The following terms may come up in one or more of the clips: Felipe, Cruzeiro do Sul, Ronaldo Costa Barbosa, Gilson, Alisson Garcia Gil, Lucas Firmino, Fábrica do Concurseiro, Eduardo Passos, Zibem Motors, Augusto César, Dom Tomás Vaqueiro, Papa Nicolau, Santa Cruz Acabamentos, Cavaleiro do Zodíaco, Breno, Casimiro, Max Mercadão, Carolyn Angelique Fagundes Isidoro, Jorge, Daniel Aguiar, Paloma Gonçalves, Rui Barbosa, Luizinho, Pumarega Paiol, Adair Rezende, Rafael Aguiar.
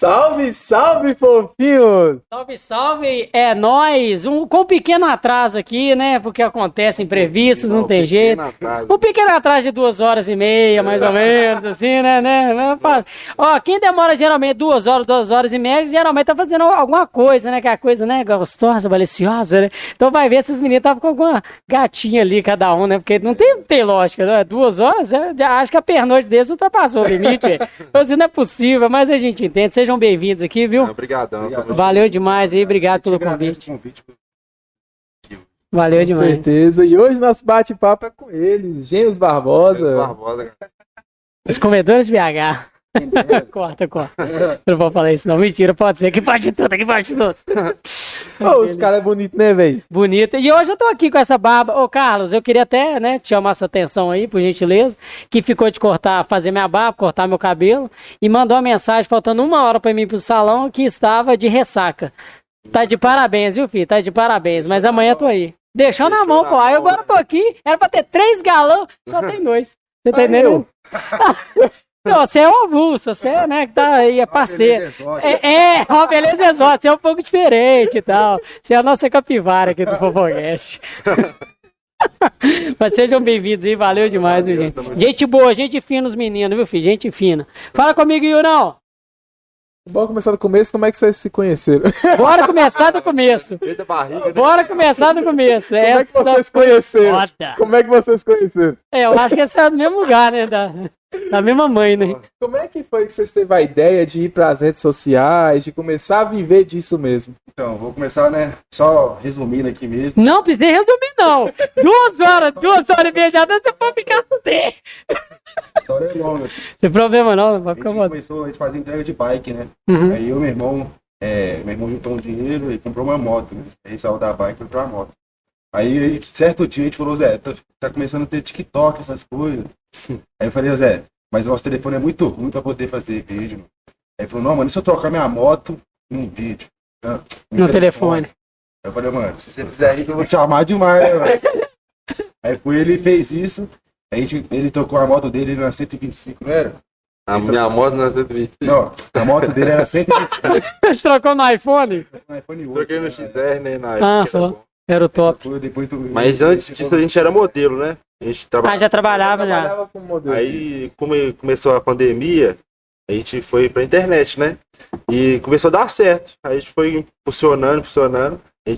Salve, salve, fofinhos! Salve, salve, é nóis! Com um pequeno atraso aqui, né? Porque acontece imprevistos, não tem jeito. Um pequeno atraso de 2h30, mais ou menos, assim, né? Ó, quem demora geralmente 2 horas, 2 horas e meia, geralmente tá fazendo alguma coisa, né? Que é a coisa, né, gostosa, maliciosa, né? Então vai ver, esses meninos estavam com alguma gatinha ali, cada um, né? Porque não tem lógica, né? 2 horas, acho que a pernoite deles ultrapassou o limite. Assim, não é possível, mas a gente entende. Sejam bem-vindos aqui, viu? Obrigadão. Valeu demais aí, obrigado pelo convite. Valeu demais. Com certeza. E hoje nosso bate-papo é com eles, Gêmeos Barbosa. Os comedores de BH. Corta. Eu não vou falar isso, não. Mentira, pode ser. Que parte de tudo. Oh, os caras é bonito, né, velho? Bonito. E hoje eu tô aqui com essa barba. Ô, Carlos, eu queria até, né, te chamar essa atenção aí, por gentileza, que ficou de fazer minha barba, cortar meu cabelo, e mandou uma mensagem, faltando 1 hora pra mim ir pro salão, que estava de ressaca. Tá de parabéns, viu, filho? Tá de parabéns. Mas amanhã eu tô aí. Deixou na mão, pô. Aí agora eu tô aqui, era pra ter 3 galão, só tem 2. Você tá entendendo? Não, você é um avulso, você é, né, que tá aí, é parceiro. É uma beleza exótica, você é um pouco diferente e tal. Você é a nossa capivara aqui do Fofocast. Mas sejam bem-vindos aí, valeu demais, meu gente. Gente boa, gente fina os meninos, viu, filho? Gente fina. Fala comigo, Yurão. Bora começar do começo, como é que vocês se conheceram? Bora começar do começo. Bora começar do começo. Como é que vocês se conheceram? Como é que vocês se conheceram? É, eu acho que esse é do mesmo lugar, né, da mesma mãe, né? Como é que foi que vocês teve a ideia de ir para as redes sociais, de começar a viver disso mesmo? Então, vou começar, né? Só resumindo aqui mesmo. Não, precisa resumir, não. 2 horas e meia já dá, você pode ficar no tempo. A história é longa. Tem problema não vai ficar. A gente fazia entrega de bike, né? Uhum. Aí eu e meu irmão juntou um dinheiro e comprou uma moto. Né? A gente saiu da bike e foi pra moto. Aí, certo dia, a gente falou, Zé, tá começando a ter TikTok, essas coisas. Aí eu falei, Zé, mas nosso telefone é muito ruim pra poder fazer vídeo, mano. Aí ele falou, não, mano, e se eu trocar minha moto num vídeo? No telefone. Aí eu falei, mano, se você fizer rico, eu vou te amar demais, né, mano? Aí foi, ele fez isso, aí ele trocou a moto dele na 125, não era? Minha moto não é 125. Não, a moto dele era 125. Você trocou no iPhone? No iPhone 8. Troquei no XR, né, na iPhone. Ah, só. Era o top. Mas antes disso a gente era modelo, né? A gente já trabalhava como modelo. Aí como começou a pandemia, a gente foi pra internet, né? E começou a dar certo. Aí a gente foi funcionando.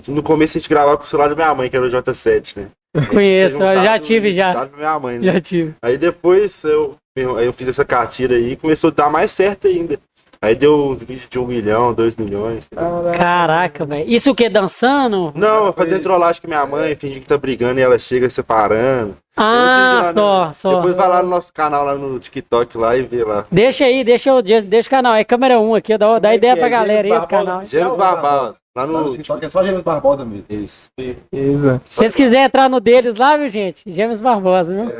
No começo a gente gravava com o celular da minha mãe, que era o J7, né? Conheço, já tive. Minha mãe, né? Já tive. Aí depois eu fiz essa cartilha aí e começou a dar mais certo ainda. Aí deu uns vídeos de 1 milhão, 2 milhões. Caraca, velho. Isso o que? Dançando? Não, fazendo trollagem com minha mãe, fingindo que tá brigando e ela chega separando. Ah, só. Depois vai lá no nosso canal, lá no TikTok, lá e vê lá. Deixa o canal, é câmera 1 aqui, dá ideia pra galera aí do canal. Gêmeos Barbosa. Lá no TikTok é só Gêmeos Barbosa mesmo. Isso. Se vocês quiserem entrar no deles lá, viu, gente? Gêmeos Barbosa, viu?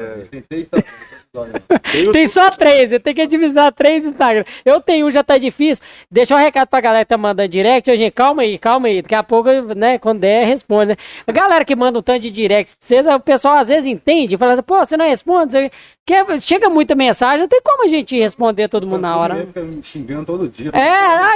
Tem só 3, eu tenho que divisar 3 Instagram. Eu tenho um, já tá difícil. Deixa um recado pra galera que tá mandando direct. Ô, gente, calma aí. Daqui a pouco, né, quando der, responde, né? A galera que manda um tanto de direct pra vocês, o pessoal às vezes entende, fala assim, pô, você não responde, você... Chega muita mensagem, não tem como a gente responder todo mundo na hora. Fica me xingando todo dia.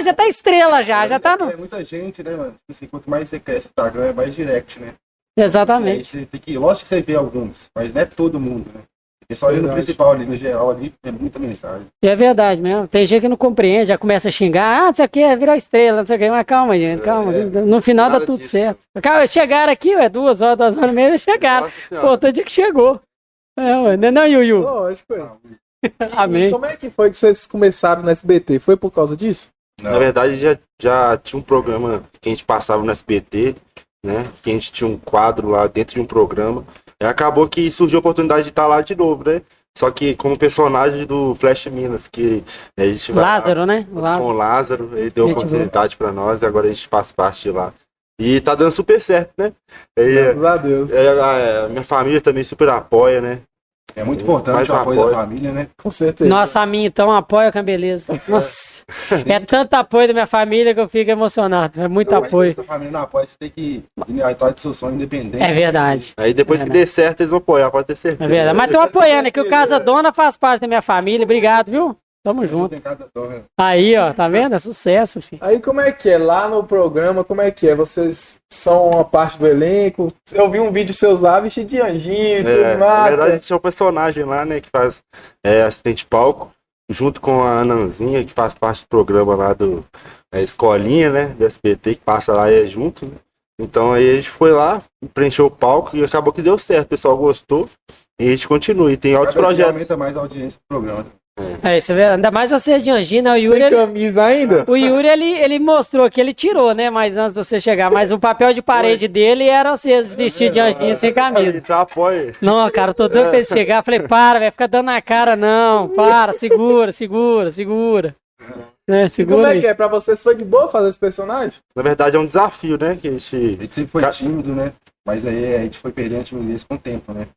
Já tá estrela já tá no... É muita gente, né, mano? Assim, quanto mais você cresce o Instagram, é mais direct, né? Exatamente. Você tem que... Lógico que você vê alguns, mas não é todo mundo, né? Pessoal, no principal ali, no geral ali, é muita mensagem. É verdade mesmo. Tem gente que não compreende, já começa a xingar. Ah, não sei o que, virou estrela, não sei o que. Mas calma, gente, calma. É, no final dá tudo certo. Cara, chegaram aqui, ué, 2 horas e meia, chegaram. Pô, todo dia que chegou. É, ué, não, Yuyu? Lógico, é. Amém. E como é que foi que vocês começaram no SBT? Foi por causa disso? Não. Na verdade, já tinha um programa que a gente passava no SBT, né? Que a gente tinha um quadro lá dentro de um programa. Acabou que surgiu a oportunidade de estar lá de novo, né? Só que como personagem do Flash Minas, que a gente vai Lázaro, lá, né? Com o Lázaro, ele deu oportunidade para nós e agora a gente faz parte de lá. E tá dando super certo, né? Graças a Deus. Minha família também super apoia, né? É muito importante o apoio da família, né? Com certeza. Nossa, a minha então apoia com a beleza. Nossa, é tanto apoio da minha família que eu fico emocionado. É muito apoio. Se a família não apoia, você tem que ir atrás do seu sonho independente. É verdade. Aí depois que der certo, eles vão apoiar, pode ter certeza. É verdade, mas estão apoiando, que o Casa Dona faz parte da minha família. Obrigado, viu? Tamo junto. Aí, ó, tá vendo? É sucesso, filho. Aí como é que é? Lá no programa, como é que é? Vocês são uma parte do elenco? Eu vi um vídeo seus lá vestido de anjinho, tudo mais. Na verdade, a gente é um personagem lá, né, que faz assistente palco, junto com a Ananzinha, que faz parte do programa lá do Escolinha, né, do SBT, que passa lá e é junto, né? Então aí a gente foi lá, preencheu o palco e acabou que deu certo, o pessoal gostou e a gente continua. E tem outros projetos. Aumenta mais a audiência do programa. É, você vê, ainda mais vocês de Angina, o Yuri. Sem camisa ainda? O Yuri, ele mostrou que ele tirou, né? Mas antes de você chegar, mas o papel de parede dele era vocês vestidos de Angina sem camisa. Não, cara, eu tô doido pra ele chegar. Falei, para, velho, fica dando na cara, não. Para, segura. E como é que é? Pra vocês foi de boa fazer esse personagem? Na verdade é um desafio, né? Que a gente sempre foi tímido, né? Mas aí a gente foi perdendo a timidez com o tempo, né?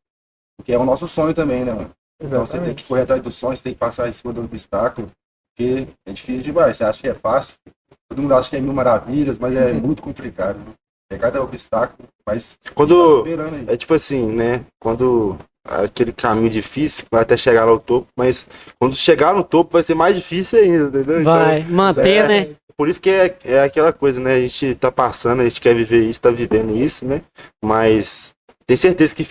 Porque é o nosso sonho também, né, mano? Então você tem que correr atrás do sonho, você tem que passar em cima do obstáculo, porque é difícil demais. Você acha que é fácil, todo mundo acha que é mil maravilhas, mas é muito complicado, né? É cada obstáculo, mas... Quando... Tá, é tipo assim, né? Quando... aquele caminho difícil, vai até chegar ao topo, mas quando chegar no topo vai ser mais difícil ainda, entendeu? Vai, então, manter, né? Por isso que é aquela coisa, né? A gente tá passando, a gente quer viver isso, tá vivendo isso, né? Mas tem certeza que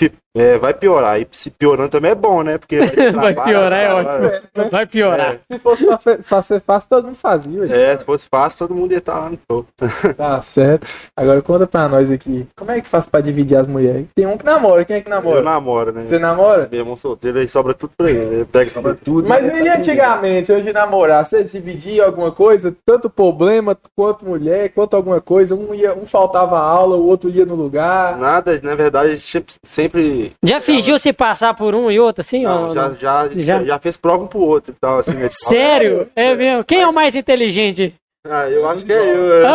vai piorar, e se piorando também é bom, né? Porque vai piorar, é ótimo, né? Vai piorar. Se fosse pra ser fácil, todo mundo fazia. Se fosse fácil, todo mundo ia estar lá no topo. Tá certo. Agora conta pra nós aqui, como é que faz pra dividir as mulheres? Tem um que namora, quem é que namora? Eu namoro, né? Você namora? Meu irmão solteiro, aí sobra tudo pra ele, pega, sobra tudo. Mas e antigamente, antes de namorar, você dividia alguma coisa? Tanto problema, quanto mulher, quanto alguma coisa? Um faltava aula, o outro ia no lugar? Nada, na verdade, a gente sempre... Já fingiu se passar por um e outro, assim? Não, já fez prova um pro outro e tal, assim. Sério? É mesmo? Quem é o mais inteligente? Ah, eu acho que é eu. Eu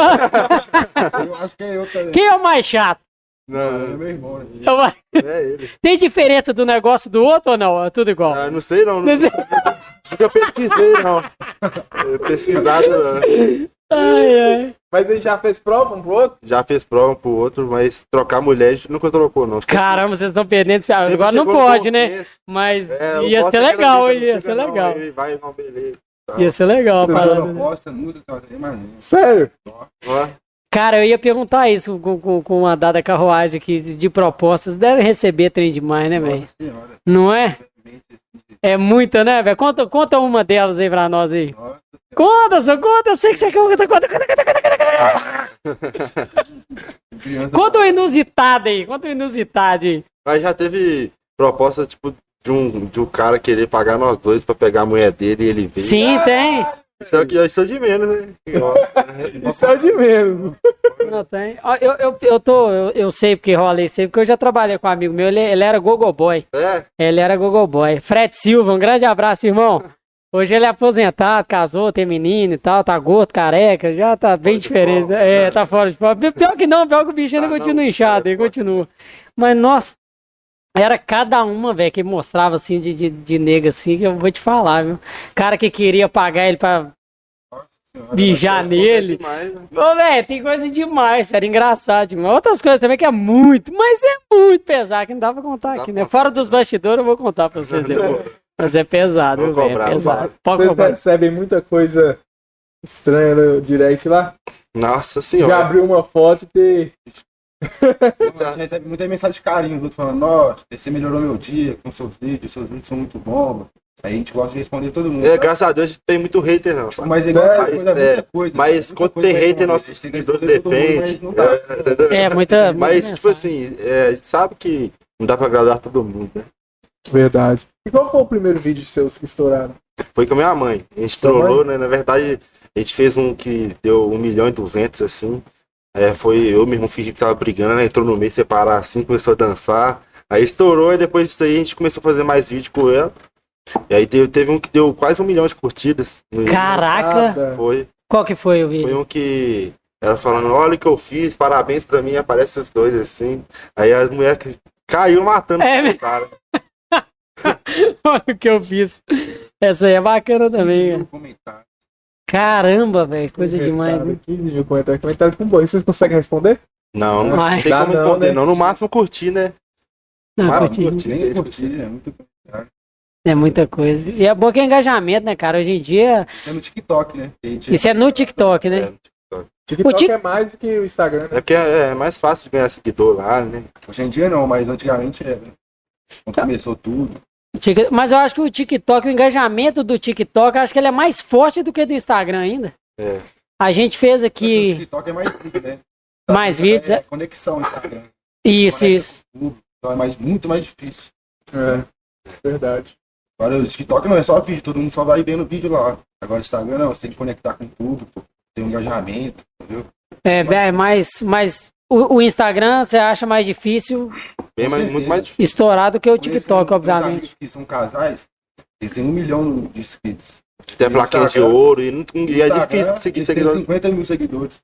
acho que é eu também. Quem é o mais chato? Não, é meu irmão. É ele. Tem diferença do negócio do outro ou não? É tudo igual? Ah, não sei não. Não sei. Nunca pesquisei, não. Pesquisado, não. Ai, ai. Mas ele já fez prova um pro outro? Já fez prova um pro outro, mas trocar mulher a gente nunca trocou, não. Caramba, vocês estão perdendo. Agora não pode, né? Mas ia ser legal, ia ser legal. Ia ser legal, sério? Cara, eu ia perguntar isso com a dada carruagem aqui de propostas. Deve receber trem demais, né, velho? Não é? É muita, né, velho? Conta uma delas aí pra nós aí. Conta, só conta, eu sei que você quer conta. Conta uma inusitada aí, Mas já teve proposta, tipo, de um cara querer pagar nós dois pra pegar a mulher dele e ele veio. Sim, tem. Isso é de menos, né? Isso é de menos. Não tem. Eu sei porque rola isso aí, porque eu já trabalhei com um amigo meu, ele era gogoboy. É? Ele era gogoboy. Fred Silva, um grande abraço, irmão. Hoje ele é aposentado, casou, tem menino e tal, tá gordo, careca, já tá bem diferente. Tá fora de pau. Pior que o bichinho ainda continua inchado, ele continua. Mas, nossa, era cada uma, velho, que mostrava assim de nega assim, que eu vou te falar, viu? Cara que queria pagar ele pra mijar nele. Ô, velho, tem coisa demais, era engraçado demais. Outras coisas também que é muito, mas é muito pesado, que não dá pra contar aqui, né? Fora dos bastidores eu vou contar pra vocês depois. Mas é pesado, velho, é pesado. Vocês recebem muita coisa estranha no direct lá? Nossa senhora. Já abriu uma foto e... Já recebe muita mensagem de carinho, do outro falando, nossa, você melhorou meu dia com seus vídeos são muito bons. Aí a gente gosta de responder todo mundo. Graças a Deus a gente tem muito hater, não. Mas igual coisa. Mas quando tem hater, nossos seguidores defendem. Mas, tipo assim, a gente sabe que não dá pra agradar todo mundo, né? Verdade. E qual foi o primeiro vídeo seus que estouraram? Foi com a minha mãe. A gente trollou, né? Na verdade, a gente fez um que deu 1.200.000, assim. Foi eu mesmo, fingi que tava brigando, né? Entrou no meio, separar assim, começou a dançar. Aí estourou e depois disso aí a gente começou a fazer mais vídeo com ela. E aí teve um que deu quase 1 milhão de curtidas. Caraca! Foi. Qual que foi o vídeo? Foi um que... Ela falando, olha o que eu fiz, parabéns pra mim, aparece os dois, assim. Aí a mulher caiu matando o cara. Olha o que eu fiz. Essa aí é bacana também. Caramba, velho, coisa demais. Né? Comentário com boi. Vocês conseguem responder? Não, não tem como responder, não. No máximo curtir, né? Não, curtir. É muito complicado. É muita coisa. E é bom que é engajamento, né, cara? Hoje em dia... Isso é no TikTok, né? Isso é no TikTok, né? É, no TikTok. TikTok é mais que o Instagram, né? É porque é mais fácil de ganhar seguidor lá, né? Hoje em dia não, mas antigamente é. Quando começou tudo. Mas eu acho que o TikTok, o engajamento do TikTok, acho que ele é mais forte do que do Instagram ainda. É. A gente fez aqui... O TikTok é mais vídeo, né? Tá, mais vídeos, é... Conexão Instagram. Isso, isso. Então é muito mais difícil. É, verdade. Agora o TikTok não é só vídeo, todo mundo só vai vendo vídeo lá. Agora o Instagram não, você tem que conectar com o público, tem um engajamento, entendeu? É mas o Instagram você acha mais difícil, bem mais, muito mais difícil. Estourado que o TikTok, obviamente. Que são casais, eles têm 1 milhão de inscritos. Tem plaquinha de ouro e é difícil seguir seguidores. 50 mil seguidores.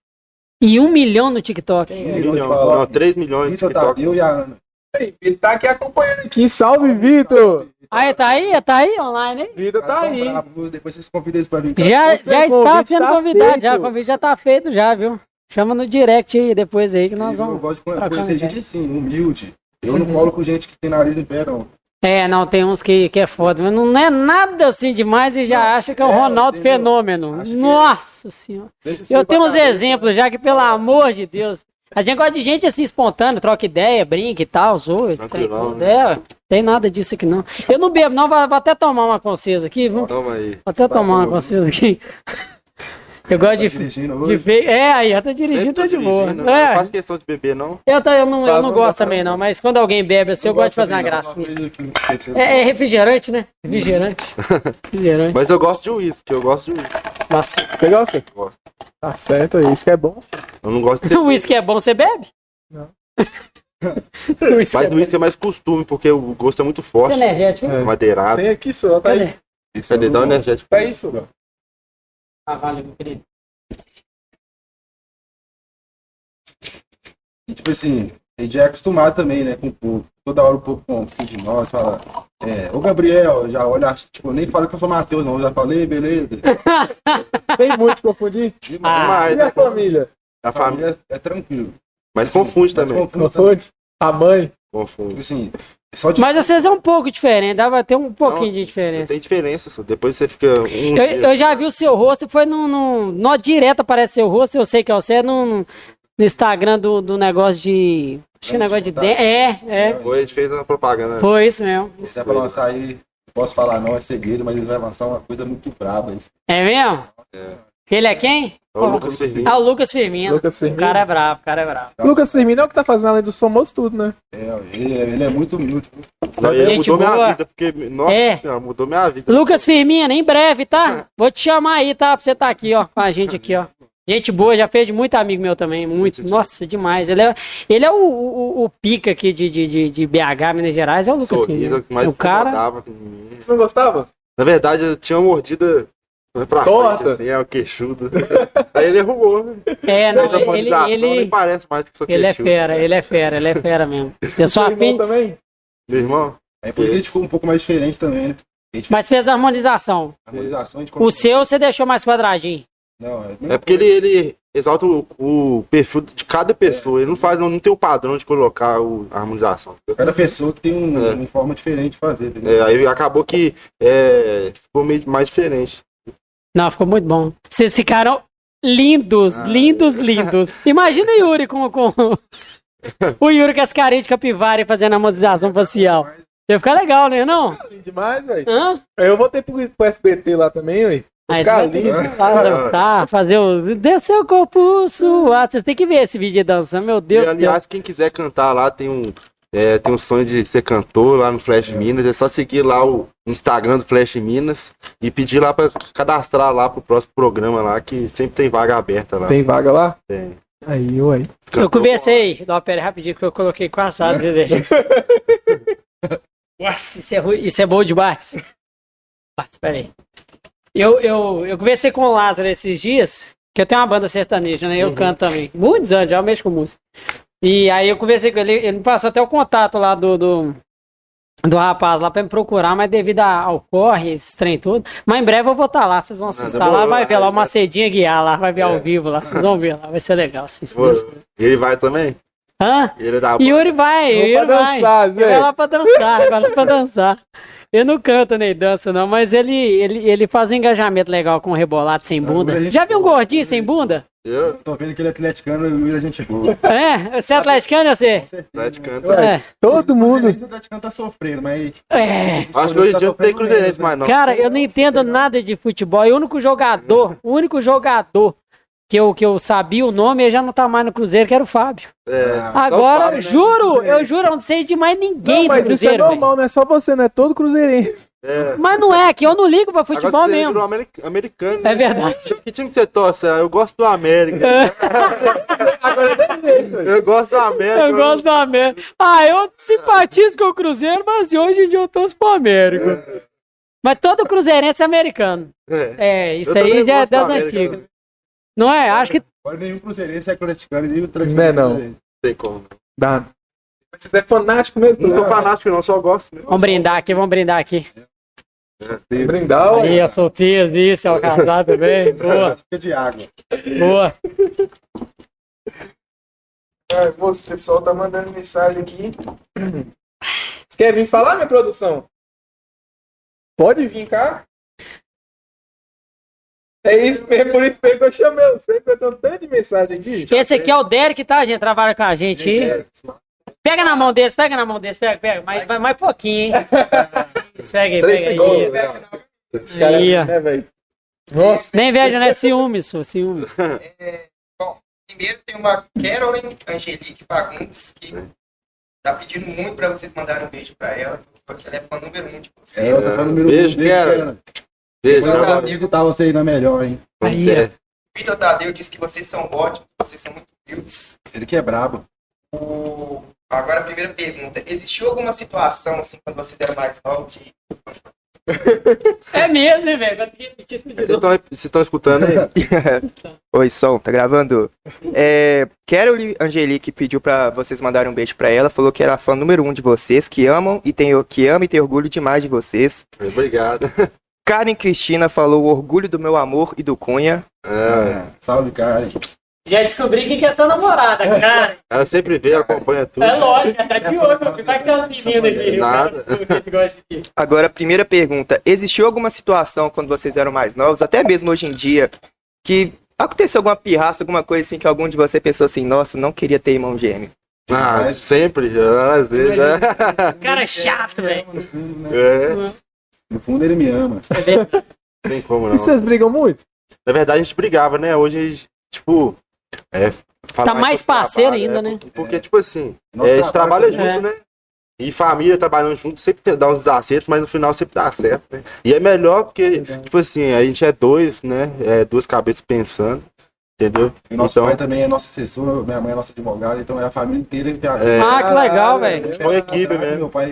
E 1 milhão no TikTok. 3 milhões no TikTok. Vitor Tadeu e a Ana. Ele tá aqui acompanhando aqui. Salve, Vitor! Aí, tá aí online, hein? Vitor tá aí. Bravos, depois vocês convidam eles pra vir. Já está sendo convidado, já. O convite já tá feito, já, viu? Chama no direct aí, depois aí que nós vamos. Eu gosto de conhecer gente assim, humilde. Eu não colo com gente que tem nariz em pé, não. É, não, tem uns que é foda, mas não é nada assim demais e já acha que é o Ronaldo Fenômeno. Nossa Senhora. Eu tenho uns exemplos já que, pelo amor de Deus, a gente gosta de gente assim espontânea, troca ideia, brinca e tal, zoa, tem tudo. Né? É, tem nada disso aqui não. Eu não bebo não, vou até tomar uma concesa aqui, viu? Toma aí. Vou até tomar uma concesa aqui. Eu gosto de é, aí, eu tô dirigindo, tô de boa. Não faço questão de beber, não. Eu não gosto também, não, mas quando alguém bebe assim, eu gosto de fazer uma gracinha. É refrigerante, né? Refrigerante. Mas eu gosto de uísque, Nossa. Legal, você? Gosto. Tá certo, uísque é bom. Eu não gosto de beber. Uísque é bom, você bebe? Não. Mas o uísque é mais costume, porque o gosto é muito forte. É energético. É. Madeirado. Tem aqui só, tá aí. Isso é dedão energético. Tá isso, mano. Ah, valeu, meu querido. E, tipo assim, a gente é acostumado também, né, com o povo. Toda hora o povo confia de nós, fala, ô Gabriel, já olha, tipo, nem fala que eu sou Matheus, não, eu já falei, beleza. Tem muito confundir? Demais. E a família? A família é tranquilo. Mas confunde também. Confunde? A mãe? Confunde. Assim, mas vocês é um pouco diferente, dá pra ter um pouquinho de diferença. Tem diferença, só. Depois você fica. Eu já vi o seu rosto, foi no direto aparece seu rosto, eu sei que é você, é no Instagram do negócio de. Acho que negócio de. Foi, a gente fez uma propaganda. Né? Foi isso mesmo. Isso é pra lançar aí, não posso falar não, é segredo, mas ele vai lançar uma coisa muito braba. Isso. É mesmo? É. Ele é quem? É o Lucas Firmino. Ah, o Lucas Firmino. O cara é bravo, Lucas Firmino é o que tá fazendo além dos famosos tudo, né? Ele é muito humilde. Ele mudou minha vida, porque, nossa senhora, mudou minha vida. Lucas Firmino, em breve, tá? Vou te chamar aí, tá? Pra você tá aqui, ó, com a gente aqui, ó. Gente boa, já fez de muito amigo meu também, muito. Nossa, demais. Ele é o pica aqui de BH, Minas Gerais, é o Lucas Firmino. O cara... Você não gostava? Na verdade, eu tinha uma mordida... Foi pra torta. Frente, assim, o queixudo. Aí ele arrumou, né? Ele parece mais que só queixudo. Ele é fera mesmo. Eu sou meu irmão também? Meu irmão? É por isso ficou um pouco mais diferente também, né? Mas fez a harmonização. O seu você deixou mais quadradinho. Não, é porque ele exalta o perfil de cada pessoa. Ele não faz, não tem o padrão de colocar a harmonização. Cada pessoa tem uma forma diferente de fazer. Aí acabou que ficou meio mais diferente. Não, ficou muito bom. Vocês ficaram lindos. Imagina o Yuri com o Yuri com as carinhas de capivara e fazendo a harmonização facial. Ia ficar legal, né, não? Ficar lindo demais, velho. Eu vou ter pro SBT lá também, velho. Ficar lindo. Dançar, fazer o... Descer o corpo suado. Vocês têm que ver esse vídeo dançando, meu Deus do céu. Aliás, quem quiser cantar lá, tem um sonho de ser cantor lá no Flash Minas, é só seguir lá o Instagram do Flash Minas e pedir lá para cadastrar lá pro próximo programa lá, que sempre tem vaga aberta lá. Tem vaga lá? Tem. Aí, ué. Cantor, eu conversei, pera rapidinho que eu coloquei com a sala. Nossa, isso é bom demais. Espera aí. Eu conversei com o Lázaro esses dias, que eu tenho uma banda sertaneja, né? Eu canto também. Muitos anos, já mexo com música. E aí eu conversei com ele, ele me passou até o contato lá do rapaz lá pra me procurar, mas devido ao corre, esse trem todo. Mas em breve eu vou estar lá, vocês vão assustar lá, vai ver lá o Macedinho Aguiar lá, vai ver ao vivo lá, vocês vão ver lá, vai ser legal. Ele vai também? Hã? Yuri vai lá pra dançar, vai lá pra dançar. Ele não canta nem dança, não, mas ele faz um engajamento legal com o rebolado sem bunda. Já viu um gordinho sem bunda? Eu tô vendo que ele é atleticano e a gente boa. É? Você é atleticano ou você? Atleticano. É. Todo mundo. O atleticano tá sofrendo, mas... É. Acho que hoje em dia não tem cruzeirense mais, não. Cara, eu não entendo nada de futebol. E o único jogador que eu sabia o nome, ele já não tá mais no Cruzeiro, que era o Fábio. É, agora, Fábio, né? eu juro, eu não sei de mais ninguém do Cruzeiro. Mas isso é normal, véio. Não é só você, não é todo cruzeirense. É. Mas não é, que eu não ligo pra futebol agora, mesmo. Virou americano, né? É verdade. Que time que você torce? Eu gosto do América. Agora eu gosto do América. Eu gosto do América. Ah, eu simpatizo com o Cruzeiro, mas hoje em dia eu torço pro América. É. Mas todo cruzeirense é americano. É, isso eu aí já é das antigas. Não é? Acho que... Agora nenhum cruzeirense é atleticano e nenhum atleticano é não. Não sei como. Dá. Mas você é fanático mesmo? Não sou fanático não, só gosto mesmo. Vamos brindar aqui. É, brindar, ó. Aí, a solteira, isso, é o casado também. Boa. Fica de água. Boa. Ai, moço, o pessoal tá mandando mensagem aqui. Você quer vir falar, minha produção? Pode vir cá. É isso mesmo, por isso mesmo que eu chamei. Eu sei que eu tenho tanto de mensagem aqui. Esse aqui é o Derek, tá, gente? Trabalha com a gente aí. Pega na mão deles. Mais pouquinho, hein? Pega aí. Nossa. Nem inveja, né? Ciúmes. Bom, primeiro tem uma Carolyn Angelique Fagundes que tá pedindo muito pra vocês mandarem um beijo pra ela, porque ela é fã número 1 de vocês. Beijo, Carolyn. Quando tá você ainda melhor, hein? Aí, é. Vitor Tadeu disse que vocês são ótimos, vocês são muito humildes. Ele que é brabo. Agora a primeira pergunta. Existiu alguma situação, assim, quando vocês eram mais novos de... É mesmo, hein, velho? Vocês estão escutando aí? Oi, som, tá gravando? Carolyn Angelique pediu pra vocês mandarem um beijo pra ela. Falou que era a fã número 1 de vocês, que ama e tem orgulho demais de vocês. Obrigado. Karen Cristina falou o orgulho do meu amor e do Cunha. Salve, Karen. Já descobri quem que é sua namorada, Karen. Ela sempre vê, acompanha tudo. É lógico, tá de olho, meu filho. Vai que tem umas meninas aqui. Nada. Agora, a primeira pergunta. Existiu alguma situação quando vocês eram mais novos, até mesmo hoje em dia, que aconteceu alguma pirraça, alguma coisa assim, que algum de vocês pensou assim, nossa, não queria ter irmão gêmeo? Ah, sempre, já, às vezes. Cara chato, velho. No fundo ele me ama. Não tem como, não. E vocês brigam muito? Na verdade a gente brigava, né? Hoje a gente, tipo... Tá mais parceiro trabalho, ainda, né? Porque, tipo assim, a gente trabalha junto, né? E família trabalhando junto sempre dá uns desacertos, mas no final sempre dá certo, né? E é melhor porque, tipo assim, a gente é dois, né? É duas cabeças pensando. Entendeu? E nosso pai também é nosso assessor, minha mãe é nossa advogada, então é a família inteira. Que legal, velho. Foi equipe mesmo. Meu pai,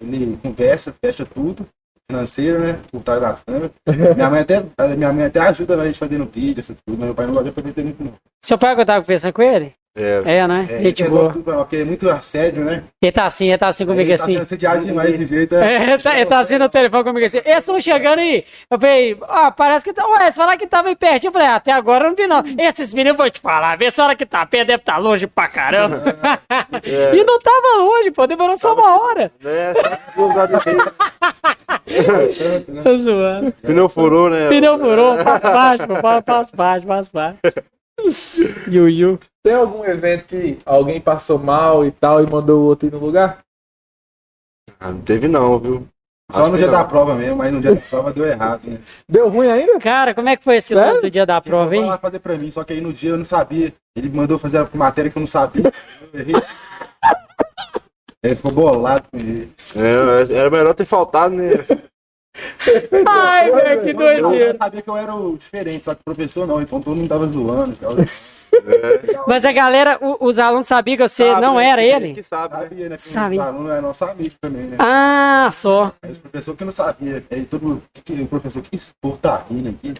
ele conversa, fecha tudo. Financeiro, né? Por trás das câmeras. Minha mãe até ajuda a gente fazendo vídeo, essas coisas, mas meu pai não gosta de fazer muito, não. Seu pai que eu tava conversando com ele? Né? Gente boa. Porque é muito assédio, né? Ele tá assim comigo ele assim. Tá assediado demais desse jeito. Ele tá assim no telefone comigo assim. Eles estão chegando aí. Eu falei, parece que tá. Ué, eles falaram que tava aí pertinho. Eu falei, até agora eu não vi, não. Esses meninos vão te falar. Vê se a hora que tá perto, deve tá longe pra caramba. E não tava longe, pô. Demorou só uma hora. Tá zoando. Pneu furou, faz parte. Yu. Tem algum evento que alguém passou mal e tal e mandou o outro ir no lugar? Não teve não, viu? Só no dia da prova mesmo, mas no dia da prova deu errado, né? Deu ruim ainda? Cara, como é que foi esse lance do dia da prova, hein? Ele mandou fazer pra mim, só que aí no dia eu não sabia. Ele mandou fazer a matéria que eu não sabia. Eu errei. Ele ficou bolado com ele. Era melhor ter faltado, né? Ai, velho, que doideira. Eu sabia que eu era o diferente, só que o professor não, então todo mundo tava zoando. Mas a galera, os alunos sabiam que você não era ele? Que sabia, né? Os alunos eram nossos amigos também, né? Ah, só. Aí os professores que não sabiam. Aí todo mundo, o professor, que expor tá rindo aqui.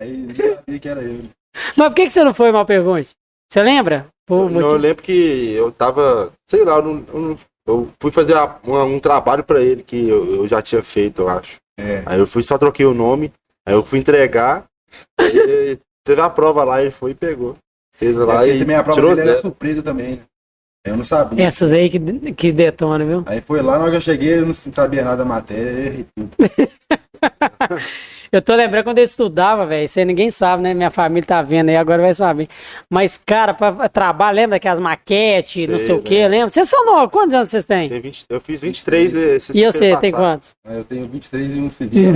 Aí eu sabia que era ele. Mas por que você não foi, mal pergunte? Você lembra? Eu lembro que eu tava, sei lá, eu fui fazer um trabalho pra ele que eu já tinha feito, eu acho. Aí eu fui, só troquei o nome, aí eu fui entregar, teve a prova lá, ele foi e pegou. Fez lá e também a prova dele era surpresa também, né? Eu não sabia. Essas aí que detonam, viu? Aí foi lá, na hora que eu cheguei, eu não sabia nada da matéria. Eu tô lembrando quando eu estudava, velho. Isso aí ninguém sabe, né? Minha família tá vendo aí, agora vai saber. Mas, cara, pra trabalho, lembra que as maquetes, sei, não sei o quê, lembra? Vocês são novos, quantos anos vocês têm? Eu fiz 23 esses E você, tem quantos? Eu tenho 23 e um civil.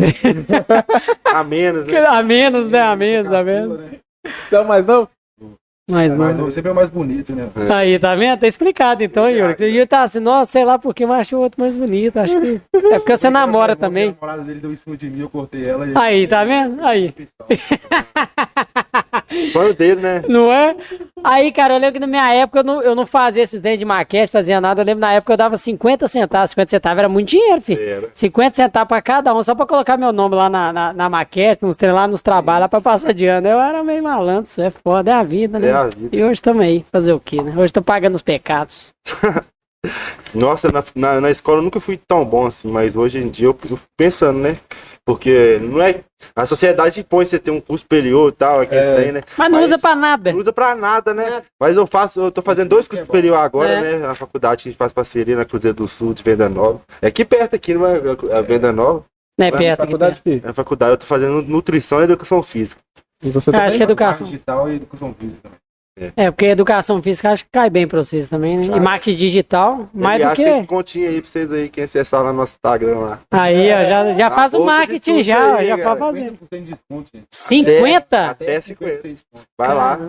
A menos, né? A menos, né? A menos, a menos. Você é o mais novo? Mas não, sempre é o mais bonito, né? Aí, tá vendo? Tá explicado, então, Yuri. O Yuri tá assim, nossa, sei lá por que, mas acho o outro mais bonito. Acho que... É porque você namora também. A namorada dele deu em cima de mim, eu cortei ela. E aí, tá vendo? Aí. Só o dele, né? Não é? Aí, cara, eu lembro que na minha época eu não fazia esses dentes de maquete, fazia nada. Eu lembro na época eu dava 50 centavos. 50 centavos era muito dinheiro, filho. Era. 50 centavos pra cada um, só pra colocar meu nome lá na maquete, nos treinos lá, nos trabalhos, lá pra passar de ano. Eu era meio malandro, isso é foda, é a vida, né? É a vida. E hoje estamos aí, fazer o quê, né? Hoje tô pagando os pecados. Nossa, na escola eu nunca fui tão bom assim, mas hoje em dia eu fico pensando, né? Porque não é. A sociedade impõe você ter um curso superior e tal, tem, né? Mas não usa pra nada. Não usa pra nada, né? É. Mas eu tô fazendo 2 cursos superior agora, né? A faculdade que a gente faz parceria na Cruzeiro do Sul de Venda Nova. É aqui perto, aqui, não é a Venda Nova. Não é perto, é a faculdade aqui. É a faculdade, eu tô fazendo nutrição e educação física. E você também? Acho que é educação. Digital e educação física também. É, porque educação física acho que cai bem pra vocês também, né? Claro. E marketing digital, mais do que... Tem descontinho aí pra vocês aí, quem acessar lá no nosso Instagram lá. Aí, ó, já faz o marketing já, aí, já pode fazer. 50% de desconto, gente. 50? Até 50. Vai lá.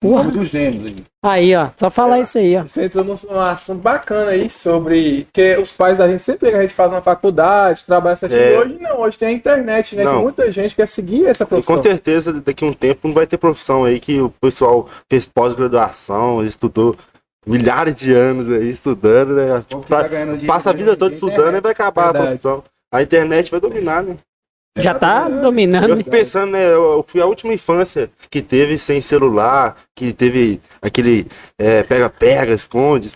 Porra. Dos gêmeos aí. Aí, ó, só falar isso aí, ó. Você entrou num assunto bacana aí sobre que os pais da gente sempre a gente faz uma faculdade, trabalha essas coisas. Hoje não, hoje tem a internet, né? Não. Que muita gente quer seguir essa profissão. E com certeza, daqui a um tempo não vai ter profissão aí que o pessoal fez pós-graduação, estudou milhares de anos aí estudando, né? Passa a vida toda estudando e vai acabar a profissão. A internet vai dominar, né? Já tá dominando. Eu fico pensando, né? Eu fui a última infância que teve sem celular, que teve aquele pega-pega, esconde,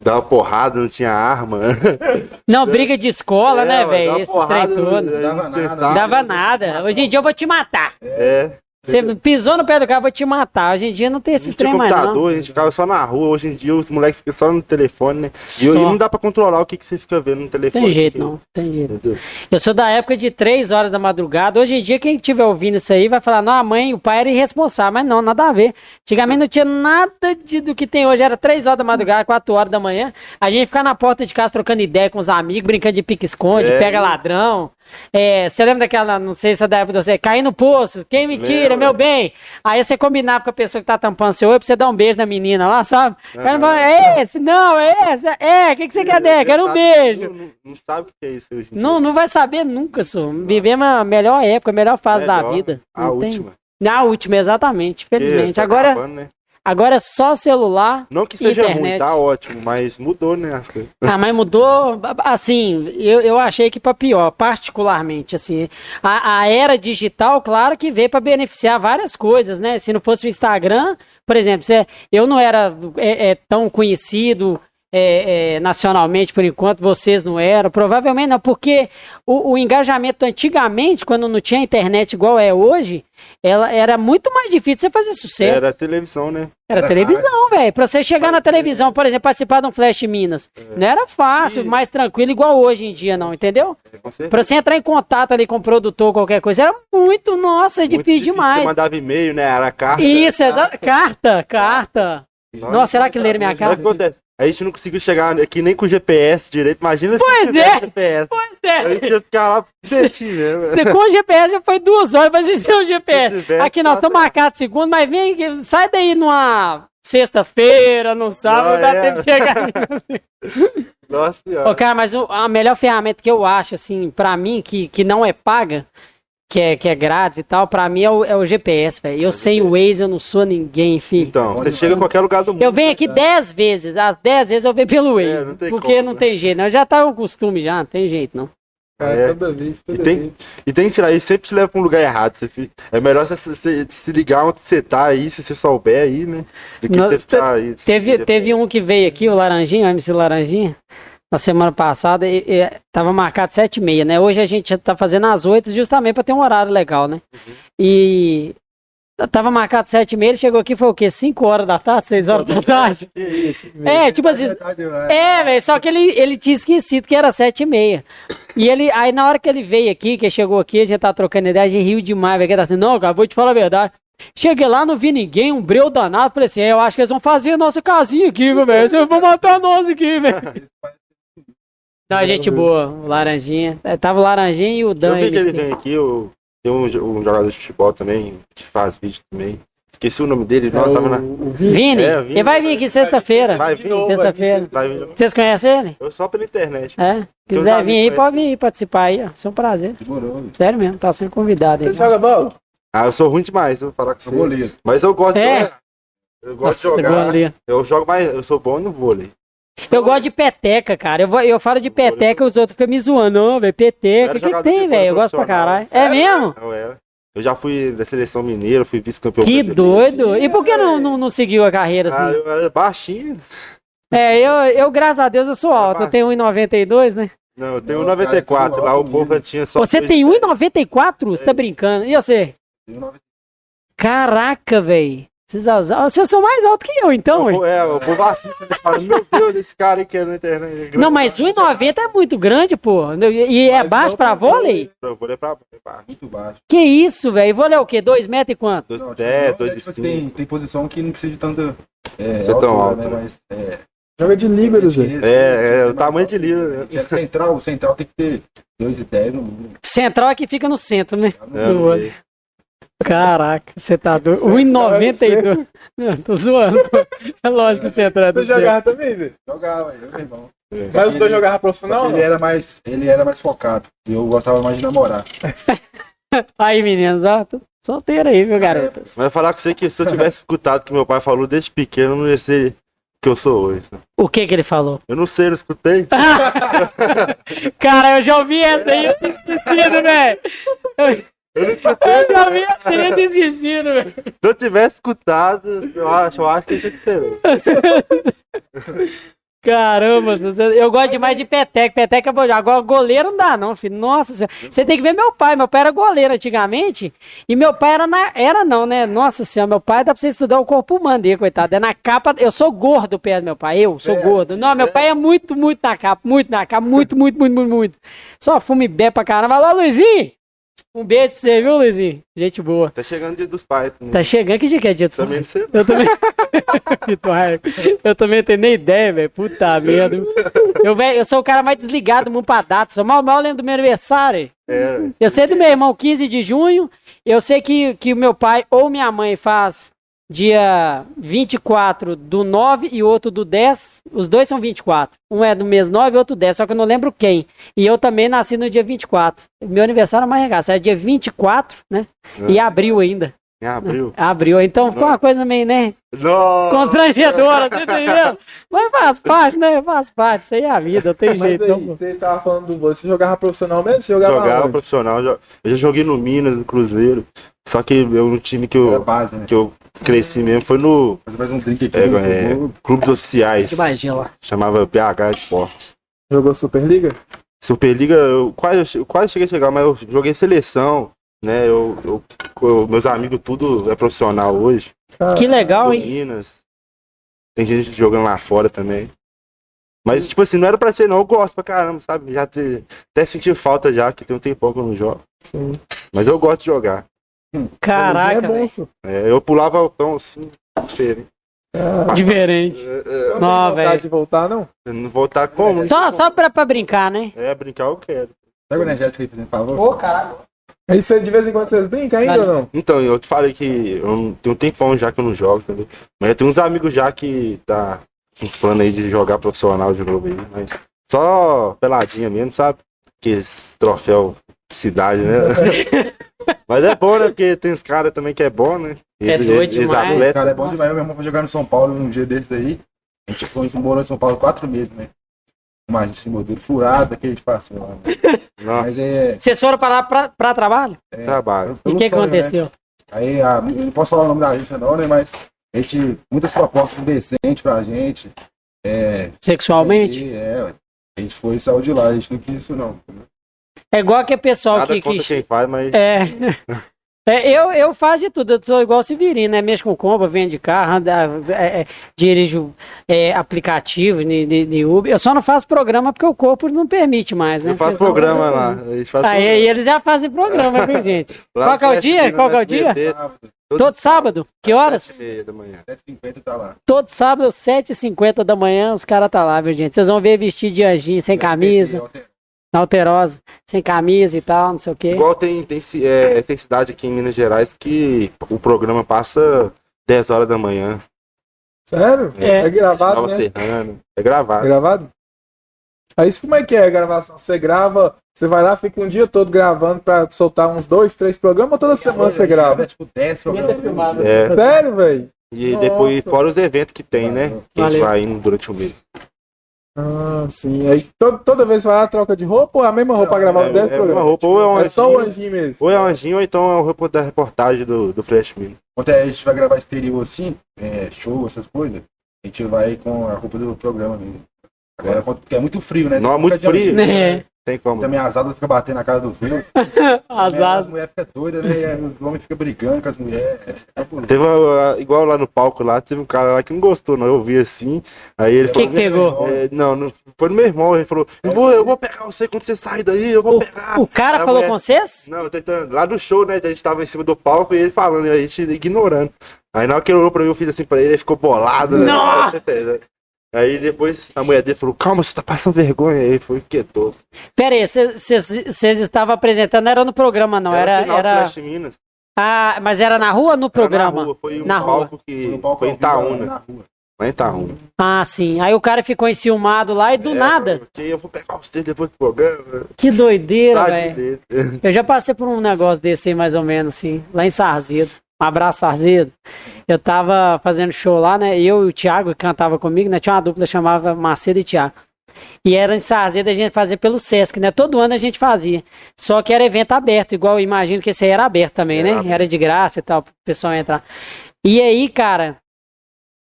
dava porrada, não tinha arma. Não, briga de escola, né, velho? Esse trem todo. Não dava nada. Hoje em dia eu vou te matar. É. Você pisou no pé do carro, eu vou te matar. Hoje em dia não tem esse trem mais, não. A gente ficava só na rua. Hoje em dia os moleques ficam só no telefone, né? E hoje não dá pra controlar o que você fica vendo no telefone. Tem jeito. Eu sou da época de 3 horas da madrugada. Hoje em dia quem estiver ouvindo isso aí vai falar, não, a mãe, o pai era irresponsável. Mas não, nada a ver. Antigamente não tinha nada do que tem hoje. Era 3 horas da madrugada, 4 horas da manhã. A gente ficava na porta de casa trocando ideia com os amigos, brincando de pique-esconde, pega ladrão. Você lembra daquela, não sei se é da época de você, cair no poço, quem me tira, meu bem. Aí você combinava com a pessoa que tá tampando seu olho pra você dar um beijo na menina lá, sabe? O que você quer der? Quero um beijo. Não sabe o que é isso hoje. Não vai saber nunca, senhor. Vivemos a melhor época, a melhor fase da vida. A última, exatamente, felizmente. Agora, acabando, né? Agora é só celular. Não que seja ruim, tá ótimo, mas mudou, né? Mas mudou, assim, eu achei que pra pior, particularmente, assim. A era digital, claro que veio pra beneficiar várias coisas, né? Se não fosse o Instagram, por exemplo, eu não era tão conhecido nacionalmente, por enquanto, vocês não eram, provavelmente não, porque o engajamento antigamente, quando não tinha internet igual é hoje, ela era muito mais difícil você fazer sucesso. Era televisão, né? Era televisão, velho. Pra você chegar na televisão, por exemplo, participar de um Flash Minas, não era fácil, mais tranquilo, igual hoje em dia, não, entendeu? Pra você entrar em contato ali com o produtor, qualquer coisa, era muito, muito difícil demais. Você mandava e-mail, né? Era carta. Isso, carta. Nossa, será que leram minha carta? A gente não conseguiu chegar aqui nem com o GPS direito, imagina se tivesse GPS. Pois é. A gente ia ficar lá certinho mesmo. Com o GPS já foi 2 horas, mas isso é o GPS. Aqui nós estamos marcados segundo, mas vem, sai daí numa sexta-feira, num sábado, dá tempo de chegar aqui. Nossa senhora. Ô, cara, mas a melhor ferramenta que eu acho, assim, pra mim, que não é paga, que é grátis e tal, pra mim é o GPS, velho. Eu sem o Waze eu não sou ninguém, filho. Então, você chega em qualquer lugar do mundo. Eu venho aqui 10 vezes, às 10 vezes eu venho pelo Waze, não tem jeito, não. Já tá um costume já, não tem jeito, não. Toda vez. E tem que tirar isso, sempre te leva pra um lugar errado. É melhor você se ligar onde você tá aí, se você souber aí, né? Do que você ficar aí. Teve um que veio aqui, o Laranjinha, o MC Laranjinha. Na semana passada, estava marcado 7h30, né? Hoje a gente tá fazendo às 8h, justamente para ter um horário legal, né? Uhum. E Tava marcado 7h30, ele chegou aqui, foi o quê? 5 horas da tarde? 6 horas da tarde? Isso, é, tipo assim. É, velho, só que ele tinha esquecido que era 7h30. E ele, aí na hora que ele veio aqui, que chegou aqui, a gente tava trocando ideia, a gente riu demais, velho. Ele tá assim, não, cara, vou te falar a verdade. Cheguei lá, não vi ninguém, um breu danado. Falei assim, eu acho que eles vão fazer a nossa casinha aqui, velho. Eles vão matar nós aqui, velho. Não, gente boa, o Laranjinha. Tava o Laranjinha e o Dan. Eu vi que ele vem aqui, o. Tem um jogador de futebol também, que faz vídeo também. Esqueci o nome dele. Não, tava na... Vini. É, Vini. Ele vai vir aqui sexta-feira. Vai vir sexta-feira. Vocês conhecem ele? Eu só pela internet. É. Quiser vir aí, pode vir participar aí. Ó. Isso é um prazer. Demorou. Sério mesmo, tá sendo convidado. Você aí, joga bola? Ah, eu sou ruim demais, eu vou falar com você. Goleiro. Mas eu gosto de jogar. Eu gosto de jogar. Goleiro. Eu jogo mais, eu sou bom no vôlei. Eu gosto de peteca, cara. Eu falo de peteca, os outros ficam me zoando. Não, velho, peteca. O que tem, velho? Eu gosto pra caralho. É mesmo? Eu já fui da seleção mineira, fui vice-campeão. Que doido. E por que não seguiu a carreira assim? Ah, eu era baixinho. É, eu, graças a Deus, eu sou alto. Eu tenho 1,92, né? Não, eu tenho 1,94. Lá o povo tinha só. Você tem 1,94? Você tá brincando. E você? Caraca, velho. Vocês são mais altos que eu, então, hein? É, o povo assiste, eles falam, meu Deus, esse cara aí que é na internet. É não, mas 1,90 é muito grande, pô. E mas é baixo pra vôlei? Pra vôlei é baixo, muito baixo. Que isso, velho? Vôlei é o quê? 2 metros e quanto? 2,10, 2,5. Tem posição que não precisa de tanta... É alto, tão alto, né? Mas, joga de líbero, gente. É o tamanho de líbero. Né? Central tem que ter 2,10 no mundo. Central é que fica no centro, né? Do vôlei. Caraca, você tá doido. 1,92. Não, tô zoando. É lógico que você entra. Você jogava também, velho? Jogava, meu irmão. Mas os dois jogavam profissional? Ele era mais focado. Eu gostava mais de namorar. Aí, meninos, ó, tô solteiro aí, viu, garotas? Mas eu falar com você que se eu tivesse escutado o que meu pai falou desde pequeno, eu não ia ser o que eu sou hoje. O que ele falou? Eu não sei, eu não escutei. Cara, eu já ouvi essa aí, eu tinha esquecido, velho. Eu já vi a cena esquecido, velho. Se eu tivesse escutado, eu acho que isso é diferente. Caramba, eu gosto demais de peteca. Peteca é bom. Agora goleiro não dá, não, filho. Nossa senhora. Você tem que ver meu pai. Meu pai era goleiro antigamente. E meu pai era na. Era não, né? Nossa senhora, meu pai dá pra você estudar o corpo humano dele, coitado. É na capa. Eu sou gordo perto do meu pai. Eu sou gordo. Não, meu pai é muito, muito na capa. Muito na capa. Muito, muito, muito, muito, muito. Só fume e bebe pra caramba. Vai lá, Luizinho! Um beijo pra você, viu, Luizinho? Gente boa. Tá chegando o dia dos pais. Né? Tá chegando, que dia que é dia dos pais? Também eu também tenho nem ideia, velho. Puta merda. Eu sou o cara mais desligado do mundo pra data. Só mal lembro do meu aniversário. É. Eu sei do meu irmão, 15 de junho. Eu sei que meu pai ou minha mãe faz dia 24 do 9 e outro do 10. Os dois são 24. Um é do mês 9 e outro 10, só que eu não lembro quem. E eu também nasci no dia 24. Meu aniversário é mais regaço. É dia 24, né? E abril ainda. É abril. Abril. Então ficou uma coisa meio, né? Constrangedora, você entendeu? Mas faz parte, né? Faz parte. Isso aí é a vida, não tem jeito. Aí, então, você tava falando do vôlei. Você jogava profissional mesmo? Você jogava profissional. Eu já joguei no Minas, no Cruzeiro. Só que eu no time que eu, base, né? Que eu cresci mesmo foi no. Mais um drink aqui, clubes oficiais. Imagina lá. Chamava PH Esporte. Jogou Superliga? Superliga, eu quase cheguei a chegar, mas eu joguei seleção, né? Meus amigos tudo é profissional hoje. Que legal, hein? Minas. Tem gente jogando lá fora também. Mas, tipo assim, não era pra ser, não. Eu gosto pra caramba, sabe? Já até senti falta já, que tem um tempão que eu não jogo. Sim. Mas eu gosto de jogar. Caraca, eu pulava o pão assim, diferente. Diferente. Não vontade de voltar, não? Não voltar como? Só pra brincar, né? É, brincar eu quero. Pega o energético aí, por favor. Ô, caralho. Aí você, de vez em quando vocês brincam ainda ou não? Então, eu te falei que eu tenho um tempão já que eu não jogo, entendeu? Mas eu tenho uns amigos já que tá uns planos aí de jogar profissional de novo aí, mas só peladinha mesmo, sabe? Aqueles troféu de cidade, né? Mas é bom, né? Porque tem uns caras também que é bom, né? Esse cara é bom demais. Meu irmão foi jogar no São Paulo num dia desse daí. A gente morou em São Paulo 4 meses, né? Mas a gente ficou tudo furado que a gente passou lá. Né? Mas é... Vocês foram parar pra trabalho? É, trabalho. E o que aconteceu? Né? Aí, eu não posso falar o nome da gente não, né? Mas a gente... Muitas propostas indecentes pra gente. Sexualmente? A gente foi e saiu de lá. A gente não quis isso não. É igual que é pessoal nada que. Conta quem faz, mas... É. É, eu faço de tudo, eu sou igual o Severino, né? Mexo com compra, vendo de carro, dirijo aplicativo de Uber. Eu só não faço programa porque o corpo não permite mais, né? Eu faço programa lá. Aí eles já fazem programa, viu, gente? Qual que é o dia? Qual que é o dia? Todo sábado? Que horas? 7h30 da manhã. 7h50 tá lá. Todo sábado, 7h50 da manhã, os caras tá lá, viu, gente? Vocês vão ver vestido de anjinho, sem camisa. Na Alterosa, sem camisa e tal, não sei o quê. Igual tem cidade aqui em Minas Gerais que o programa passa 10 horas da manhã. Sério? É gravado, Nova, né? Serrano. É gravado. É gravado? Aí como é que é a gravação? Você grava, você vai lá, fica um dia todo gravando pra soltar uns 2, 3 programas ou toda semana você grava? É tipo 10 programas. É. Sério, velho? E nossa, depois, fora os eventos que tem, né? Que a gente vai indo durante o mês. Ah, sim. Aí toda vez vai lá, troca de roupa ou é a mesma roupa pra gravar os 10 programas? Mesma roupa, ou é um anjinho, só o anjinho mesmo. Ou é um anjinho, ou então é o roupa da reportagem do Flash Minas. Quando a gente vai gravar exterior assim, show, essas coisas, a gente vai com a roupa do programa mesmo. Agora, porque é muito frio, né? Não, é muito frio. Né? Tem como. Também as asas ficam batendo na cara do frio. As mulheres ficam doidas, né? Os homens ficam brigando com as mulheres. Teve igual lá no palco, lá teve um cara lá que não gostou, não. Eu vi assim. Aí ele falou. Quem pegou? Não, foi no meu irmão. Ele falou: eu vou pegar você quando você sair daí, eu vou pegar. O cara falou com vocês? Não, tentando. Lá no show, né? A gente tava em cima do palco e ele falando, e a gente ignorando. Aí na hora que ele olhou pra mim, eu fiz assim pra ele, ele ficou bolado. Não! Né? Aí depois a mulher dele falou, calma, você tá passando vergonha. Aí foi quietou. Pera aí, vocês estavam apresentando, não era no programa não, era Flash Minas. Ah, mas era na rua ou no programa? Na rua, foi um palco que foi em Itaúna. Vai em Itaúna. Ah, sim. Aí o cara ficou enciumado lá e do nada. Porque eu vou pegar você depois do programa. Que doideira, velho. Eu já passei por um negócio desse aí, mais ou menos, assim, lá em Sarzedo. Um abraço, Sarzedo. Eu tava fazendo show lá, né? Eu e o Thiago, que cantava comigo, né? Tinha uma dupla, chamava Macedo e Thiago. E era em Sarzedo, a gente fazia pelo Sesc, né? Todo ano a gente fazia. Só que era evento aberto, igual eu imagino que esse aí era aberto também, né? Era de graça e tal, pro pessoal entrar. E aí, cara,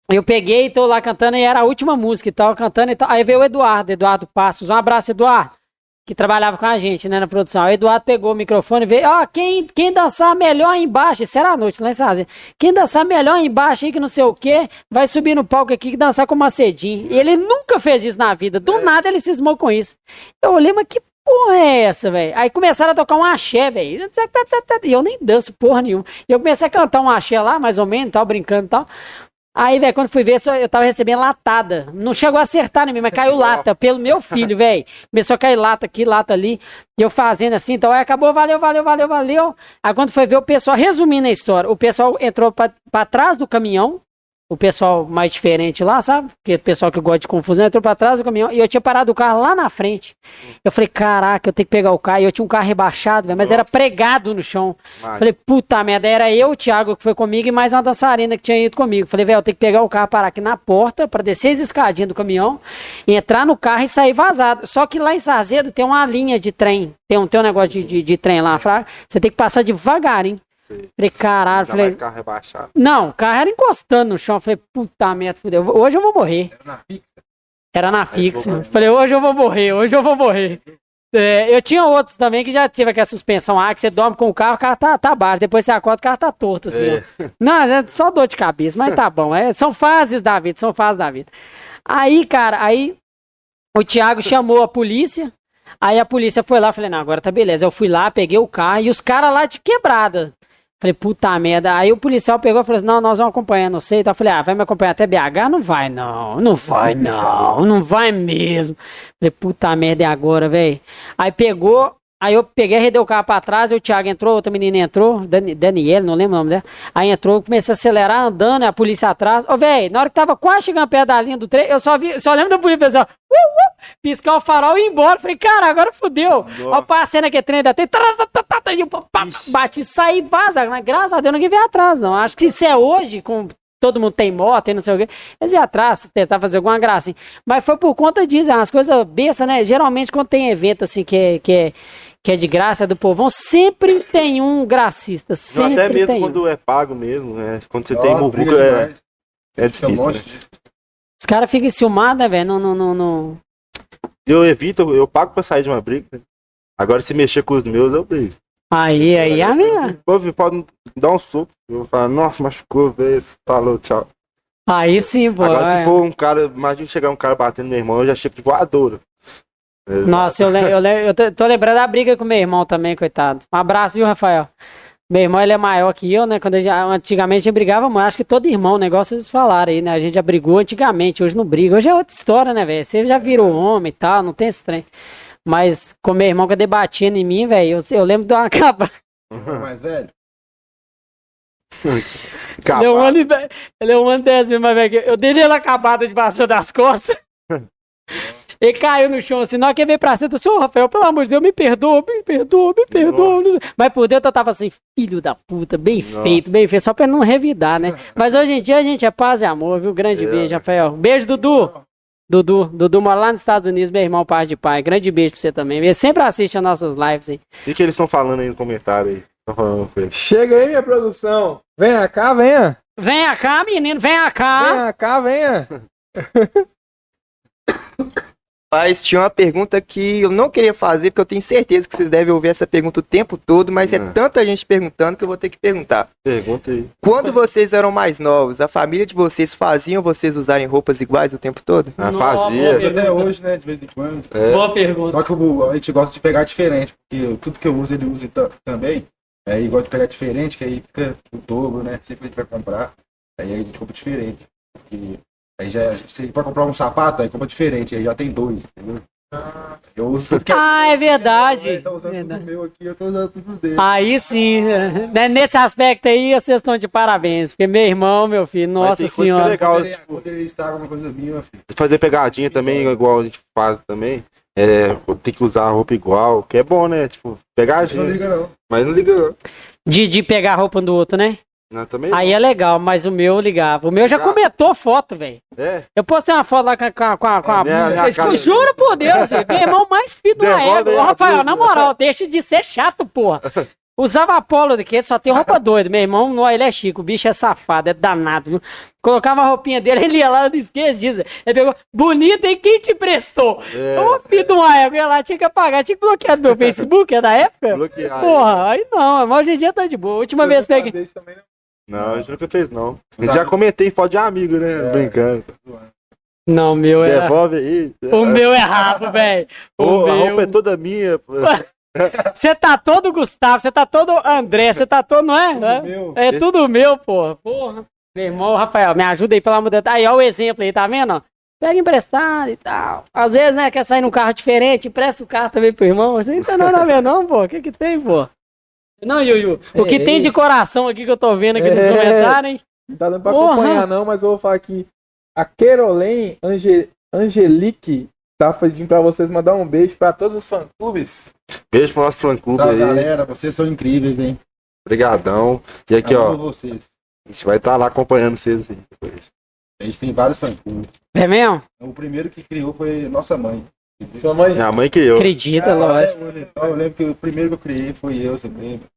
eu peguei e tô lá cantando, e era a última música e tal, cantando e tal. Aí veio o Eduardo Passos. Um abraço, Eduardo, que trabalhava com a gente, né, na produção. O Eduardo pegou o microfone e veio, quem dançar melhor aí embaixo, isso era à noite, lá em Sarzedo, quem dançar melhor aí embaixo aí que não sei o quê, vai subir no palco aqui que dançar com o Macedinho. E ele nunca fez isso na vida, do nada ele cismou com isso. Eu olhei, mas que porra é essa, velho? Aí começaram a tocar um axé, velho, e eu nem danço porra nenhuma. E eu comecei a cantar um axé lá, mais ou menos, tal, brincando e tal. Aí, velho, quando fui ver, eu tava recebendo latada. Não chegou a acertar em mim, mas caiu lata pelo meu filho, velho. Começou a cair lata aqui, lata ali. E eu fazendo assim, então aí acabou, valeu. Aí quando foi ver o pessoal, resumindo a história, o pessoal entrou pra trás do caminhão. O pessoal mais diferente lá, sabe? Porque o pessoal que gosta de confusão entrou pra trás do caminhão. E eu tinha parado o carro lá na frente. Eu falei, caraca, eu tenho que pegar o carro. E eu tinha um carro rebaixado, velho, mas era pregado no chão. Mano. Falei, puta merda, era eu, o Thiago, que foi comigo, e mais uma dançarina que tinha ido comigo. Falei, velho, eu tenho que pegar o carro, parar aqui na porta, pra descer as escadinhas do caminhão, entrar no carro e sair vazado. Só que lá em Sarzedo tem uma linha de trem. Tem um negócio de trem lá, fraco. Você tem que passar devagarinho. Falei, caralho, falei. Carro rebaixado. Não, o carro era encostando no chão. Falei, puta merda, fudeu. Hoje eu vou morrer. Era na fixa. Falei, hoje eu vou morrer. É, eu tinha outros também que já tive aquela suspensão. Que você dorme com o carro tá baixo. Depois você acorda, o carro tá torto, assim. É. Não, é só dor de cabeça, mas tá bom. São fases da vida. Aí, cara, o Thiago chamou a polícia. Aí a polícia foi lá, falei, não, agora tá beleza. Eu fui lá, peguei o carro e os caras lá de quebrada. Falei, puta merda. Aí o policial pegou e falou assim, não, nós vamos acompanhar, não sei. Então eu falei, vai me acompanhar até BH? Não vai mesmo. Falei, puta merda, é agora, velho. Aí pegou, aí eu peguei, arredei o carro pra trás, o Thiago entrou, outra menina entrou, Daniela, não lembro o nome dela. Aí entrou, comecei a acelerar, andando, a polícia atrás. Velho, na hora que tava quase chegando perto da linha do trem, eu só lembro da polícia, pessoal, piscar o farol e ir embora. Falei, cara, agora fodeu. Ó, passei naquele trem da bati, saí, vaza. Mas graças a Deus ninguém veio atrás, não. Acho que isso é hoje, com todo mundo tem moto e não sei o quê. Eles iam atrás, tentar fazer alguma graça, assim. Mas foi por conta disso, umas coisas bestas, né? Geralmente quando tem evento assim que é de graça, é do povão, sempre tem um gracista. Sempre não, até mesmo tem quando é pago mesmo, né? Quando você tem muvuca, é difícil, né? Os caras ficam enciumados, né, velho? Não. Eu evito, eu pago pra sair de uma briga. Agora se mexer com os meus, eu brigo. Aí, amiga. Você pode dar um soco. Eu vou falar, nossa, machucou, velho. Falou, tchau. Aí sim, pô. Agora, se for um cara, imagina chegar um cara batendo no meu irmão, eu já chego de voadora. Nossa, eu tô lembrando da briga com meu irmão também, coitado. Um abraço, viu, Rafael? Meu irmão, ele é maior que eu, né? Quando antigamente eu brigava, mas acho que todo irmão, o negócio vocês falaram aí, né? A gente já brigou antigamente, hoje não briga. Hoje é outra história, né, velho? Você já virou homem e tal, não tem esse trem. Mas com meu irmão que eu debatia em mim, velho, eu lembro de uma capa. Mais velho? Ele é um ano 10 mesmo, mas, velho, eu dei ele acabada debaixo das costas. Ele caiu no chão assim, não, quem veio pra cima, eu sou Rafael, pelo amor de Deus, me perdoa. Nossa. Mas por dentro eu tava assim, filho da puta, bem feito, só pra não revidar, né? Mas hoje em dia a gente é paz e amor, viu? Grande beijo, Rafael. Beijo, Dudu mora lá nos Estados Unidos, meu irmão, pai de pai. Grande beijo pra você também. Ele sempre assiste as nossas lives aí. O que eles estão falando aí no comentário aí? Chega aí, minha produção. Venha cá. Venha cá, menino, venha cá. Mas tinha uma pergunta que eu não queria fazer, porque eu tenho certeza que vocês devem ouvir essa pergunta o tempo todo, mas é tanta gente perguntando que eu vou ter que perguntar. Pergunta aí. Quando vocês eram mais novos, a família de vocês faziam vocês usarem roupas iguais o tempo todo? Ah, fazia. Até hoje, né? De vez em quando. É. Boa pergunta. Só que a gente gosta de pegar diferente, porque tudo que eu uso, ele usa também. Aí gosta de pegar diferente, que aí fica o dobro, né? Sempre a gente vai comprar, aí a gente compra diferente. Porque... Aí já, você vai comprar um sapato, aí compra diferente, aí já tem dois, entendeu? Eu uso tudo que é verdade. Ele tá usando tudo meu aqui, eu tô usando tudo dele. Aí sim, nesse aspecto aí, vocês estão de parabéns, porque meu irmão, meu filho, nossa senhora. Legal, poderia estar alguma coisa minha, meu filho. Fazer pegadinha também, igual a gente faz também, tem que usar a roupa igual, que é bom, né? Tipo, pegadinha. Mas não liga não. De pegar a roupa um do outro, né? Não, aí não. É legal, mas o meu ligava. O meu já comentou foto, velho. É. Eu postei uma foto lá com a juro por Deus, velho. Meu irmão mais filho da égua. Rafael, na moral, deixa de ser chato, porra. Usava a polo daqui, só tem roupa doida. Meu irmão, não, ele é chico, o bicho é safado, é danado, viu? Colocava a roupinha dele, ele ia lá, eu não esqueço disso. Ele pegou, bonita, hein? Quem te emprestou? Ô, filho de uma égua, ia lá, tinha que apagar, tinha que bloquear do meu Facebook, é da época? Bloquear. Porra, aí não, mas hoje em dia tá de boa. Última vez peguei. Não, a gente nunca fez, não. Já comentei foto de amigo, né? Brincando. Não, o meu é... Devolve aí. O meu é rabo, velho. A roupa é toda minha. Você tá todo Gustavo, você tá todo André, você tá todo... Não é? Tudo meu. É tudo meu, porra. Porra. Meu irmão, Rafael, me ajuda aí, pelo amor de Deus. Aí, ó o exemplo aí, tá vendo? Pega emprestado e tal. Às vezes, né, quer sair num carro diferente, empresta o carro também pro irmão. Você não tá nada vendo, não, pô. O que que tem, pô? Não, Yuyu, o que tem de coração aqui que eu tô vendo aqui nos comentários, hein? Não tá dando pra acompanhar não, mas eu vou falar aqui. A Carolyn Angelique tá pedindo pra vocês mandar um beijo pra todos os fã-clubes. Beijo pro nosso fã-clube aí. Galera, vocês são incríveis, hein? Obrigadão. E aqui, ó, vocês. A gente vai estar lá acompanhando vocês aí depois. A gente tem vários fã-clubes. É mesmo? O primeiro que criou foi nossa mãe. Sua mãe? Minha mãe criou. Acredita, lógico. Eu lembro que o primeiro que eu criei foi eu, você lembra?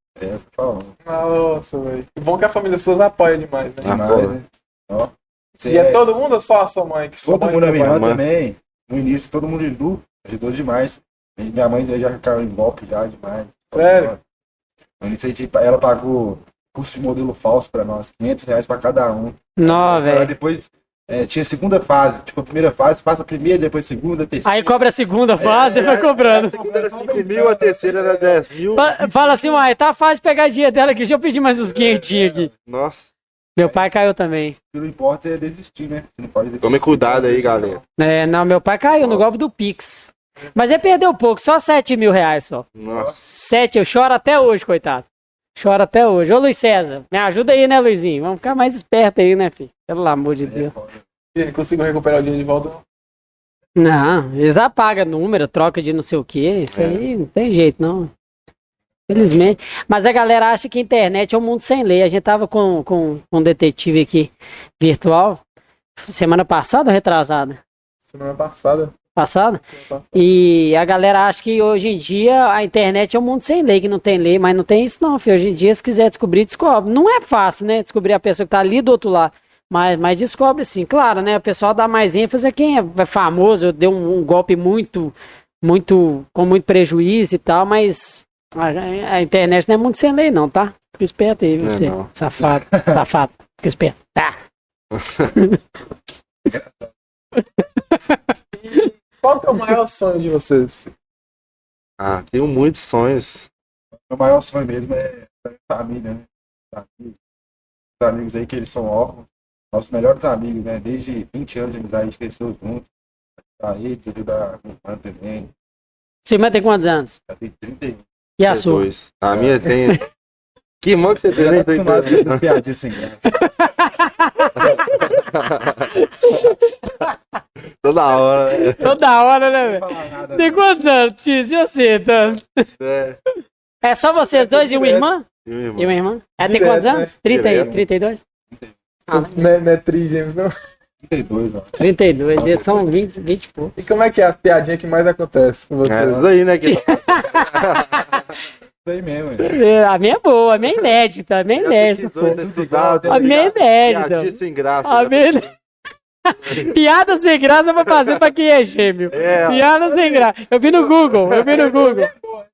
Nossa, velho. Que bom que a família suas apoia demais, né? Demais, né? Ó. E é todo mundo ou só a sua mãe? Que sua todo mãe mundo é minha irmã também. No início, todo mundo ajudou demais. Minha mãe já caiu em golpe já demais. Sério? No início, ela pagou curso de modelo falso pra nós, R$500 pra cada um. Não, velho. Depois... tinha segunda fase, tipo a primeira fase, passa a primeira, depois a segunda, terceira. Aí cobra a segunda fase e vai cobrando. A segunda era 5.000, a terceira era 10.000. Fala assim, uai, tá fácil pegar a dia dela aqui, deixa eu pedir mais uns quentinhos aqui. Nossa. Meu pai caiu também. O que não importa é desistir, né? Você não pode desistir. Tome cuidado aí, galera. Não, meu pai caiu no golpe do Pix. Mas ele perdeu pouco, só R$7.000 só. Nossa. 7, eu choro até hoje, coitado. Chora até hoje. Ô, Luiz César, me ajuda aí, né, Luizinho? Vamos ficar mais esperto aí, né, filho? Pelo amor de Deus. Ele conseguiu recuperar o dinheiro de volta? Não, eles apagam número, troca de não sei o quê. Isso aí não tem jeito, não. Felizmente. Mas a galera acha que a internet é um mundo sem lei. A gente tava com um detetive aqui virtual semana passada ou retrasada? Semana passada. E a galera acha que hoje em dia a internet é um mundo sem lei, que não tem lei, mas não tem isso não, filho. Hoje em dia, se quiser descobrir, descobre. Não é fácil, né? Descobrir a pessoa que tá ali do outro lado. Mas descobre sim. Claro, né? O pessoal dá mais ênfase a quem é famoso, deu um golpe muito, muito, com muito prejuízo e tal, mas A internet não é muito sem lei, não, tá? Fica esperto aí, você. Não. Safado, safado. Fica esperto. Tá. Qual que é o maior sonho de vocês? Ah, tenho muitos sonhos. Meu maior sonho mesmo é da família, né? Os amigos aí que eles são órfãos. Nossos melhores amigos, né? Desde 20 anos de amizade, a gente cresceu junto. Aí, tudo da minha irmã também. Sua irmã tem quantos anos? Eu tenho 31. E a sua? A minha tem... Que irmã que você tem? Eu tenho mais de piadinha sem graça. Toda hora, né? Toda hora, né, velho? Tem quantos anos, tio? E você, tanto? É. É só vocês dois e uma irmã? E uma irmã? Ela tem quantos anos? 30, 32? Não é trigêmeos, não. 32, ó. 32, eles são 20 e poucos. E como é que é as piadinhas que mais acontecem com vocês? É, isso aí, né? Que... Aí mesmo, a minha é boa, a minha é inédita, a minha é inédita. A minha é inédita. Piada sem graça. Piada sem graça pra fazer pra quem é gêmeo. É, piada sem graça. Eu vi no Google.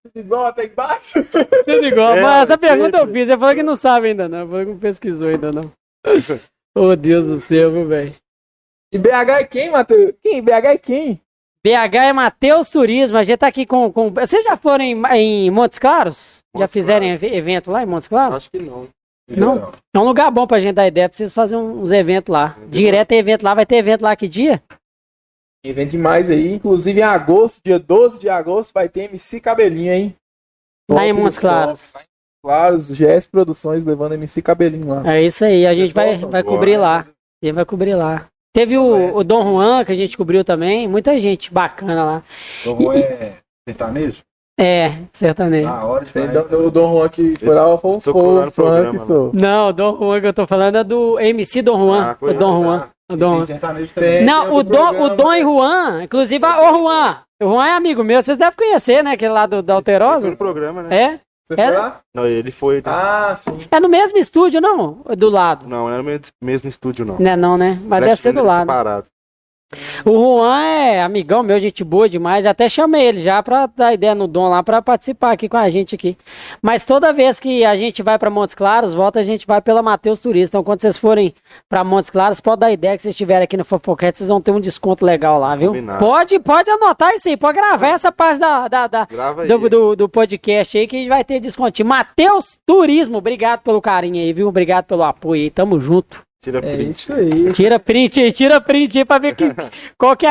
Tudo igual até embaixo? Tudo igual, é, mas essa pergunta eu fiz. Você falou que não sabe ainda não, falou que não pesquisou ainda não. Oh, Deus do céu, meu velho. E BH é quem, Matheus? Quem? BH é quem? BH é Matheus Turismo, a gente tá aqui com... Vocês já foram em Montes Claros? Já fizeram evento lá em Montes Claros? Acho que não. Não? É um lugar bom pra gente dar ideia, pra vocês fazerem uns eventos lá. Direto é evento lá, vai ter evento lá que dia? Evento demais aí, inclusive em agosto, dia 12 de agosto, vai ter MC Cabelinho, hein? Lá em Montes Claros. Claro, os GS Produções levando MC Cabelinho lá. É isso aí, a gente vai cobrir lá. A gente vai cobrir lá. Teve o Dom Juan, que a gente cobriu também. Muita gente bacana lá. Dom Juan é sertanejo? É, sertanejo. Ah, hora de o Dom Juan que foi lá, foi um fofo. Não, o Dom Juan que eu tô falando é do MC Dom Juan. Ah, o Dom Juan. O Dom Juan. Não, o Dom e Juan, inclusive, ô Juan. O Juan é amigo meu, vocês devem conhecer, né? Aquele lá da Alterosa. Foi no programa, né? É. Você foi lá? Não, ele foi. Ah, sim. É no mesmo estúdio, não? Do lado. Não, não é no mesmo estúdio, não. Não é não, né? Mas deve ser do lado. Separado. O Juan é amigão meu, gente boa demais. Até chamei ele já pra dar ideia no Dom lá, pra participar aqui com a gente aqui. Mas toda vez que a gente vai pra Montes Claros, volta a gente vai pela Matheus Turista. Então quando vocês forem pra Montes Claros, pode dar ideia que vocês estiverem aqui no Fofocast, vocês vão ter um desconto legal lá, viu? Combinado. Pode anotar isso aí, pode gravar essa parte do podcast aí que a gente vai ter descontinho. Matheus Turismo, obrigado pelo carinho aí, viu? Obrigado pelo apoio aí, tamo junto. Tira print. É isso aí. Tira print aí pra ver qual que é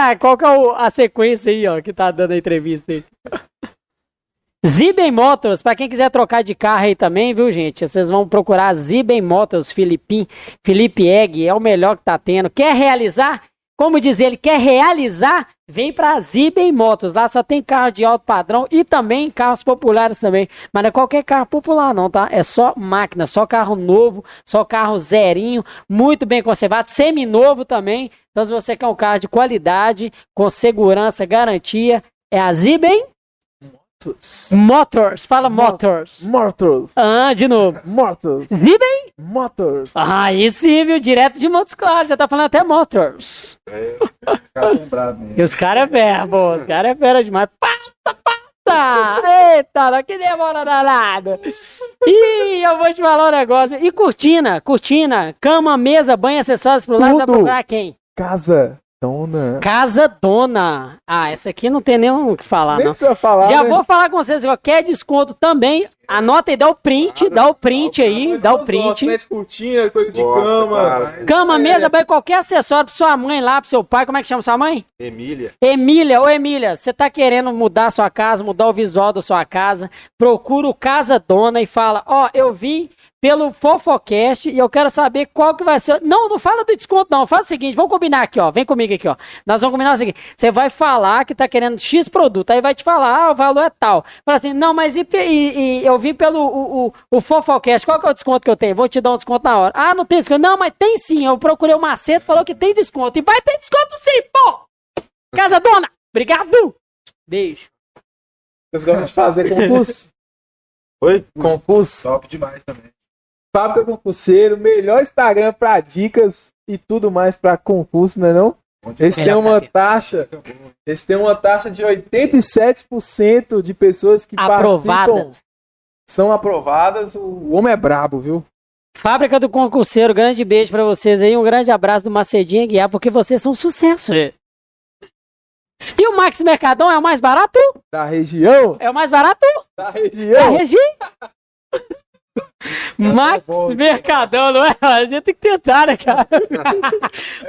a sequência aí, ó, que tá dando a entrevista aí. Zibem Motors, pra quem quiser trocar de carro aí também, viu, gente? Vocês vão procurar Zibem Motors, Felipe Egg, é o melhor que tá tendo. Quer realizar? Como diz ele, quer realizar? Vem pra Zibem Motors, lá só tem carro de alto padrão e também carros populares também. Mas não é qualquer carro popular não, tá? É só máquina, só carro novo, só carro zerinho, muito bem conservado, seminovo também. Então se você quer um carro de qualidade, com segurança, garantia, é a Zibem Motors. Fala Motors. Motors. Ah, de novo. Motors. Zibem Motors. Ah, esse, viu? Direto de Montes Claros. Já tá falando até Motors. É, os caras é verbo. Os caras é fera demais. Pata! Eita, que demora danada. E eu vou te falar um negócio. E cortina, cama, mesa, banho, acessórios pro lado. Você vai procurar quem? Casa Dona. Ah, essa aqui não tem nem o que falar, nem não. Precisa falar, já, né? Vou falar com vocês, qualquer desconto também, anota e dá o print aí. Né, de cortina, coisa de cama, mesa, banho, qualquer acessório pra sua mãe lá, pro seu pai, como é que chama sua mãe? Emília, você tá querendo mudar a sua casa, mudar o visual da sua casa, procura o Casa Dona e fala, eu vi... pelo Fofocast, e eu quero saber qual que vai ser... Não fala do desconto não, faz o seguinte, vamos combinar aqui, ó, vem comigo aqui, ó, nós vamos combinar o seguinte, você vai falar que tá querendo X produto, aí vai te falar, o valor é tal, fala assim, não, mas e eu vim pelo o Fofocast, qual que é o desconto que eu tenho? Vou te dar um desconto na hora. Ah, não tem desconto? Não, mas tem sim, eu procurei o Macedo, falou que tem desconto, e vai ter desconto sim, pô! Casa Dona, obrigado! Beijo. Vocês gostam de fazer concurso? Oi? Concurso? Top demais também. Fábrica Concurseiro, melhor Instagram para dicas e tudo mais para concurso, não é não? Eles têm uma taxa de 87% de pessoas que aprovadas. Participam são aprovadas. O homem é brabo, viu? Fábrica do Concurseiro, grande beijo pra vocês aí, um grande abraço do Macedinho Aguiar, porque vocês são um sucesso. E o Max Mercadão é o mais barato? Da região? É o mais barato? Da região? Da região? Max Mercadão, não é? A gente tem que tentar, né, cara?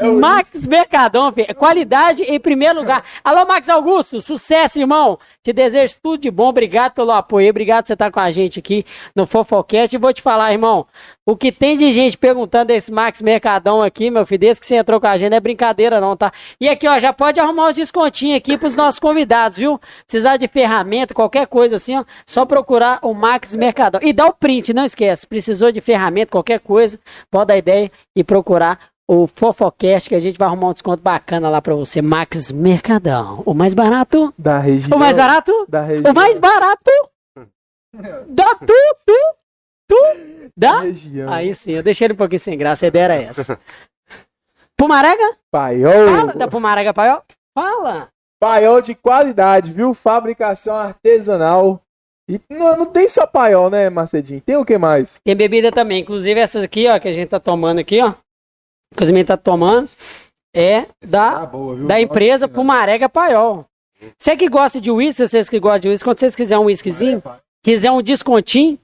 É Max Mercadão, filho. Qualidade em primeiro lugar. Alô, Max Augusto, sucesso, irmão. Te desejo tudo de bom, obrigado pelo apoio, obrigado por você estar com a gente aqui no Fofocast. E vou te falar, irmão, o que tem de gente perguntando desse Max Mercadão aqui, meu filho, desde que você entrou com a gente, não é brincadeira não, tá? E aqui, ó, já pode arrumar uns descontinhos aqui pros nossos convidados, viu? Precisar de ferramenta, qualquer coisa assim, ó, só procurar o Max Mercadão. E dá o print, não esquece, precisou de ferramenta, qualquer coisa, pode dar ideia e procurar o Fofocast, que a gente vai arrumar um desconto bacana lá pra você. Max Mercadão, o mais barato da região. O mais barato? Da região. O mais barato da da região. Aí sim, eu deixei ele um pouquinho sem graça, a ideia era essa. Pumarega Paiol. Fala da Pumarega Paiol. Fala. Paiol de qualidade, viu? Fabricação artesanal. E não tem só Paiol, né, Macedinho? Tem o que mais? Tem bebida também, inclusive essas aqui, ó, que a gente tá tomando aqui, ó. Que a gente tá tomando é da empresa Pumarega Paiol. Você que gosta de uísque, vocês que gostam de uísque, quando vocês quiserem um uísquezinho, quiser um descontinho,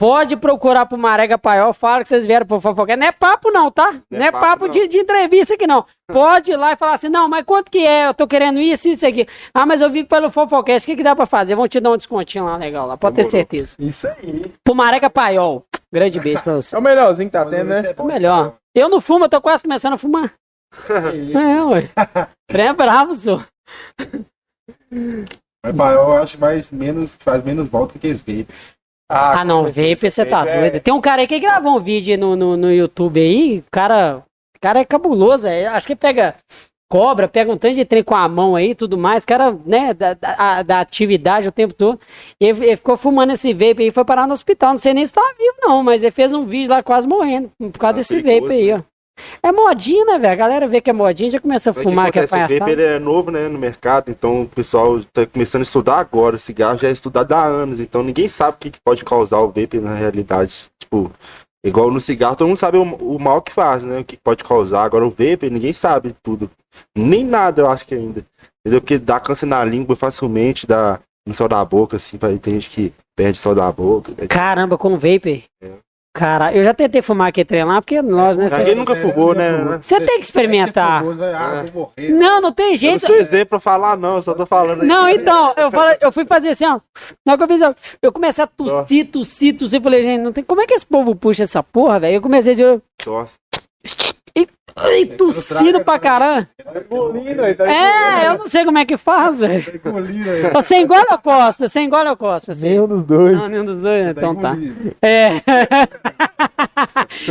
pode procurar Pumarega Paiol, fala que vocês vieram pro Fofoca. Não é papo não, tá? Não é papo de entrevista aqui não. Pode ir lá e falar assim, não, mas quanto que é? Eu tô querendo isso aqui. Ah, mas eu vi pelo Fofocast, o que dá pra fazer? Vão te dar um descontinho lá, legal, lá, pode ter certeza. Isso aí. Pumarega Paiol, grande beijo pra você. É o melhorzinho que tá tendo, né? É o melhor. Eu não fumo, eu tô quase começando a fumar. É, ué. É bravo, senhor. Mas Paiol eu acho faz menos volta que esse vape. Ah, não, vape, você tá doido. Tem um cara aí que gravou um vídeo no YouTube aí, o cara é cabuloso, acho que pega cobra, pega um tanto de trem com a mão aí, tudo mais, cara, né, da atividade o tempo todo, e ele ficou fumando esse vape aí, foi parar no hospital, não sei nem se tá vivo não, mas ele fez um vídeo lá quase morrendo, por causa desse vape aí, ó. É modinha, né, velho? A galera vê que é modinha, já começa a fumar, que é palhaçada. Esse vape, ele é novo, né, no mercado, então o pessoal tá começando a estudar agora. O cigarro já é estudado há anos, então ninguém sabe o que pode causar o vape na realidade. Tipo, igual no cigarro, todo mundo sabe o mal que faz, né, o que pode causar. Agora o vape, ninguém sabe tudo, nem nada, eu acho que ainda. Entendeu? Porque dá câncer na língua facilmente, dá no sol da boca, assim, tem gente que perde o sol da boca. Caramba, com o vape? É. Cara, eu já tentei fumar aquele trem lá, porque nós, né? Ninguém nunca fumou, né? Você tem que experimentar. Não tem jeito. Eu não sei pra falar, não, eu só tô falando. Não, então, eu fui fazer assim, ó. Na hora que eu fiz, eu comecei a tossir, falei, gente, não tem... Como é que esse povo puxa essa porra, velho? Eu comecei de... Nossa. E tossindo pra caramba. É, eu não sei como é que faz, velho. Você engole ou cospe? Você engole ou cospe? Assim? Nenhum dos dois. Não, nenhum dos dois, então tá. É.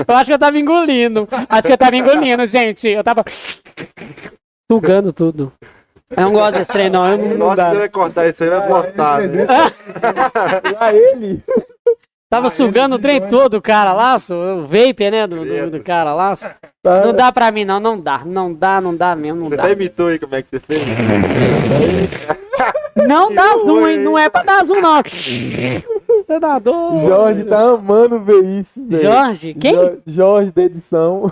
Eu acho que eu tava engolindo. Gente. Eu tava sugando tudo. Eu não gosto desse trem, não. Não dá. Você vai cortar isso aí, vai cortar. Lá ele. Tava sugando o trem todo, o cara lá, o vape, né, do cara lá. Não dá pra mim, não dá mesmo, não dá. Você até imitou aí como é que você fez? Não dá zoom, hein, não é pra dar zoom, não. Você dá dor. Jorge tá amando ver isso. Véio. Jorge? Quem? Jorge da edição.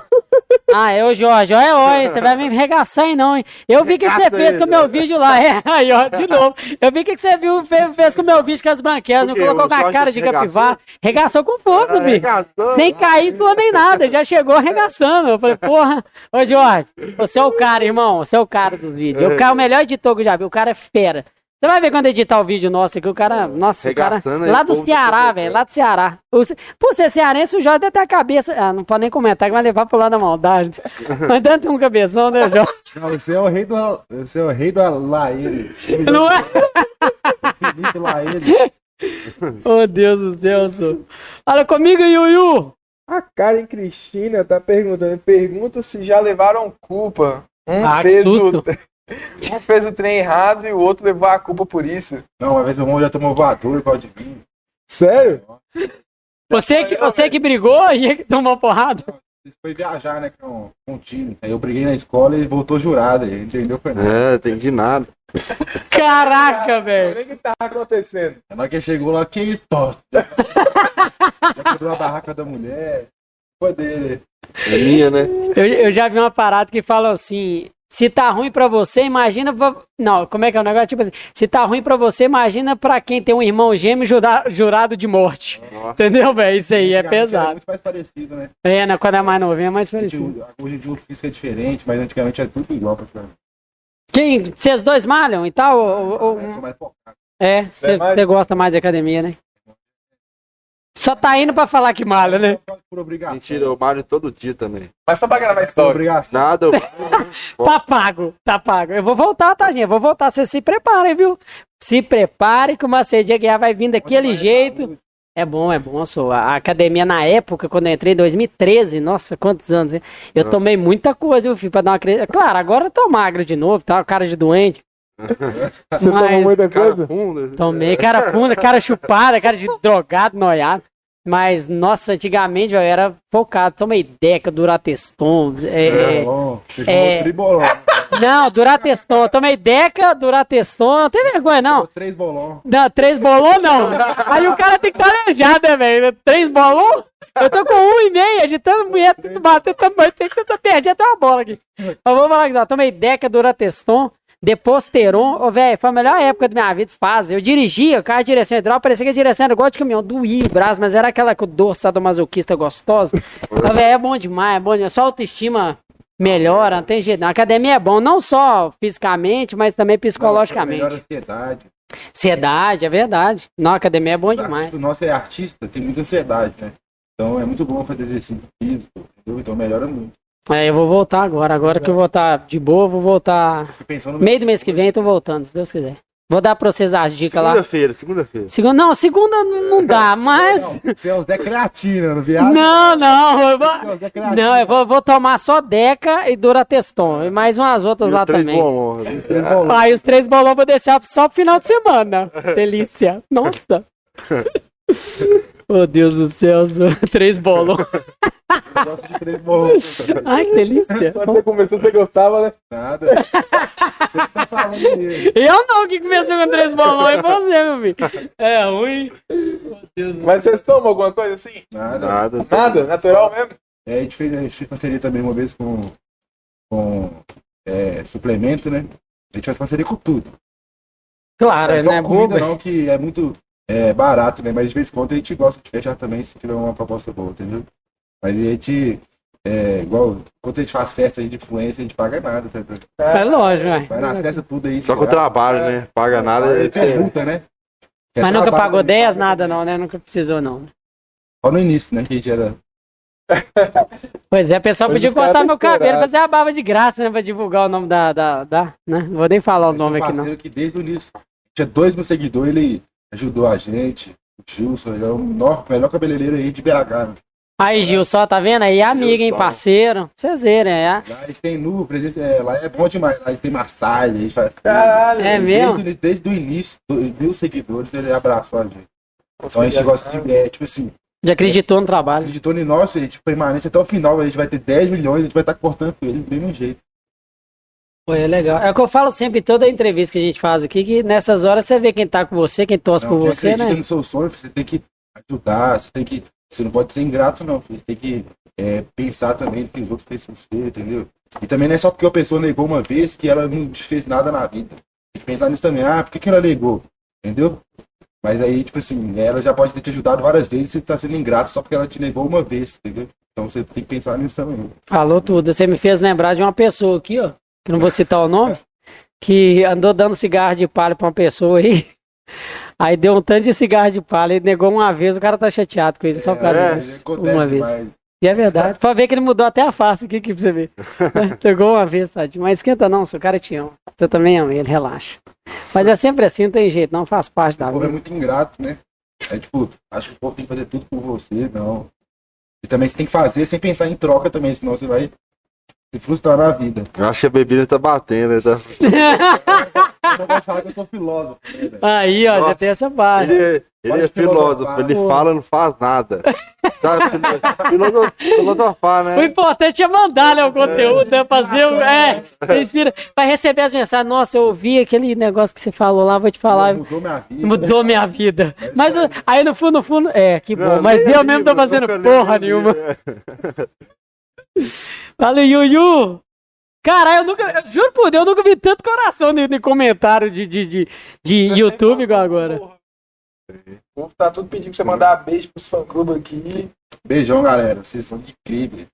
Ah, é o Jorge, olha, você vai me arregaçar aí não, hein? Eu vi o que você fez com o meu vídeo lá, aí ó, de novo. Eu vi o que você fez com o meu vídeo com as branquelas, não colocou com a cara de capivara, arregaçou com força, bicho. Nem cair, nem nada, já chegou arregaçando. Eu falei, porra, ô Jorge, você é o cara, irmão, você é o cara dos vídeos. O cara é o melhor editor que eu já vi, o cara é fera. Você vai ver quando editar o vídeo nosso aqui, o cara... Nossa, o cara... Lá do Ceará, velho, lá do Ceará. Por ser cearense, o Jorge até a cabeça... Ah, não pode nem comentar, que vai levar pro lado da maldade. Mas tanto um cabeção, né, Jorge? Não, você é o rei do... Você é o rei do Laílio. Não é? Felipe Laílio. Oh, Deus do céu, senhor. Fala comigo, Yuyu. A Karen Cristina tá perguntando. Pergunta se já levaram culpa. Que susto. Um fez o trem errado e o outro levou a culpa por isso. Não, uma vez meu irmão já tomou voador por causa de mim. Sério? Você que brigou e que tomou porrada? Ele foi viajar, né, com o time. Aí eu briguei na escola e voltou jurado. Ele entendeu? Foi nada. É, entendi nada. Caraca, velho. O que tava acontecendo? Na hora que chegou lá, que isso? Já quebrou a barraca da mulher. Foi dele. É minha, né? Eu já vi uma parada que fala assim... Se tá ruim pra você, imagina... Não, como é que é o negócio? Tipo assim, se tá ruim pra você, imagina pra quem tem um irmão gêmeo jurado de morte. Nossa. Entendeu, velho? Isso aí é pesado. É muito mais parecido, né? É, né? Quando é mais novinho é mais parecido. Hoje em dia o físico é diferente, mas antigamente era tudo igual pra mim. Quem? Vocês dois malham e tal? Ou... Eu sou mais focado. É, você gosta mais de academia, né? Só tá indo pra falar que malha, né? Por obrigação. Mentira, eu malho todo dia também. Mas só pra gravar história. Nada. Tá pago, tá pago. Eu vou voltar, tá, gente? Eu vou voltar. Vocês se preparem, viu? Se preparem que o Macedinho Aguiar vai vir daquele jeito. É bom, sou. A academia na época, quando eu entrei em 2013, nossa, quantos anos, hein? Eu tomei muita coisa, viu, filho, pra dar uma crescida. Claro, agora eu tô magro de novo, tá? Cara de doente. Você tomou muita coisa? Tomei, cara funda, cara chupada, cara de drogado, noiado. Mas, nossa, antigamente eu era focado. Tomei Deca, Durateston. Não, Durateston. Tomei Deca, Durateston. Não tem vergonha, não. Três bolão. Não, três bolão não. Aí o cara tem que estar aleijado, né, velho? Três bolão? Eu tô com 1,5, de tanta mulher, tenta bater, tenta perder até uma bola aqui. Mas vamos falar aqui, ó. Tomei Deca, Durateston. Deposteron, oh, velho, foi a melhor época da minha vida, fase. Eu dirigia, o carro de direção hidráulica, parecia que a direção era igual de caminhão, doía o braço, mas era aquela com dor sadomasoquista gostosa. Oh, véio, é bom demais, é bom demais. Só a autoestima melhora, não tem jeito. A academia é bom, não só fisicamente, mas também psicologicamente. Melhora a ansiedade. Ansiedade, é verdade. Não, a academia é bom demais. O nosso é artista, tem muita ansiedade, né? Então é muito bom fazer exercício físico, entendeu? Então melhora muito. É, eu vou voltar agora. Agora que eu vou estar de boa, vou voltar. Meio do mês que vem, eu tô voltando, se Deus quiser. Vou dar pra vocês as dicas lá. Segunda-feira. Não, segunda não dá, mas. Você é os Zé Creatina, não viado? Não, eu vou tomar só Deca e Durateston. E mais umas outras e lá também. Aí os três bolões eu vou deixar só pro final de semana. Delícia. Nossa. Oh, Deus do céu, três bolões. Eu gosto de três bolões. Ai, que delícia. Quando você começou, você gostava, né? Nada. Você tá falando mesmo. Eu não, que começou com três bolões é você, meu filho. É ruim. Oh, Deus. Mas vocês tomam alguma coisa assim? Nada. Nada? Natural mesmo? É, a gente fez parceria também uma vez com suplemento, né? A gente faz parceria com tudo. Claro, é, né? Comida não, que é muito barato, né? Mas de vez em quando a gente gosta de fechar também se tiver uma proposta boa, entendeu? Mas a gente, igual, quando a gente faz festa de influência, a gente paga nada, sabe? É lógico, velho. Vai nas festas tudo aí. Só que o trabalho, né? Paga nada. É multa, né? Mas nunca pagou 10, nada não, né? Nunca precisou, não. Só no início, né? Que a gente era... Pois é, o pessoal podia cortar meu cabelo, fazer a barba de graça, né? Pra divulgar o nome né? Não vou nem falar o nome aqui, não. Que desde o início, tinha 2 mil seguidores, ele ajudou a gente. O Gilson, ele é o melhor cabeleireiro aí de BH, né? Aí, Gil, só, tá vendo? Aí, amiga, hein, parceiro? Pra vocês verem, né? Lá a gente tem nu, presença, lá é bom demais. Lá a gente tem massagem, a gente faz... Caralho, é mesmo? Desde o início, 2 mil seguidores, ele abraçou a gente. Então a gente gosta de... tipo assim... Já acreditou no trabalho. Acreditou em nós, gente permanece até o final. A gente vai ter 10 milhões, a gente vai estar cortando ele do mesmo jeito. Pô, é legal. É o que eu falo sempre em toda entrevista que a gente faz aqui, que nessas horas você vê quem tá com você, quem torce por você, né? Quem acredita no seu sonho, você tem que ajudar, você tem que... Você não pode ser ingrato, não. Você tem que pensar também no que os outros fez com você, entendeu? E também não é só porque a pessoa negou uma vez que ela não fez nada na vida. Tem que pensar nisso também. Ah, por que ela negou? Entendeu? Mas aí, tipo assim, ela já pode ter te ajudado várias vezes e você tá sendo ingrato só porque ela te negou uma vez, entendeu? Então você tem que pensar nisso também. Falou tudo. Você me fez lembrar de uma pessoa aqui, ó, que não vou citar o nome, que andou dando cigarro de palha pra uma pessoa aí. Aí deu um tanto de cigarro de palha, ele negou uma vez, o cara tá chateado com ele, só por causa disso, uma vez. Demais. E é verdade, pra ver que ele mudou até a face aqui, pra você ver. Negou uma vez, tadinho, mas esquenta não, seu cara te ama, você também ama ele, relaxa. Mas é sempre assim, não tem jeito, não faz parte da vida. O povo é muito ingrato, né? É tipo, acho que o povo tem que fazer tudo por você, não. E também você tem que fazer sem pensar em troca também, senão você vai se frustrar na vida. Eu acho que a bebida tá batendo, né? Tá... Eu não posso falar que eu sou filósofo. Né, aí, ó, nossa, já tem essa parte. Ele, Ele é filósofo, ele fala, não faz nada. Sabe? Filosofar, né? O importante é mandar, né, o conteúdo, né? Fazer o... É, você inspira. Vai receber as mensagens. Nossa, eu ouvi aquele negócio que você falou lá, vou te falar. Mudou minha vida. Mudou minha vida. Mas aí no fundo, é, que bom. Mas eu mesmo tô fazendo porra nenhuma. Valeu, Yuyu! Caralho, eu juro por Deus, eu nunca vi tanto coração de comentário de YouTube igual agora. Porra. O povo tá tudo pedindo pra você mandar beijo pros fã-clubes aqui. Beijão, galera. Vocês são incríveis.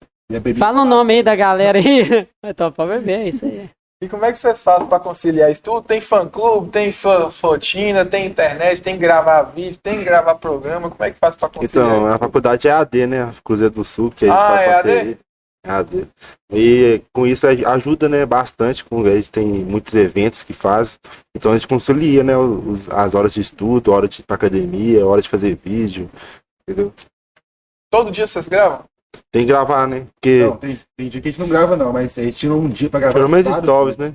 Fala o nome aí da galera aí. Vai topar beber, é isso aí. E como é que vocês fazem pra conciliar isso tudo? Tem fã-clube, tem sua rotina, tem internet, tem gravar vídeo, tem gravar programa. Como é que faz pra conciliar isso? Então, a faculdade é AD, né? Cruzeiro do Sul, que a gente faz parceria. AD. E com isso ajuda, né, bastante. A gente tem muitos eventos que faz, então a gente concilia, né, as horas de estudo, hora de ir pra academia, hora de fazer vídeo, entendeu? Todo dia vocês gravam? Tem que gravar, né? Porque... Não, tem dia que a gente não grava não, mas a gente tira um dia pra gravar. Pelo menos stories, né?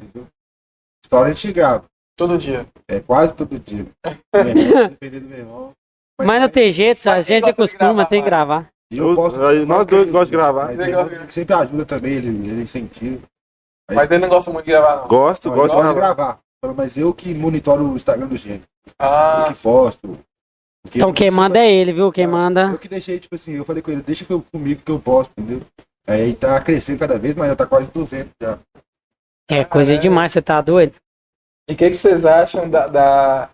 Stories a gente grava. Todo dia? É, quase todo dia. Dependendo do meu irmão. Mas não tem jeito, a gente acostuma, tem que gravar. Nós dois gostamos de gravar. Ele sempre ajuda também, ele incentiva. Mas ele não gosta muito de gravar, não. Gosto de gravar. Mas eu que monitoro o Instagram do Gêmeo. Eu que posto. Então quem manda é ele, viu? Quem manda. Eu que deixei, tipo assim, eu falei com ele, deixa comigo que eu posto, entendeu? Aí tá crescendo cada vez, mas já tá quase 200 já. É coisa demais, você tá doido? E o que vocês acham da...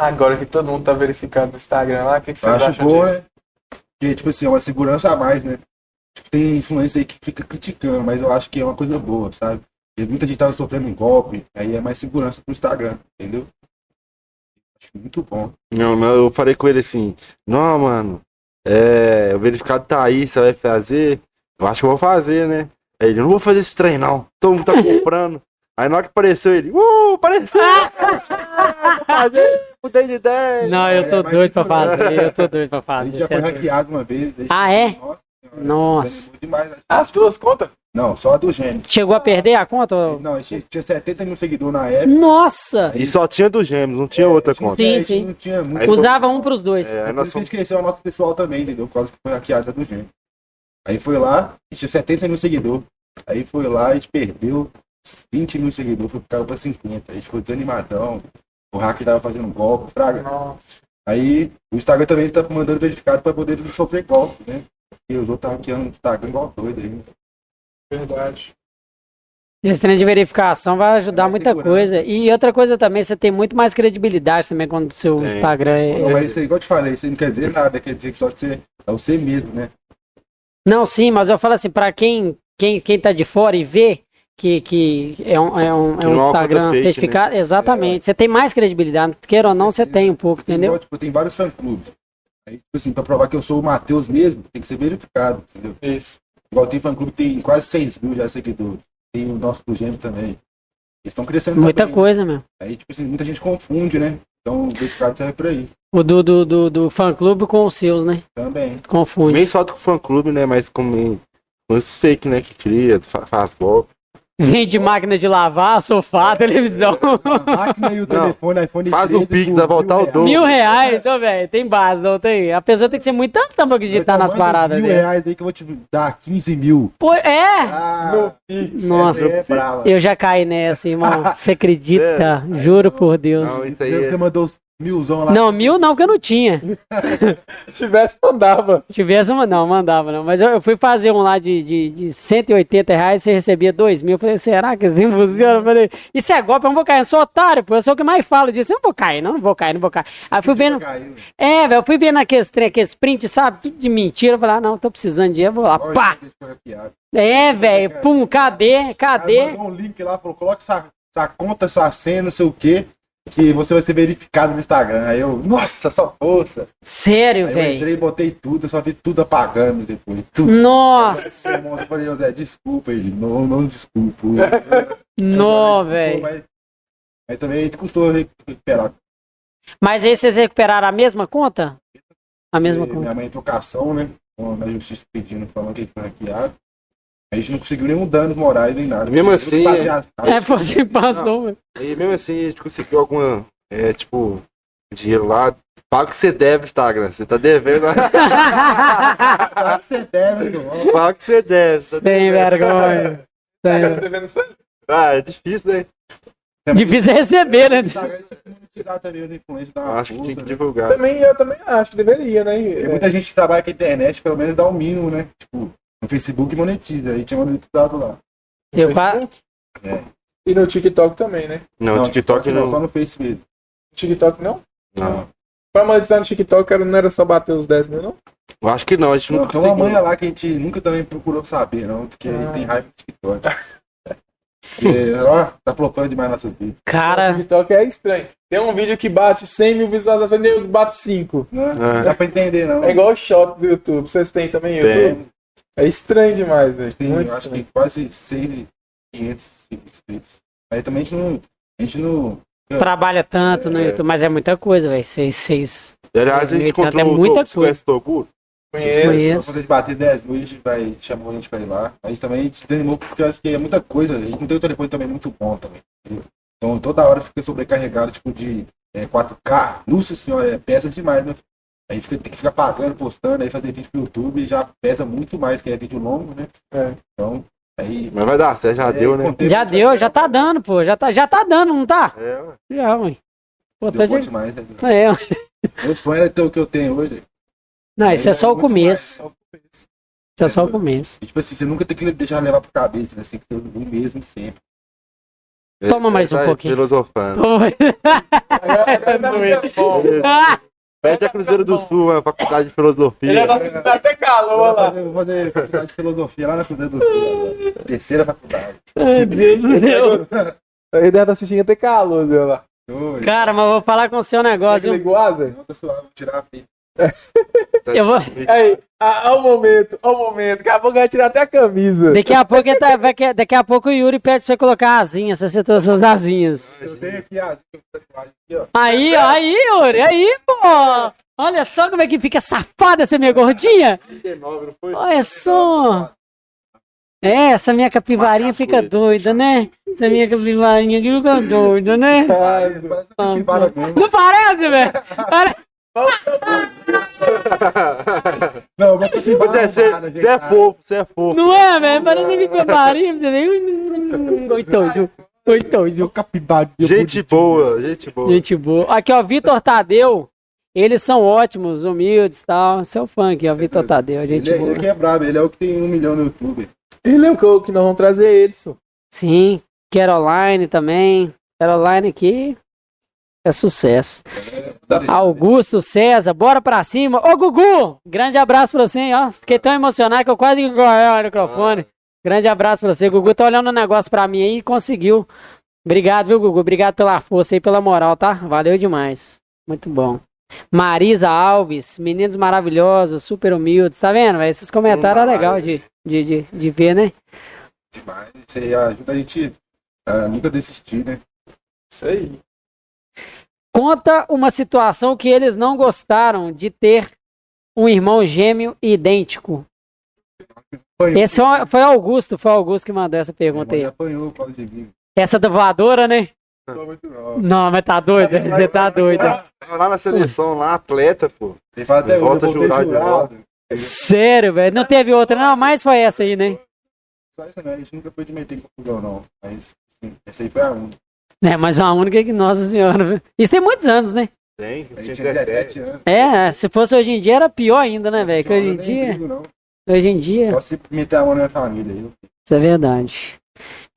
Agora que todo mundo tá verificando o Instagram lá, o que vocês acham disso? Porque, tipo assim, é uma segurança a mais, né? Tipo, tem influência aí que fica criticando, mas eu acho que é uma coisa boa, sabe? Porque muita gente tava sofrendo um golpe, aí é mais segurança pro Instagram, entendeu? Acho muito bom. Não, eu falei com ele assim, não, mano, o verificado tá aí, você vai fazer? Eu acho que eu vou fazer, né? Aí ele, não vou fazer esse trem, não. Todo mundo tá comprando. Aí na hora que apareceu ele, apareceu! Fazer, mudei de ideia. Não, eu tô doido pra fazer, A gente já foi hackeado uma vez. É? Nossa. As tuas contas? Não, só a do Gêmeos. Chegou a perder a conta? Não, a gente tinha 70 mil seguidores na época. Nossa! E só tinha do Gêmeos, não tinha outra conta. Sim. Não tinha muito. Usava um pros dois. Por isso a gente cresceu o nosso pessoal também, entendeu? Por causa que foi hackeada do Gêmeos. Aí foi lá, tinha 70 mil seguidores. Aí foi lá, a gente perdeu 20 mil seguidores, caiu pra 50. A gente ficou desanimadão. O hack tava fazendo um golpe, fraga. Nossa. Aí o Instagram também tá mandando verificado pra poder sofrer golpe, né? Porque os outros estavam hackeando o Instagram igual doido aí. Verdade. Esse treino de verificação vai ajudar muita coisa. E outra coisa também, você tem muito mais credibilidade também quando o seu Instagram é... Não, mas isso aí, igual eu te falei, isso aí não quer dizer nada, quer dizer que só que você é você mesmo, né? Não, sim, mas eu falo assim, pra quem tá de fora e vê... Que é um Instagram fake, certificado, né? Exatamente. Você tem mais credibilidade, queira ou não, você tem um pouco, entendeu? Tipo, tem vários fã-clubes. Aí, tipo assim, pra provar que eu sou o Matheus mesmo, tem que ser verificado, entendeu? Isso. Igual tem fã-clube, tem quase 6 mil já seguidores. Tem o nosso do Gêmeo também. Eles estão crescendo muita também, coisa, né? Mesmo. Aí, tipo assim, muita gente confunde, né? Então, o verificado serve pra isso. O do fã-clube com os seus, né? Também. Confunde. Nem só do fã-clube, né? Mas com os fake, né? Que cria, faz golpe. Vende máquina de lavar, sofá, televisão. A máquina e o telefone, iPhone 13. Faz o Pix, vai voltar o dobro. R$1.000, ó, velho. Tem base, não tem? A pessoa tem que ser muito tanta pra acreditar nas paradas. R$1.000 aí que eu vou te dar 15 mil. Pô, é? Ah, nossa, eu já caí nessa, irmão. Você acredita? Juro por Deus. Não, isso aí você mandou os milzão lá. Não, 1.000 não, porque eu não tinha. Se tivesse, mandava. Se tivesse, não, mandava não. Mas eu fui fazer um lá de R$180, você recebia 2.000. Eu falei, será que assim funciona? Eu falei, isso é golpe, eu não vou cair, eu sou otário, pô. Eu sou o que mais falo disso, eu não vou cair, não vou cair. Aí eu fui vendo... velho, eu fui vendo aqueles prints, sabe? Tudo de mentira. Eu falei, não, tô precisando de... Eu vou lá, pá! Velho, pum, cadê? Aí mandou um link lá, falou, coloca essa conta, essa senha, não sei o quê, que você vai ser verificado no Instagram. Aí eu, nossa, só força. Sério, velho? Eu entrei, botei tudo, só vi tudo apagando depois. Tudo. Nossa! Eu falei, José, desculpa, ele. Não desculpa. Não, velho. Aí também custou recuperar. Mas aí vocês recuperaram a mesma conta? A mesma conta. Minha mãe entrou cação, né? A justiça pedindo, falando que ele foi hackeado. A gente não conseguiu nenhum danos morais nem nada. Mesmo assim... Passou, velho. E mesmo assim a gente conseguiu algum dinheiro lá, Paga o que você deve, Instagram. Você tá devendo. Paga o que você deve, irmão. Paga o que você deve. Sem vergonha. Tá devendo isso aí? Ah, é difícil, né? Difícil receber, né? Acho que tinha que divulgar. Também, eu também acho que deveria, né? Muita gente que trabalha com a internet, pelo menos dá o mínimo, né? Tipo, no Facebook monetiza, aí tinha monetizado lá. No Facebook? É. E no TikTok também, né? Não, no TikTok não. Só no Facebook. No TikTok não? Não. Pra monetizar no TikTok não era só bater os 10 mil, não? Eu acho que não, a gente não tem uma manha lá que a gente nunca também procurou saber, não, porque a gente tem raiva do TikTok. Porque, ó, tá flopando demais nosso vídeo. Cara, o TikTok é estranho. Tem um vídeo que bate 100 mil visualizações e eu bato 5. Né? Não dá pra entender, não. É igual o short do YouTube. Vocês têm também YouTube? É estranho demais, velho. Tem, eu acho que tem quase 6.500 inscritos. Aí também a gente não trabalha tanto no YouTube, mas é muita coisa, velho. 6. Aliás, a gente encontrou muita coisa. Você conhece o Togu? Conheço. Quando a gente bater 10 mil, a gente vai chamar a gente pra ir lá. Mas também a gente desanimou porque eu acho que é muita coisa. A gente não tem um telefone também muito bom também. Entendeu? Então toda hora fica sobrecarregado, tipo, de 4K. Nossa senhora, peça demais, né? Aí tem que ficar pagando, postando, aí fazer vídeo pro YouTube já pesa muito mais, que é vídeo longo, né? É. Então, aí... Mas vai dar, você já deu, né? Já deu, já tá dando, pô. Já tá dando, não tá? É, ué. Já, mãe. Pô, deu tá demais, né? É. Meu sonho é ter o que eu tenho hoje. Não, isso é só o começo. Isso é só o começo. E, tipo assim, você nunca tem que deixar levar pro cabeça, né? Você tem que ter o mesmo sempre. Toma mais um pouquinho. Filosofando. Pede a Cruzeiro do Sul, a faculdade de filosofia. Ele vai ter calor lá. Eu vou fazer faculdade de filosofia lá na Cruzeiro do Sul. Terceira faculdade. Ai, Deus do céu. Ele deve estar assistindo até calor, meu lá. Cara, mas vou falar com o seu negócio. Você ligou, Azer? Não, pessoal, vou tirar a fita. Eu vou... Aí, ao momento, daqui a pouco vai tirar até a camisa. Daqui a pouco o Yuri pede pra você colocar asinhas, você trouxe as asinhas. Eu tenho aqui a asinha. Aí, Yuri, aí, pô! Olha só como é que fica safada essa minha gordinha! 39, não foi? Olha só! É, essa minha capivarinha fica doida, né? Essa minha capivarinha aqui fica doida, né? Não parece, velho? Parece! Não, mas você é fofo, você é fofo. Não é, velho? Parece que capibarinha, você vem. Goitoso. Gente boa. Aqui, ó, Vitor Tadeu. Eles são ótimos, humildes e tal. Esse é o funk, ó, Vitor Tadeu. Gente boa. Ele que é brabo, ele é o que tem 1 milhão no YouTube. Ele é o que nós vamos trazer ele, só. Sim, Caroline também. Caroline aqui. É sucesso. Augusto César, bora pra cima. Ô, Gugu, grande abraço pra você, hein, ó. Fiquei tão emocionado que eu quase engolei o microfone. Grande abraço pra você. Gugu tá olhando um negócio pra mim aí e conseguiu. Obrigado, viu, Gugu? Obrigado pela força e pela moral, tá? Valeu demais. Muito bom. Marisa Alves, meninos maravilhosos, super humildes. Tá vendo, velho? Esses comentários é legal de ver, né? Demais. Isso aí ajuda a gente a nunca desistir, né? Isso aí. Conta uma situação que eles não gostaram de ter um irmão gêmeo idêntico. Esse foi Augusto que mandou essa pergunta aí. Essa da voadora, né? Não, mas tá doido, você tá doido. Lá na seleção, lá, atleta, pô. Ele fala até volta a jurar de volta. Sério, velho? Não teve outra, não, mas foi essa aí, né? Só essa, né? A gente nunca foi de meter em confusão, não. Mas essa aí foi a única. É, mas uma única que, nossa senhora, isso tem muitos anos, né? Tem, tinha 17 anos. É, se fosse hoje em dia era pior ainda, né, velho? Que hoje em dia... Só se meter a mão na minha família. Viu? Isso é verdade.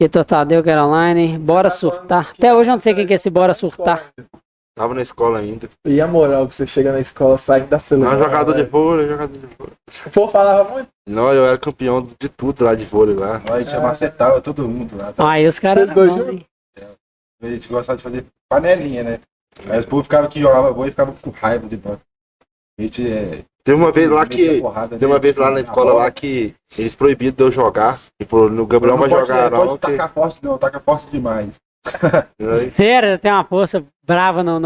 E Tadeu, Caroline, bora surtar. Até hoje eu não sei quem que é esse bora surtar. Tava na escola ainda. E a moral que você chega na escola, sai da seleção. Não, jogador de vôlei. O povo falava muito. Não, eu era campeão de tudo lá de vôlei lá. A gente macetava todo mundo lá. Tá? Aí os caras... Vocês dois juntos? A gente gostava de fazer panelinha, né? Aí o povo ficava que jogava boa e ficava com raiva de bola. A gente teve uma vez lá que... Teve uma vez lá na escola lá que eles proibiram de eu jogar. E falou, o Gabriel vai jogar não. Não taca forte não, taca forte demais. Sério, tem uma força brava no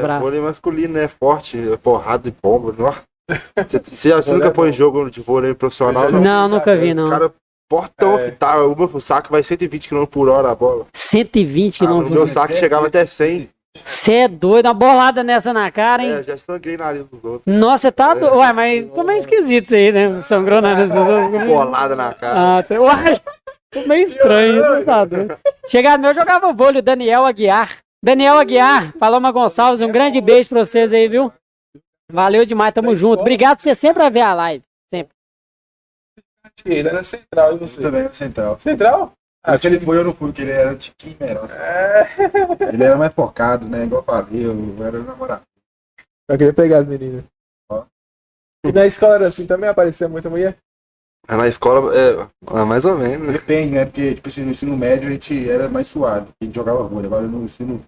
braço. Vôlei masculino, né? Forte, porrada e bomba. Você nunca põe em jogo de vôlei profissional? Não, nunca vi, não. Portão, tá, o meu saco vai 120 km por hora a bola. 120 km por hora? O meu saco chegava até 100. Você é doido, uma bolada nessa na cara, hein? É, já sangrei o nariz dos outros. Nossa, você tá doido. Ué, mas como é esquisito isso aí, né? Sangrou o nariz dos outros. Bolada na cara. Ah, tá... Uai, meio estranho isso, você tá doido. Chegado meu, eu jogava vôlei, Daniel Aguiar. Daniel Aguiar, Paloma Gonçalves, um grande beijo pra vocês aí, viu? Valeu demais, tamo junto. Obrigado por você sempre ver a live. Sempre. Ele era central, e você? Também era central. Central? Ah, se ele foi, eu não fui, porque ele era tiquinho melhor. É. Ele era mais focado, né? Igual eu falei, eu era namorado. Eu queria pegar as meninas. Ó. E na escola era assim também? Aparecia muita mulher? Na escola, é, mais ou menos. Depende, né? Porque tipo, no ensino médio a gente era mais suave, a gente jogava vôlei. Agora no ensino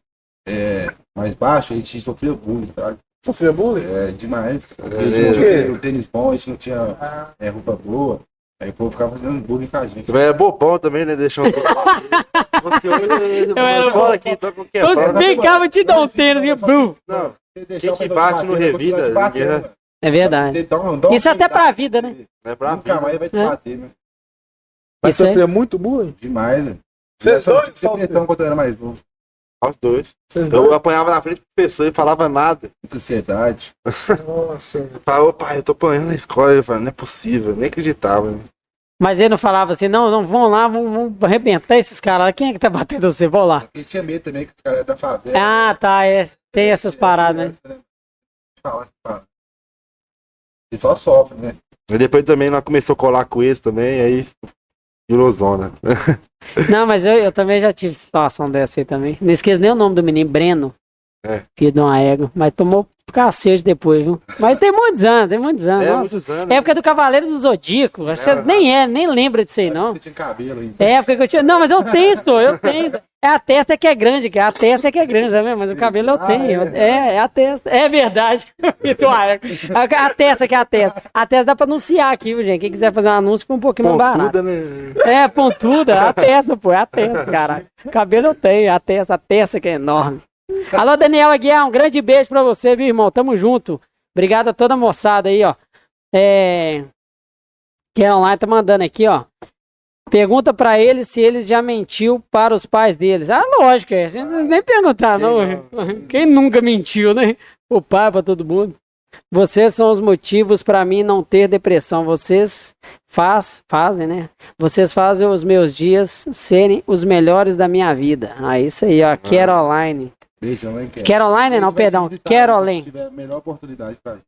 mais baixo a gente sofria bullying, sabe? Sofria bullying? É, demais. É, o tênis bom, a gente não tinha roupa boa. Aí o povo ficava fazendo bullying com a gente. Mas é bobão também, né? Deixando o povo fora aqui, então qualquer coisa. Vem cá, vou te dar um tênis, viu? Não, quem que bate não revida. É verdade. Isso até pra vida, né? É pra vida. Nunca mais vai te bater, né? Mas sofria muito bullying? Demais, né? Vocês dois? Vocês estão controlando mais bullying. Os dois. Eu apanhava na frente do professor e falava nada. Ansiedade. Nossa. Falou, pai, eu tô apanhando na escola. Ele falou, não é possível, eu nem acreditava. Né? Mas ele não falava assim, não, vão lá, vão arrebentar esses caras. Quem é que tá batendo você? Vão lá. Ele tinha medo também que os caras da favela. Ah, tá, tem essas paradas, né? Ele só sofre, né? E depois também nós começou a colar com eles também, aí... Ilosona. Não, mas eu também já tive situação dessa aí também. Não esqueço nem o nome do menino, Breno. É. Filho de uma égua. Mas tomou cacete depois, viu? Mas tem muitos anos. Muitos anos. Época do Cavaleiro do Zodíaco. Vocês nem lembra disso aí, não. Você tinha cabelo ainda. É, época que eu tinha... Não, mas eu tenho. É a testa que é grande, cara. A testa que é grande, sabe? Mas o cabelo eu tenho. É a testa. É verdade. A testa que é a testa. A testa dá pra anunciar aqui, viu, gente? Quem quiser fazer um anúncio, foi um pouquinho pontuda, mais barato. Né? É, pontuda. A testa, pô. É a testa, cara. O cabelo eu tenho. A testa que é enorme. Alô, Daniel Aguiar, um grande beijo pra você, meu irmão, tamo junto. Obrigado a toda a moçada aí, ó. Quem é online tá mandando aqui, ó. Pergunta pra eles se eles já mentiu para os pais deles. Ah, lógico, nem perguntar, não. Quem nunca mentiu, né? O pai pra todo mundo. Vocês são os motivos pra mim não ter depressão. Vocês fazem, né? Vocês fazem os meus dias serem os melhores da minha vida. Ah, isso aí, ó, Caroline. Caroline, não, perdão. Caroline. Se tiver a melhor oportunidade pra gente.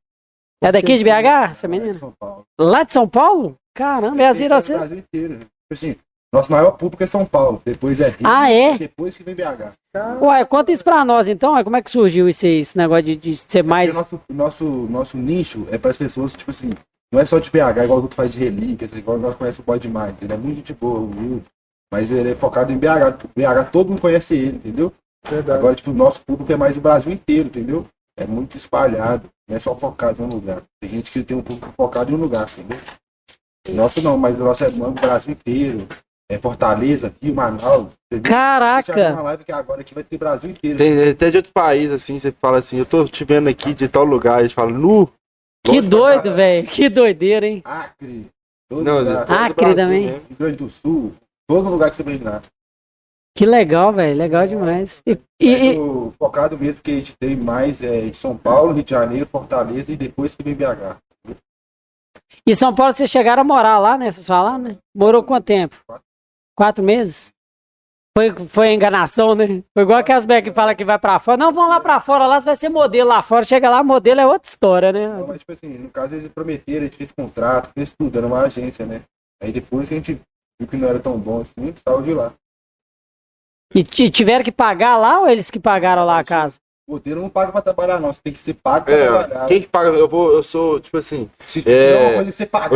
É daqui de BH, essa menina? De São Paulo. Lá de São Paulo? Caramba, é a Brasil inteiro. Assim, nosso maior público é São Paulo, depois é Rio, depois que vem BH. Caramba. Ué, conta isso pra nós então, como é que surgiu esse negócio de ser mais... Nosso nicho é para as pessoas, tipo assim, não é só de BH, igual o outro faz de relíquias, igual nós conhecemos o Boy demais, ele é muito de boa, humilde, mas ele é focado em BH, BH todo mundo conhece ele, entendeu? Verdade. Agora, tipo, o nosso público é mais o Brasil inteiro, entendeu? É muito espalhado, não é só focado em um lugar. Tem gente que tem um público focado em um lugar, entendeu? Nosso não, mas o nosso é o Brasil inteiro. É Fortaleza, Rio, Manaus. Caraca! Uma live que agora aqui vai ter Brasil inteiro. Tem até de outros países, assim, você fala assim, eu tô te vendo aqui de tal lugar, eles falam, nu! Que doido, velho! Que doideira, hein? Acre! Acre também. Né? Rio Grande do Sul, todo lugar que você imaginar. Que legal, velho. Legal demais. Focado mesmo que a gente tem mais em São Paulo, Rio de Janeiro, Fortaleza e depois que vem BH. E São Paulo, vocês chegaram a morar lá, né? Vocês falaram, né? Morou quanto tempo? 4 meses? Foi enganação, né? Foi igual que as becas que falam que vai pra fora. Não, vão lá pra fora, lá você vai ser modelo lá fora. Chega lá, modelo é outra história, né? Não, mas tipo assim, no caso eles prometeram, eles fez contrato, fez tudo, era uma agência, né? Aí depois a gente viu que não era tão bom assim, a gente saiu de lá. E tiveram que pagar lá ou eles que pagaram lá a casa? O modelo não paga pra trabalhar, não. Você tem que ser pago pra trabalhar. Quem que paga? Eu sou, tipo assim... eu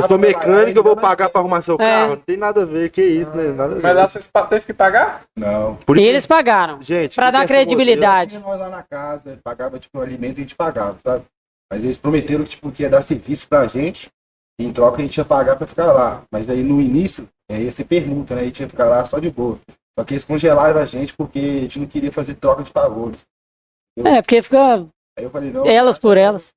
sou mecânico, eu vou pagar pra arrumar seu carro. Não tem nada a ver, que isso, né? Nada a ver. Mas lá vocês teve que pagar? Não. E eles pagaram. Gente, pra dar credibilidade. Modelo, nós lá na casa, pagava, tipo, o alimento e a gente pagava, sabe? Mas eles prometeram, tipo, que ia dar serviço pra gente. E em troca a gente ia pagar pra ficar lá. Mas aí, no início, ia ser permuta, né? A gente ia ficar lá só de boa. Só que eles congelaram a gente porque a gente não queria fazer troca de favores. Porque fica elas por elas.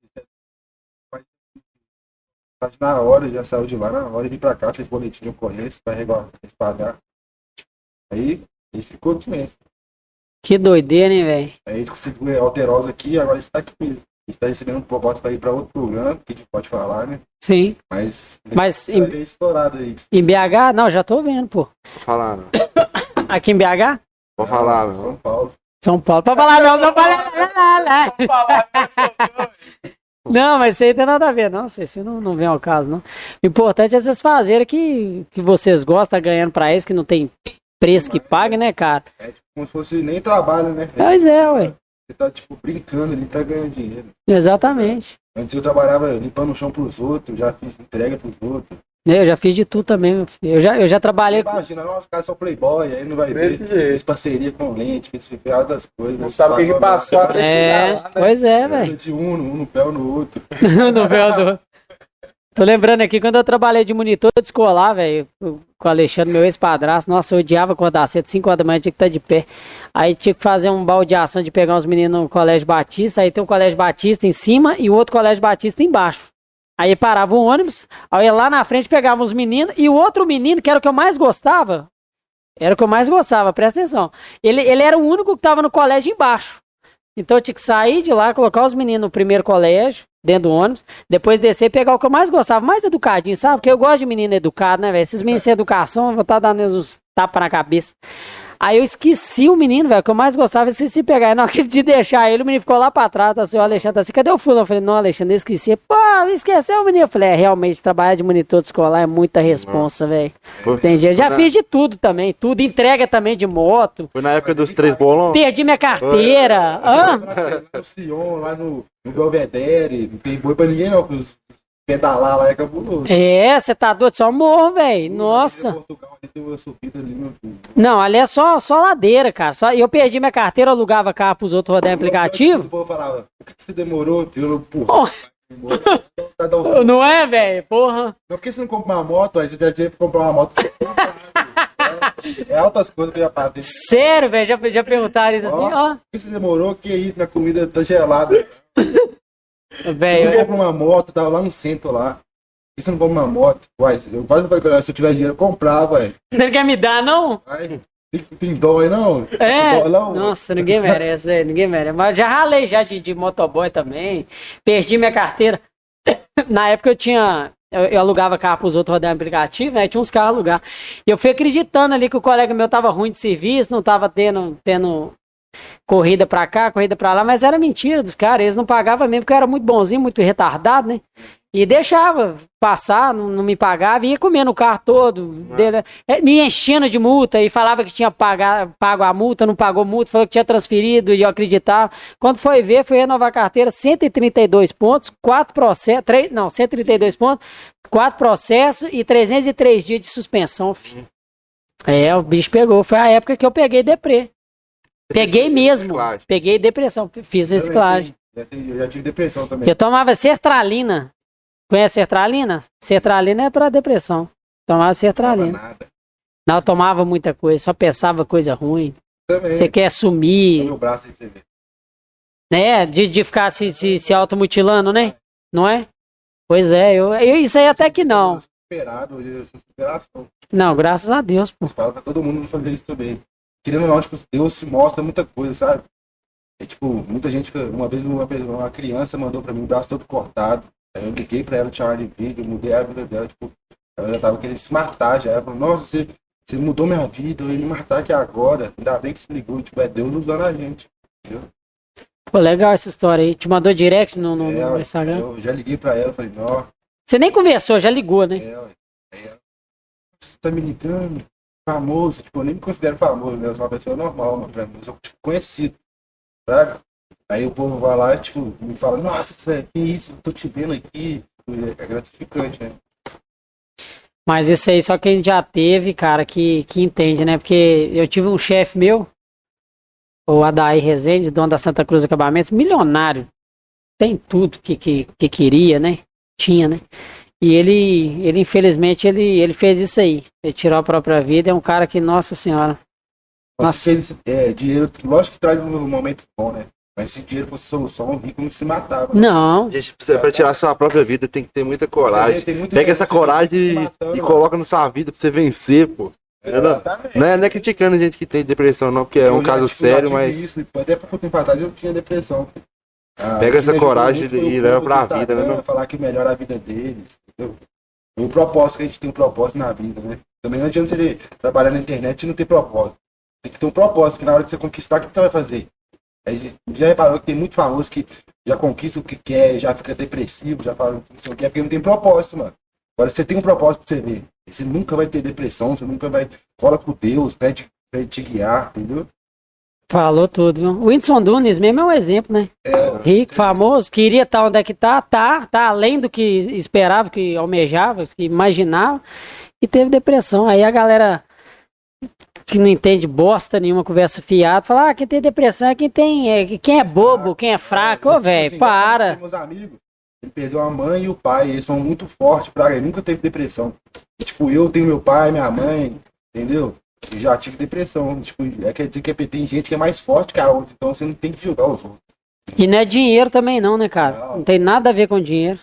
Na hora, já saiu de lá, na hora de ir pra cá, fez boletim de ocorrência pra pagar. Aí, ele ficou de mesmo. Que doideira, hein, velho? A gente conseguiu a Alterosa aqui, agora está aqui mesmo. A gente tá recebendo proposta aí para outro programa, que a gente pode falar, né? Sim. Mas em... estourado aí. Em BH? Não, já tô vendo, pô. Vou falar, não. Aqui em BH? Vou falar, não. São Paulo. São Paulo. Pra falar, não, São Paulo. Não, mas isso aí não tem nada a ver, não. Isso não vem ao caso, não. O importante é vocês fazerem que vocês gostam, ganhando pra isso, que não tem preço que pague, né, cara? É tipo como se fosse nem trabalho, né? Pois é, ué. Você tá, tipo, brincando, ele tá ganhando dinheiro. Exatamente. Antes eu trabalhava limpando o chão pros outros, já fiz entrega pros outros. Eu já fiz de tudo também, meu filho. Eu já trabalhei... Imagina, os caras são playboy, aí não vai ver. Fez parceria com lente, fez altas coisas. Não sabe o que passou até chegar lá, né? Pois é, velho. De um no pé ou no outro. No pé ou no outro. Tô lembrando aqui, quando eu trabalhei de monitor de escolar, velho, com o Alexandre, meu ex-padrasto, nossa, eu odiava acordar cedo, 5 horas da manhã, tinha que estar de pé. Aí tinha que fazer um baldeação de pegar uns meninos no Colégio Batista, aí tem um Colégio Batista em cima e o outro Colégio Batista embaixo. Aí parava um ônibus, aí lá na frente pegava uns meninos e o outro menino, que era o que eu mais gostava, presta atenção, ele era o único que tava no colégio embaixo. Então eu tinha que sair de lá, colocar os meninos no primeiro colégio, dentro do ônibus, depois descer e pegar o que eu mais gostava, mais educadinho, sabe? Porque eu gosto de menino educado, né, velho? Esses meninos sem educação, eu vou estar dando uns tapas na cabeça. Aí eu esqueci o menino, velho, que eu mais gostava, esqueci de pegar. E na hora de deixar ele, o menino ficou lá pra trás, tá assim, o Alexandre tá assim, cadê o fulano? Eu falei, não, Alexandre, eu esqueci. Pô, esqueceu o menino. Eu falei, realmente, trabalhar de monitor de escolar é muita responsa, velho. Tem gente, já fiz de tudo também, tudo, entrega também de moto. Foi na época dos 3 bolões? Perdi minha carteira. No Sion, lá no Belvedere, não tem boi pra ninguém não, porque pedalar lá é cabuloso. É, você tá doido, só morro, velho. Nossa. Portugal, ali tem uma subida ali, meu filho. Não, ali é só ladeira, cara. Eu perdi minha carteira, alugava carro pros outros rodarem aplicativo. O povo falava, por que você demorou? Eu, porra. Não é, velho? Porra. Não, por que você não compra uma moto? Aí você já tinha que comprar uma moto. É altas coisas que eu já passei. Sério, velho? Já perguntaram isso assim, ó. Por que você demorou? Que isso? Minha comida tá gelada. Véio, eu compro uma moto, tava lá no centro lá. Por que você não compra uma moto? Uai, eu quase não falei, se eu tiver dinheiro, eu comprava, ué. Você não quer me dar, não? Ai, tem dó aí, não? É? Dó, não, nossa, ué. Ninguém merece, velho, ninguém merece. Mas já ralei já de motoboy também. Perdi minha carteira. Na época eu tinha... Eu alugava carro pros outros rodarem aplicativo, né? Tinha uns carros a alugar. E eu fui acreditando ali que o colega meu tava ruim de serviço, não tava tendo... corrida pra cá, corrida pra lá, mas era mentira dos caras, eles não pagavam mesmo, porque eu era muito bonzinho, muito retardado, né? E deixava passar, não me pagava, ia comendo o carro todo, me enchendo de multa, e falava que tinha pago a multa, não pagou multa, falou que tinha transferido, e eu acreditava. Quando foi ver, fui renovar a carteira, 132 pontos, 132 pontos, 4 processos e 303 dias de suspensão, filho. É, o bicho pegou, foi a época que eu peguei deprê. Peguei mesmo, peguei depressão, fiz reciclagem. Eu já tive depressão também. Eu tomava sertralina. Conhece sertralina? Sertralina é pra depressão. Tomava sertralina. Não, nada. Não, eu tomava muita coisa, só pensava coisa ruim. Também. Você quer sumir. Meu braço aí pra você ver. Né? De ficar se automutilando, né? É. Não é? Pois é, eu isso aí até que não. Eu sou superado. Não, graças a Deus, pô. Fala pra todo mundo não fazer isso também. Querendo ou não, tipo, Deus se mostra muita coisa, sabe? É tipo, muita gente, uma vez uma criança mandou pra mim o braço todo cortado. Aí eu liguei pra ela, tinha um vídeo, mudei a vida dela, tipo, ela já tava querendo se matar já. Ela falou, nossa, você mudou minha vida, eu ia me matar aqui agora. Ainda bem que se ligou, tipo, é Deus usando a gente, entendeu? Pô, legal essa história aí. Te mandou direct no Instagram? Eu já liguei pra ela, falei, ó. Você nem conversou, já ligou, né? Ela, você tá me ligando? Famoso, tipo, eu nem me considero famoso, né? Eu sou uma pessoa normal, mas pra mim, eu sou tipo, conhecido, sabe? Aí o povo vai lá e, tipo, me fala, nossa, que isso, eu tô te vendo aqui, é gratificante, né? Mas isso aí só quem já teve, cara, que entende, né? Porque eu tive um chefe meu, o Adair Rezende, dono da Santa Cruz Acabamentos, milionário, tem tudo que queria, né? Tinha, né? E ele infelizmente, ele fez isso aí. Ele tirou a própria vida. É um cara que, nossa senhora. Nossa. Dinheiro, lógico que traz um momento bom, né? Mas se dinheiro fosse solução, o rico não se matava. Não. Gente, pra tirar sua própria vida, tem que ter muita coragem. Pega essa coragem e coloca na sua vida pra você vencer, pô. Exatamente. Não é criticando gente que tem depressão, não, porque é um caso sério, mas... Isso, até pouco tempo atrás eu tinha depressão. Pega essa coragem de ir pra a vida, né? Falar que melhora a vida deles, entendeu? O propósito, que a gente tem um propósito na vida, né? Também não adianta você trabalhar na internet e não ter propósito. Tem que ter um propósito, que na hora de você conquistar, o que você vai fazer? Aí você já reparou que tem muito famoso que já conquista o que quer, já fica depressivo, já fala não sei o que, é porque não tem propósito, mano. Agora você tem um propósito pra você ver. Você nunca vai ter depressão, você nunca vai... Fala com Deus, pede pra ele te guiar, entendeu? Falou tudo, viu? O Whindersson Nunes mesmo é um exemplo, né? Rico, famoso, queria estar onde é que tá além do que esperava, que almejava, que imaginava, e teve depressão. Aí a galera que não entende bosta nenhuma, conversa fiada, fala, quem tem depressão é quem tem... quem é bobo, quem é fraco, ô, velho, para. Meus amigos, ele perdeu a mãe e o pai, eles são muito fortes, ele nunca teve depressão. Tipo, eu tenho meu pai, minha mãe, entendeu? Já tive depressão, tipo, quer dizer que tem gente que é mais forte que a outra, então você não tem que julgar os outros. E não é dinheiro também não, né, cara? Não tem nada a ver com dinheiro,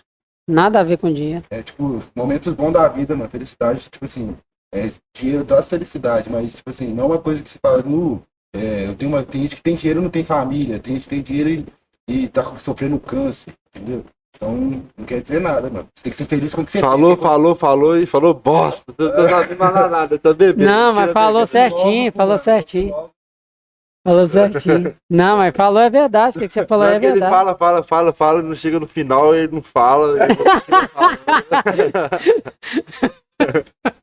nada a ver com dinheiro. É, tipo, momentos bons da vida, mano, felicidade, tipo assim, dinheiro traz felicidade, mas, tipo assim, não é uma coisa que se fala, tem gente que tem dinheiro e não tem família, tem gente que tem dinheiro e tá sofrendo câncer, entendeu? Então, não quer dizer nada, mano. Você tem que ser feliz com o que você falou bosta. Não sabe falar nada, tá bebendo. Não, mas falou certinho, falou certinho. Não, mas falou é verdade, o que você falou é verdade. Ele fala, não chega no final, ele não fala.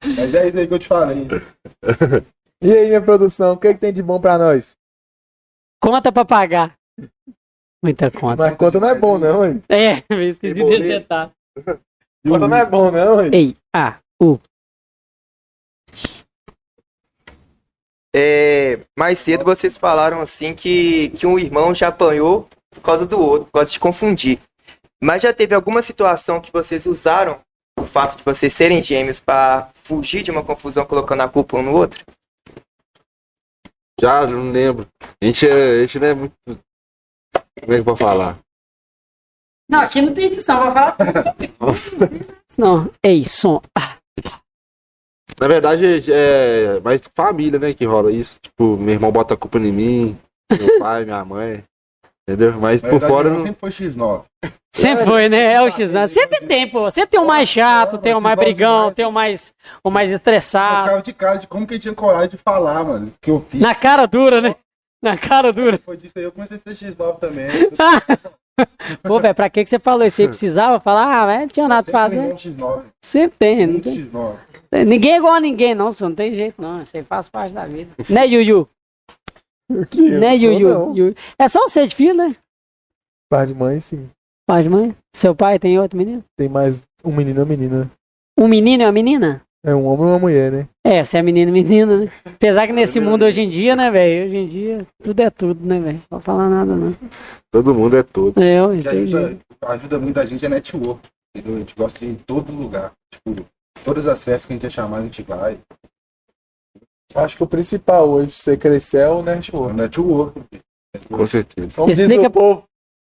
Mas é isso aí que eu te falei. E aí, minha produção, o que é que tem de bom pra nós? Conta pra pagar. Muita conta. Mas conta não é bom não, hein? É, eu esqueci de dejetar. Conta não é bom não, hein? Ei, mais cedo vocês falaram assim que um irmão já apanhou por causa do outro, por causa de confundir. Mas já teve alguma situação que vocês usaram o fato de vocês serem gêmeos pra fugir de uma confusão colocando a culpa um no outro? Já, não lembro. A gente não é muito... Como é que eu vou falar? Não, aqui não tem edição, vai falar tudo. Não, ei, som. Na verdade, é mais família, né, que rola isso. Tipo, meu irmão bota a culpa em mim, meu pai, minha mãe, entendeu? Mas por fora... Não... Sempre foi X9. Sempre foi, né? É o X9. Sempre tem, pô. Sempre tem o mais chato, tem o mais brigão, tem o mais estressado. Eu ficava de cara de como que eu tinha coragem de falar, mano, que eu fiz. Na cara dura, né? Na cara dura. Depois disso aí eu comecei a ser X9 também. Pô, velho, pra que você falou isso aí? Precisava falar? Mas não tinha nada pra fazer. Sempre tem, né? Ninguém é igual a ninguém, não, senhor. Não tem jeito, não. Isso aí faz parte da vida. Né, Yuyu? Né, Yuyu? É só você de filho, né? Pai de mãe, sim. Pai de mãe? Seu pai tem outro menino? Tem mais um menino e uma menina. Um menino e uma menina? É um homem e uma mulher, né? É, você é menino e menina, né? Apesar que nesse mundo hoje em dia, né, velho? Hoje em dia, tudo é tudo, né, velho? Não vou falar nada, não. Todo mundo é tudo. É, hoje ajuda muito a gente é network, entendeu? A gente gosta de ir em todo lugar. Tipo, todas as festas que a gente é chamado, a gente vai. Acho que o principal hoje, pra você crescer, é o network. Com certeza. Como diz o povo.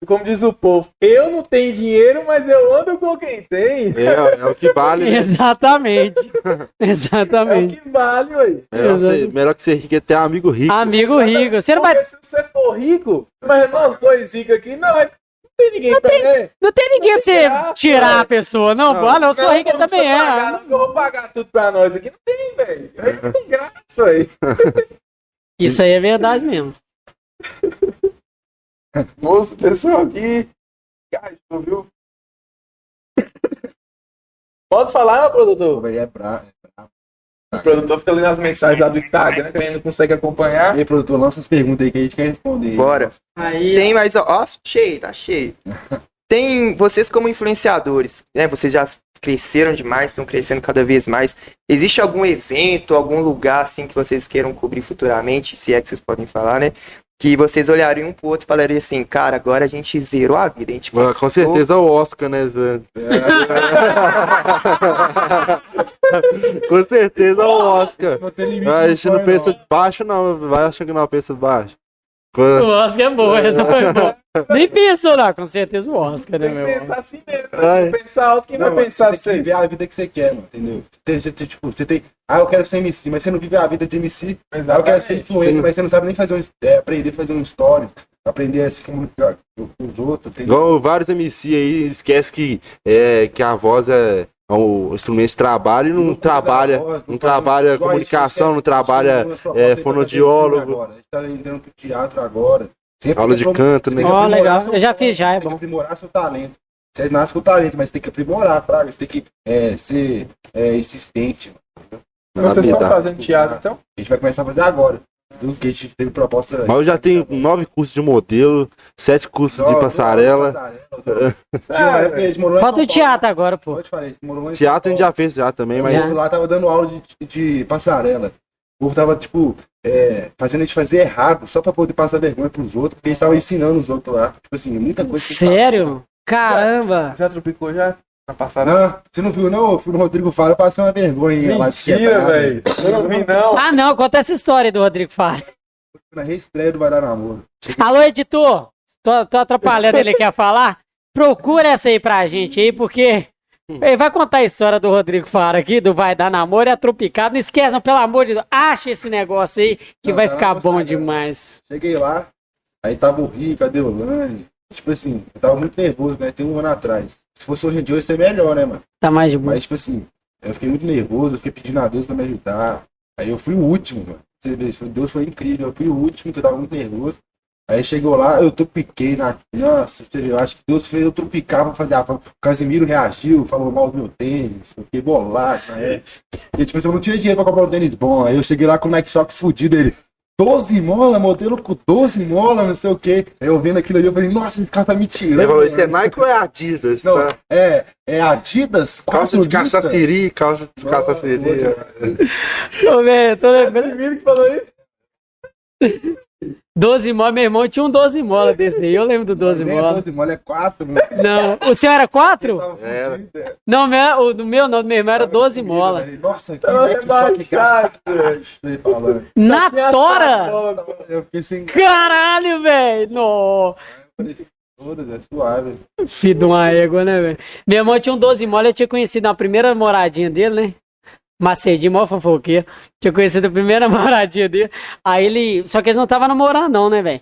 Como diz o povo, eu não tenho dinheiro, mas eu ando com quem tem. É o que vale. Né? Exatamente. Exatamente. É o que vale, ué. Melhor que ser rico é ter amigo rico. Amigo rico. Você não vai... Se você for rico, mas nós dois ricos aqui, não tem ninguém pra você tirar a pessoa, não. Ah, não, eu sou rico também eu vou pagar tudo pra nós aqui. Não tem, velho. É sem graça, aí. Isso aí é verdade mesmo. Moço, pessoal aqui. Caiu, viu? Pode falar, produtor? Ele é brabo. O produtor fica lendo as mensagens lá do Instagram, que ele não consegue acompanhar. E aí, produtor, lança as perguntas aí que a gente quer responder. Bora. Aí, tem mais, ó, cheio, tá cheio. Tem vocês como influenciadores, né? Vocês já cresceram demais, estão crescendo cada vez mais. Existe algum evento, algum lugar assim que vocês queiram cobrir futuramente, se é que vocês podem falar, né? Que vocês olhariam um pro outro e falariam assim, cara, agora a gente zerou a vida, a gente passou... Com certeza o Oscar, né, Zé? Com certeza o Oscar. A gente não pensa de baixo, não. Vai achando que não pensa de baixo. O Oscar é boa, essa foi boa. Nem pensou lá, com certeza o Oscar, né, meu? Tem que pensar assim mesmo. Ai. Pensar alto, quem não, vai pensar assim? Você tem que viver a vida que você quer, mano, entendeu? Você tem... Ah, eu quero ser MC, mas você não vive a vida de MC. Exatamente. Ah, eu quero ser influencer, mas você não sabe nem fazer um... aprender a fazer um story, aprender a se comunicar com os outros. Tem... Igual vários MC aí, esquece que a voz é... O instrumento de trabalho não trabalha, voz, não trabalha comunicação, não trabalha fonodiólogo. A gente está entrando para o teatro agora. Sempre aula de canto, né? Oh, legal. Eu já fiz, já é bom. Tem que aprimorar seu talento. Você nasce com talento, mas tem que aprimorar, praga. Você tem que ser insistente. Você está fazendo teatro, então? A gente vai começar a fazer agora. Que a gente teve proposta. Mas eu já tenho 9 cursos de modelo, 7 cursos de passarela. Falta o teatro agora, pô. Teatro a gente já fez já também, mas. Eu lá tava dando aula de passarela. O povo tava, tipo, fazendo a gente fazer errado só pra poder passar vergonha pros outros, porque a gente tava ensinando os outros lá. Tipo assim, muita coisa. Sério? Caramba! Já tropicou já? Não, você não viu, não? Eu fui no Rodrigo Faro, eu passei uma vergonha. Mentira, velho. Eu não vi, não. Ah, não, conta essa história do Rodrigo Faro. Na reestreia do Vai Dar Namoro. Alô, editor. Tô atrapalhando ele, quer falar? Procura essa aí pra gente aí, porque... Ele vai contar a história do Rodrigo Faro aqui, do Vai Dar Namoro, é atropicado. Não esqueçam, pelo amor de Deus, acha esse negócio aí, que vai ficar bom demais. Cheguei lá, aí tava o Rio, cadê o Lani? Tipo assim, eu tava muito nervoso, né? Tem um ano atrás. Se fosse hoje em dia, ia ser melhor, né, mano? Tá mais de boa. Mas, tipo assim, eu fiquei muito nervoso, eu fiquei pedindo a Deus pra me ajudar. Aí eu fui o último, mano. Você vê, Deus foi incrível, eu fui o último, que eu tava muito nervoso. Aí chegou lá, eu tropiquei na... Nossa, eu acho que Deus fez eu tropicar pra fazer a... O Casimiro reagiu, falou mal do meu tênis, eu fiquei bolado, né? E, tipo assim, eu não tinha dinheiro pra comprar um tênis bom. Aí eu cheguei lá com o Nike Shox fudido, ele... 12 mola, modelo com 12 mola, não sei o que. Eu vendo aquilo ali, eu falei, nossa, esse cara tá me tirando. Ele falou, isso é Nike ou é Adidas? Não, tá? É Adidas, calça de caçaciri, calça de caçaciri. Ô, velho, tô lembrando que falou isso. 12 mola, meu irmão tinha um 12 mola desse aí, eu lembro do 12 mola. 12 mola é 4, meu. Não, o senhor era 4? Era. Não, o do meu nome, meu irmão era 12 mola. Velho. Nossa, que rebaixado. Na tora? Eu fiquei sem... Caralho, velho. Não. Todas, é suave. Filho de uma égua, né, velho? Meu irmão tinha um 12 mola, eu tinha conhecido na primeira moradinha dele, né? Macedinho, mó fofoqueiro. Tinha conhecido a primeira namoradinha dele. Aí ele... Só que eles não estavam namorando não, né, velho?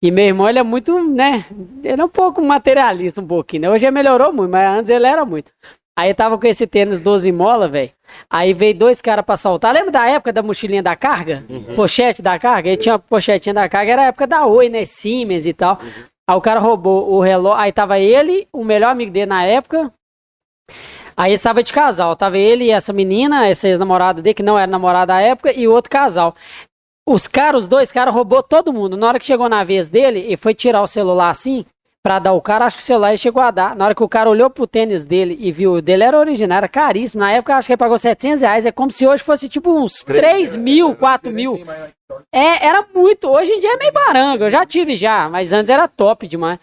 E meu irmão, ele é muito, né? Ele é um pouco materialista, um pouquinho, né? Hoje ele melhorou muito, mas antes ele era muito. Aí tava com esse tênis 12 mola, velho. Aí veio 2 caras pra assaltar. Lembra da época da mochilinha da carga? Uhum. Pochete da carga? Aí tinha uma pochetinha da carga. Era a época da Oi, né? Siemens e tal. Uhum. Aí o cara roubou o relógio. Aí tava ele, o melhor amigo dele na época... Aí estava de casal, tava ele e essa menina, essa ex-namorada dele, que não era namorada à época, e outro casal. Os dois caras roubou todo mundo. Na hora que chegou na vez dele, e foi tirar o celular assim, pra dar o cara, acho que o celular ele chegou a dar. Na hora que o cara olhou pro tênis dele e viu, o dele era original, era caríssimo. Na época acho que ele pagou R$700, é como se hoje fosse tipo uns 3 mil, 4 mil. Era muito, hoje em dia é meio baranga, eu já tive já, mas antes era top demais.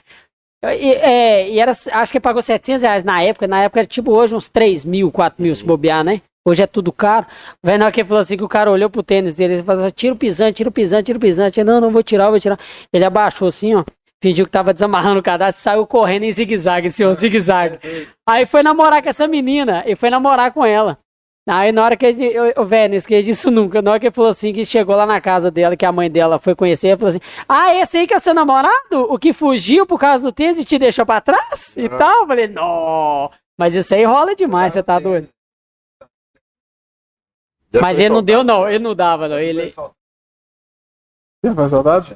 E era, acho que pagou R$700 na época era tipo hoje uns 3 mil, 4 mil se bobear, né? Hoje é tudo caro. Vai na hora que ele falou assim que o cara olhou pro tênis dele, ele falou, tira o pisante. Ele, não vou tirar, eu vou tirar. Ele abaixou assim, ó, fingiu que tava desamarrando o cadastro, saiu correndo em zigue-zague, senhor, zigue-zague. Aí foi namorar com essa menina, e foi namorar com ela. Aí na hora que ele, velho, não esqueci disso nunca, na hora que ele falou assim, que chegou lá na casa dela, que a mãe dela foi conhecer, ele falou assim, ah, esse aí que é seu namorado? O que fugiu por causa do tênis e te deixou pra trás? E tal, eu falei, não, mas isso aí rola demais, você tá doido. Mas ele não deu não, ele não dava não, ele... Você foi saudade?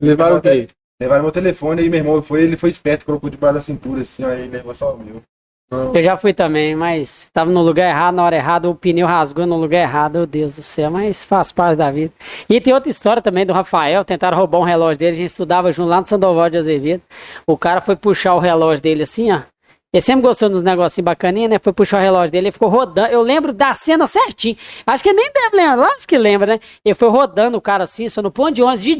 Levaram o quê? Levaram meu telefone e meu irmão, ele foi esperto, colocou debaixo da cintura assim, aí meu irmão só viu. Eu já fui também, mas tava no lugar errado, na hora errada, o pneu rasgou no lugar errado, meu Deus do céu, mas faz parte da vida. E tem outra história também do Rafael, tentaram roubar um relógio dele, a gente estudava junto lá no Sandoval de Azevedo, o cara foi puxar o relógio dele assim, ó, Ele sempre gostou dos negocinhos bacaninhos, né? Foi puxar o relógio dele, ele ficou rodando. Eu lembro da cena certinho. Acho que nem deve lembrar, lógico que lembra, né? Ele foi rodando o cara assim, só no ponto de ônibus, de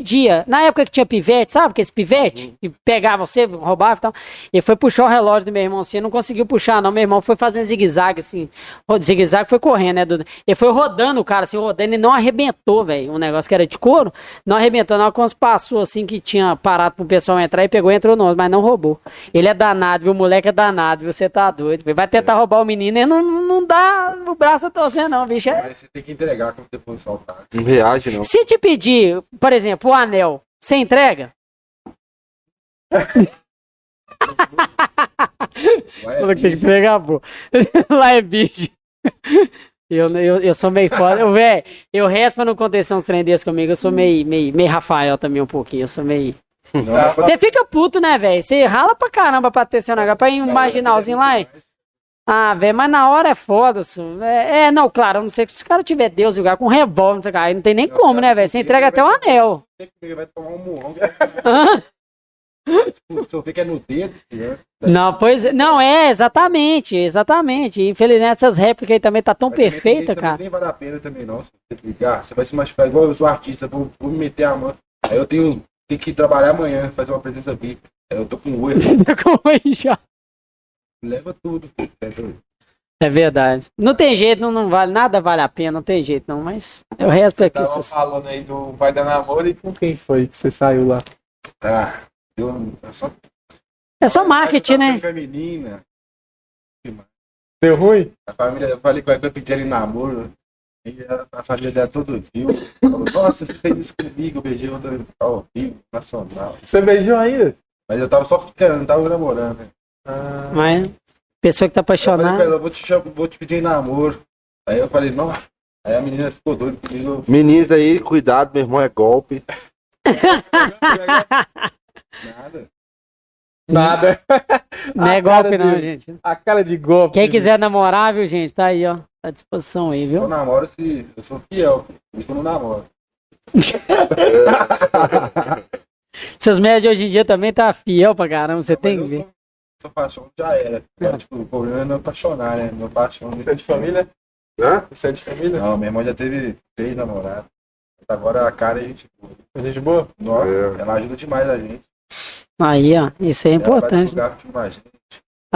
dia. Na época que tinha pivete, sabe? Que esse pivete, que pegava você, roubava e tal. Ele foi puxar o relógio do meu irmão assim, não conseguiu puxar não. Meu irmão foi fazendo zigue-zague assim. Zigue-zague foi correndo, né, Dudu? Ele foi rodando o cara assim, rodando e não arrebentou, velho. Um negócio que era de couro, não arrebentou. Na hora que uns passou assim, que tinha parado pro pessoal entrar e pegou, entrou no outro, mas não roubou. Ele é danado, viu? O moleque é danado, você tá doido. Vai tentar roubar o menino e não dá o braço a torcer, não, bicho. Mas você tem que entregar quando depois soltar. Não reage, não. Se te pedir, por exemplo, o anel, você entrega? Falou que tem que entregar, pô. Lá é bicho. Eu sou meio foda. Véi, eu resto pra não acontecer uns trem desses comigo. Eu sou meio Rafael também um pouquinho. Eu sou meio... Você fica puto, né, velho? Você rala pra caramba pra ter seu negócio, pra ir um marginalzinho lá. E... Ah, velho, mas na hora é foda, isso. Não, claro, a não ser que se o cara tiver Deus e o cara com revólver, não sei o cara, aí não tem nem como, né, velho? Você entrega até o anel. Ele vai tomar um muão. Você vê que é no dedo, né? Não, pois... Não, exatamente. Infelizmente, essas réplicas aí também tá tão perfeita, cara. Nem vale a pena também, não. Se você ligar, você vai se machucar igual eu sou artista, vou me meter a mão. Aí eu tenho... Tem que trabalhar amanhã, fazer uma presença VIP. Eu tô com o olho. Você tá com oi já. Leva tudo. É verdade. Não tem jeito, não vale. Nada vale a pena, não tem jeito não. Mas eu resto aqui. Você tava falando aí do Vai Dar Namoro e com quem foi que você saiu lá? Ah, é só marketing, né? Feminina. Deu ruim? A família, eu falei que vai pedir ele namoro. E a família dela todo viu. Falou, nossa, você fez isso comigo, eu beijei outro ao vivo, nacional. Você beijou ainda? Mas eu tava só ficando, não tava namorando, né? Ah, mas pessoa que tá apaixonada. Eu falei, vou te pedir namoro. Aí eu falei, nossa. Aí a menina ficou doida comigo. Menina aí, cuidado, meu irmão é golpe. Nada. Não é golpe não, gente. A cara de golpe. Quem quiser namorar, viu, gente? Tá aí, ó. A disposição aí, viu? Eu namoro se... Eu sou fiel, filho. Eu não namoro. Essas merdas de hoje em dia também tá fiel pra caramba, você não, tem que ver. Sua paixão já era. Agora, tipo, o problema é não apaixonar, né? Meu paixão... Você é de família? Hã? Você é de família? Não, minha irmã já teve 3 namorados. Agora a cara é gente boa. É gente boa? Nossa, ela ajuda demais a gente. Aí, ó. Isso é importante. Ela vai divulgar, né?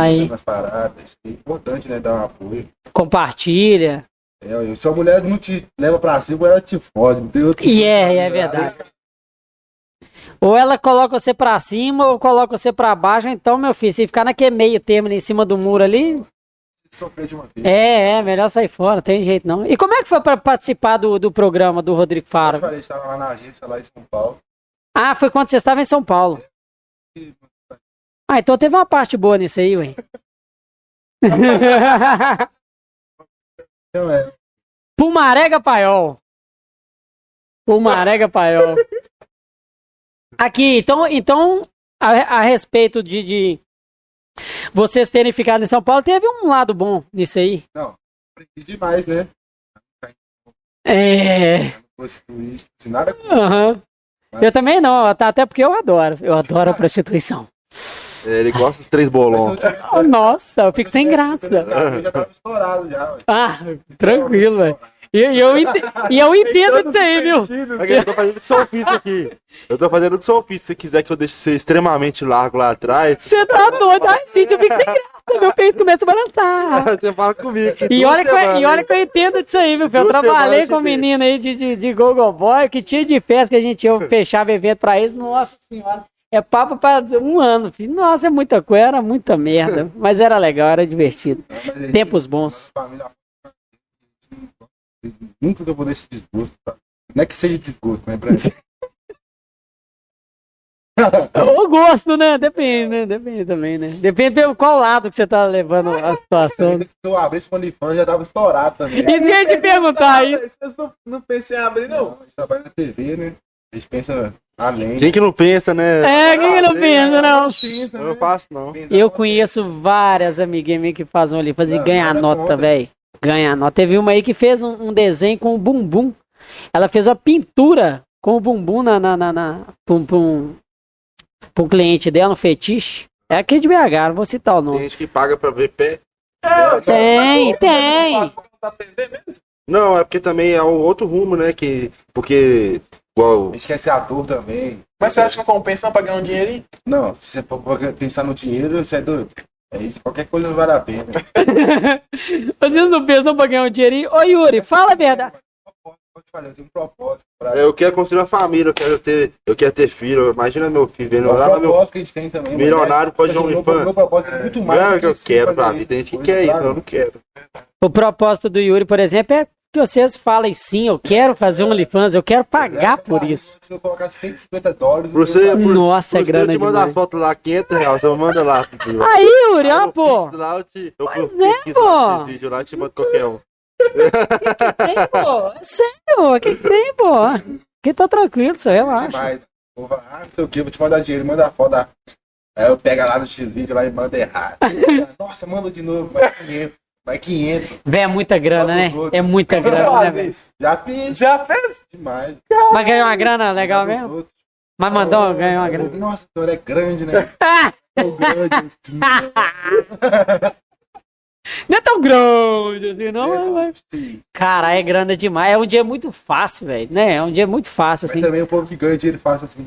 Aí. Nas paradas. É importante, né? Dar um apoio. Compartilha. Se a mulher não te leva pra cima, ela te fode. Não tem outro é verdade. Ou ela coloca você pra cima, ou coloca você pra baixo. Então, meu filho, se ficar naquele meio termo em cima do muro ali. Sofrer de uma vez. Melhor sair fora, não tem jeito não. E como é que foi pra participar do programa do Rodrigo Faro? Eu falei, estava lá na agência, lá em São Paulo. Ah, foi quando você estava em São Paulo. Ah, então teve uma parte boa nisso aí, ué. Pumarega Paiol. Pumarega Paiol. Aqui, então a respeito de vocês terem ficado em São Paulo, teve um lado bom nisso aí. Não, aprendi demais, né? Eu também não, até porque eu adoro a prostituição. Ele gosta dos 3 bolões. Nossa, eu fico sem graça. Eu já tava estourado já. Ah, tranquilo, velho. E eu entendo disso aí, viu? Eu tô fazendo do seu ofício aqui. Se você quiser que eu deixe ser extremamente largo lá atrás. Você tá doido? Ai, gente, eu fico sem graça. Meu peito começa a balançar. Você fala comigo. E olha que eu entendo disso aí, viu? Eu trabalhei com um menino aí de gogoboy, que tinha de festa que a gente ia fechar evento pra eles. Nossa senhora. É papo pra um ano, filho. Nossa, é muita coisa, era muita merda. Mas era legal, era divertido. Tempos bons. Nunca que eu vou dar esse desgosto, tá? Não é que seja desgosto, né, pra mim. Ou gosto, né? Depende, né? Depende também, né? Depende de qual lado que você tá levando a situação. Se eu abrisse o OnlyFans, já tava estourado também. E se a gente perguntar aí. Eu não pensei em abrir, não. A gente trabalha na TV, né? A gente pensa... Além. Quem que não pensa, né? Quem que não pensa, não? Eu faço, não. Eu conheço várias amiguinhas minhas que fazem OnlyFans e ganha a nota, velho. Ganha a nota. Teve uma aí que fez um desenho com o bumbum. Ela fez uma pintura com o bumbum pra um cliente dela, um fetiche. É aqui de BH, não vou citar o nome. Tem gente que paga pra ver pé. É, tem, tem. Não, é porque também é um outro rumo, né? Que, porque... Uau. Esquece ator também. Mas você acha que não compensa não pagar um dinheiro aí? Não, se você for pensar no dinheiro, você é doido. É isso, qualquer coisa não vale a pena. Vocês não pensam pra ganhar um dinheirinho? Ô Yuri, fala a verdade. Eu tenho um propósito. Eu quero construir uma família, eu quero ter filho. Imagina meu filho vendo lá. O propósito que a gente tem também. Milionário pode não me fã. Meu propósito é muito mais. Não é o que eu quero pra vida. Tem gente que quer isso, eu não quero. O propósito do Yuri, por exemplo, é que vocês falem sim, eu quero fazer um OnlyFans, eu quero pagar por isso. Se eu colocar 150 dólares... Nossa, é grana demais. Eu te mando as fotos lá, 500 reais, eu mando lá. Aí, Yuri, ó, pô. Pois é, pô. Vídeo lá, eu te mando qualquer um. Que tem, pô? Sério, que tem, pô? Que tá tranquilo, só relaxa. Ah, não sei o que, vou te mandar dinheiro, manda a foto lá. Aí eu pego lá no X-Vídeo lá e mando errado. Nossa, manda de novo, vai dinheiro. Vai 500. Véi, é muita grana, né? É muita grana, né? Já fez? Demais. Mas ganhou uma grana legal mesmo? Mas mandou, ganhou uma grana. Nossa, o senhor é grande, né? Tão grande assim. Não é tão grande assim, não, mas... Cara, é grana demais. É um dia muito fácil, velho, né? É um dia muito fácil, assim. Mas também o povo que ganha dinheiro fácil, assim,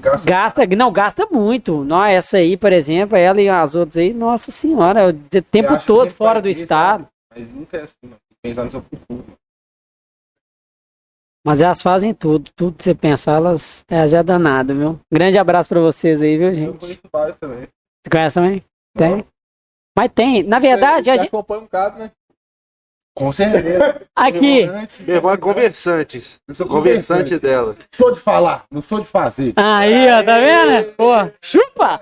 gasta muito. Não, essa aí, por exemplo, ela e as outras aí, nossa senhora, o tempo todo fora do estado. Mas nunca é assim, mano. Pensar no seu futuro. Mas elas fazem tudo que você pensar, elas é danada, viu? Grande abraço pra vocês aí, viu, gente? Eu conheço vários também. Você conhece também? Tem? Não. Mas tem, na verdade... Você acompanha um bocado, né? Com certeza. Aqui. Meu irmão é conversantes. Eu sou conversante dela. Sou de falar, não sou de fazer. Aí, ó, tá vendo? Pô, chupa!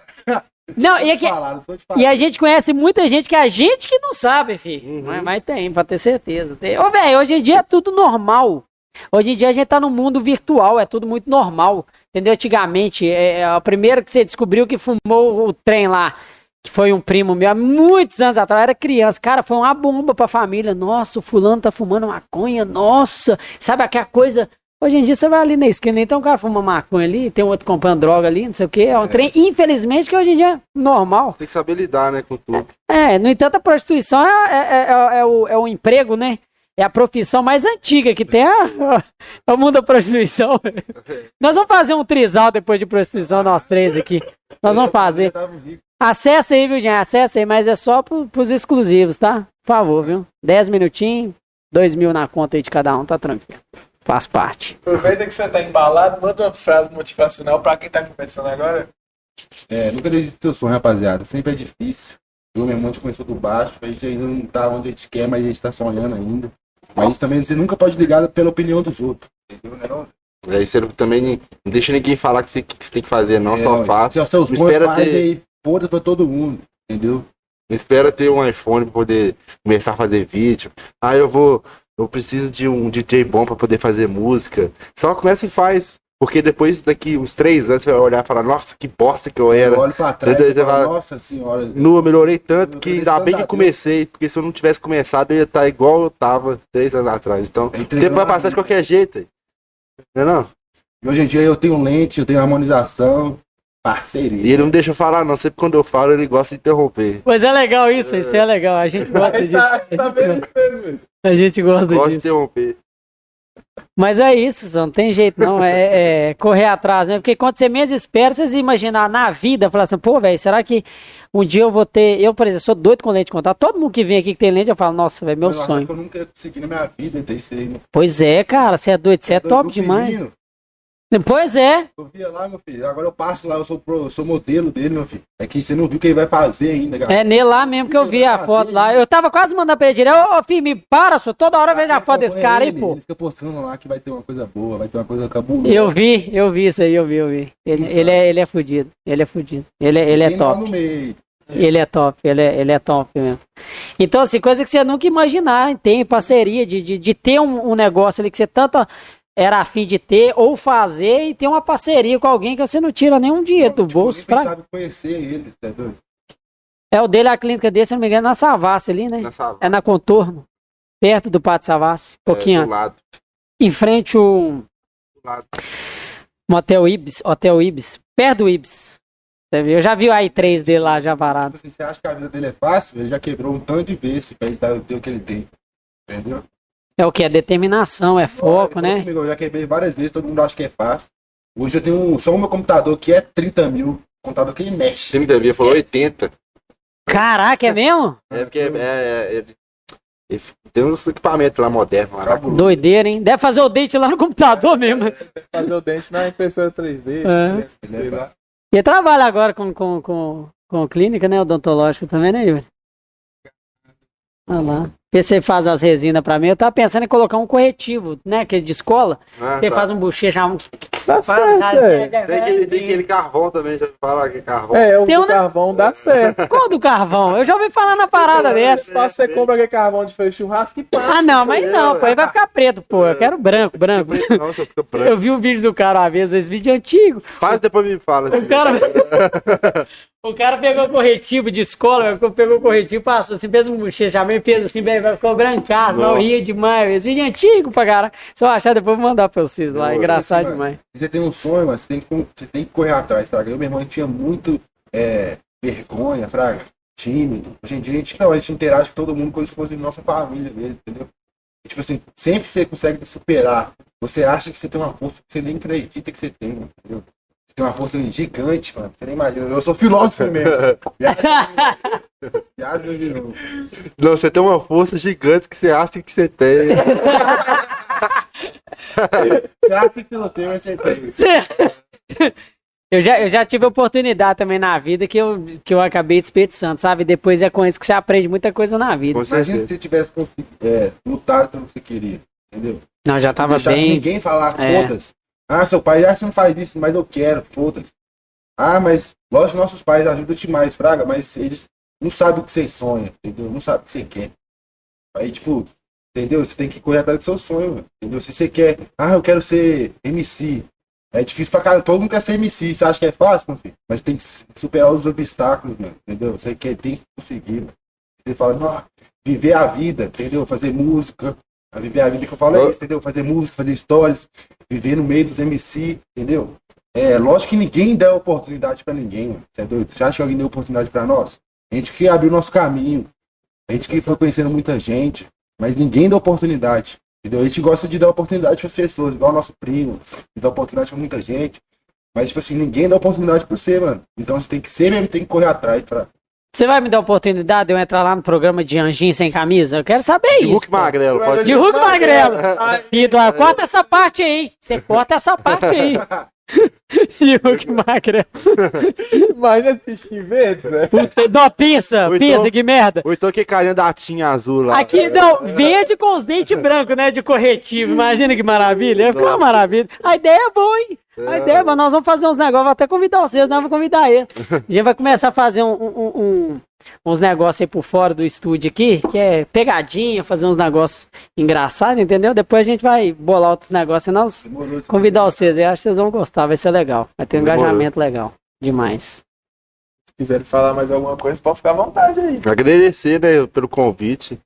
Não, e, aqui, falar, e a gente conhece muita gente que é a gente que não sabe, filho. Uhum. Mas tem, pra ter certeza. Tem. Ô, velho, hoje em dia é tudo normal. Hoje em dia a gente tá no mundo virtual, é tudo muito normal. Entendeu? Antigamente, a primeira que você descobriu que fumou o trem lá, que foi um primo meu, há muitos anos atrás, era criança. Cara, foi uma bomba pra família. Nossa, o fulano tá fumando maconha, nossa. Sabe aquela coisa... Hoje em dia você vai ali na esquina, então o cara fuma maconha ali, tem um outro comprando droga ali, não sei o que. É um trem, infelizmente, que hoje em dia é normal. Tem que saber lidar, né, com tudo. No entanto, a prostituição é o emprego, né? É a profissão mais antiga que tem, é o mundo da prostituição. Nós vamos fazer um trisal depois de prostituição, nós três aqui. Nós vamos fazer. Acessa aí, viu, gente? Acessa aí, mas é só pros exclusivos, tá? Por favor, viu? 10 minutinhos, 2.000 na conta aí de cada um, tá tranquilo. Faz parte. Aproveita que você tá embalado, manda uma frase motivacional pra quem tá começando agora. Nunca desista do seu sonho, rapaziada. Sempre é difícil. O meu monte começou do baixo, a gente ainda não tá onde a gente quer, mas a gente tá sonhando ainda. Mas também você nunca pode ligar pela opinião dos outros. Entendeu? Aí você também não deixa ninguém falar que você tem que fazer, não, só faça. Se é o seu sonho, espera ter foda pra todo mundo, entendeu? Não espera ter um iPhone pra poder começar a fazer vídeo. Eu preciso de um DJ bom pra poder fazer música. Só começa e faz. Porque depois, daqui uns 3 anos, você vai olhar e falar, nossa, que bosta que eu era. Eu olho pra trás e fala, nossa senhora. Eu melhorei tanto que ainda bem que eu comecei. Porque se eu não tivesse começado, eu ia estar igual eu tava 3 anos atrás. Então, o tempo vai passar de qualquer jeito. Não é não? E hoje em dia eu tenho lente, eu tenho harmonização. Parceria. E ele não deixa eu falar, não. Sempre quando eu falo, ele gosta de interromper. Mas é legal isso é legal. A gente gosta disso. A gente gosta disso. Gosto de interromper. Mas é isso, não tem jeito não. É correr atrás, né? Porque quando você menos espera, vocês imaginar na vida, falar assim, pô, velho, será que um dia eu vou ter... Eu, por exemplo, sou doido com lente de contato. Todo mundo que vem aqui que tem lente, eu falo, nossa, velho, meu sonho. Eu nunca consegui na minha vida, então isso aí, né? Pois é, cara, você é doido, você é top demais. Menino. Pois é. Eu via lá, meu filho. Agora eu passo lá, eu sou modelo dele, meu filho. É que você não viu o que ele vai fazer ainda, galera. É nele lá mesmo que eu vi a foto lá. Eu tava quase mandando pra ele direto. Ô, filho, me para, só toda hora eu vejo a foto desse cara aí, pô. Ele fica postando lá que vai ter uma coisa boa, vai ter uma coisa cabulosa. Eu vi isso aí, eu vi. Ele é fudido, ele é top. Ele é top mesmo. Então, assim, coisa que você nunca imaginar, tem parceria de ter um negócio ali que você tanto... era a fim de ter ou fazer e ter uma parceria com alguém que você não tira nenhum dinheiro do bolso. Pra... sabe conhecer ele, tá doido? É o dele, a clínica dele, se não me engano, é na Savassi ali, né? É na Contorno, perto do Pátio Savassi, pouquinho antes. Lado. Em frente ao Motel Ibis, perto do Ibis. Eu já vi o i3 dele lá, já parado. Assim, você acha que a vida dele é fácil? Ele já quebrou um tanto de vezes pra ele dar o que ele tem. Entendeu? É o que? É determinação, é foco, né? Comigo, eu já quebrei várias vezes, todo mundo acha que é fácil. Hoje eu tenho só um meu computador que é 30 mil. Contador que ele mexe. 30 mil, falou 80. Caraca, é mesmo? É porque tem uns equipamentos lá modernos. Doideira, hein? Deve fazer o dente lá no computador mesmo. Deve fazer o dente na impressora 3D. Sei lá. E trabalha agora com clínica, né? Odontológico também, né, Yuri? Olha lá. Porque você faz as resinas pra mim. Eu tava pensando em colocar um corretivo, né? Aquele de escola. Você faz um bochecha. Dá certo, tem aquele carvão também, já fala que carvão. É, o do carvão dá certo. Qual do carvão? Eu já ouvi falar na parada dessa. Você compra aquele carvão de fazer churrasco e passa. Ah, não, mas não, pô, aí vai ficar preto, pô. Eu quero branco, branco. Nossa, fica branco. Eu vi um vídeo do cara uma vez, esse vídeo é antigo. Faz, depois me fala. O cara... O cara pegou corretivo de escola, pegou corretivo, passou assim, fez um bochechamento, fez assim, ficou brancaço, não ria demais. Esse vídeo é antigo pra cara. Se eu achar, depois vou mandar pra vocês lá. É engraçado demais. Você tem um sonho, mas você tem que correr atrás, fraga. Eu, meu irmão, tinha muito vergonha, fraga, tímido. Hoje em dia a gente interage com todo mundo como se fosse nossa família mesmo, entendeu? E, tipo assim, sempre você consegue superar. Você acha que você tem uma força que você nem acredita que você tem, entendeu? Tem uma força gigante, mano. Você nem imagina. Eu sou filósofo mesmo. Viagem de novo. Não, você tem uma força gigante que você acha que você tem. Você acha que não tem, mas você tem. Eu já tive oportunidade também na vida que eu acabei desperdiçando, sabe? Depois é com isso que você aprende muita coisa na vida. Imagina se você tivesse lutado pelo que você queria, entendeu? Não, já tava bem. Ninguém falar todas. Ah, seu pai, você não faz isso, mas eu quero, foda-se. Ah, mas, lógico, nossos pais ajudam demais, fraga, mas eles não sabem o que você sonha, entendeu? Não sabem o que você quer. Aí, tipo, entendeu? Você tem que correr atrás do seu sonho, entendeu? Se você quer, eu quero ser MC. É difícil pra caralho, todo mundo quer ser MC, você acha que é fácil, meu filho? Mas tem que superar os obstáculos, mano, entendeu? Você tem que conseguir, mano. Você fala, não, viver a vida, entendeu? Fazer música. A viver a vida que eu falo é isso, entendeu? Fazer música, fazer stories, viver no meio dos MC, entendeu? É lógico que ninguém dá oportunidade pra ninguém, mano. Você é doido? Você acha que alguém deu oportunidade pra nós? A gente que abriu nosso caminho, a gente que foi conhecendo muita gente, mas ninguém dá oportunidade, entendeu? A gente gosta de dar oportunidade pras pessoas, igual o nosso primo, que dá oportunidade pra muita gente, mas tipo assim, ninguém dá oportunidade pra você, mano. Então você tem que ser mesmo, tem que correr atrás pra... Você vai me dar a oportunidade de eu entrar lá no programa de Anjinho Sem Camisa? Eu quero saber isso. Hulk Magrelo, pode. De Hulk Magrelo. Vitor, corta essa parte aí. Você corta essa parte aí. De Hulk Magrelo. Mas assistir verde, né? Não, pinça, que merda. Ou então que carinha da tinha azul lá. Aqui, não, verde com os dentes brancos, né? De corretivo. Imagina que maravilha. Ia ficar uma maravilha. A ideia é boa, hein? A ideia, mas nós vamos fazer uns negócios, vou até convidar vocês, nós vamos convidar ele. A gente vai começar a fazer uns negócios aí por fora do estúdio aqui, que é pegadinha, fazer uns negócios engraçados, entendeu? Depois a gente vai bolar outros negócios e nós convidar vocês. Eu acho que vocês vão gostar, vai ser legal. Vai ter um engajamento legal, demais. Se quiserem falar mais alguma coisa, pode ficar à vontade aí. Agradecer, né, pelo convite.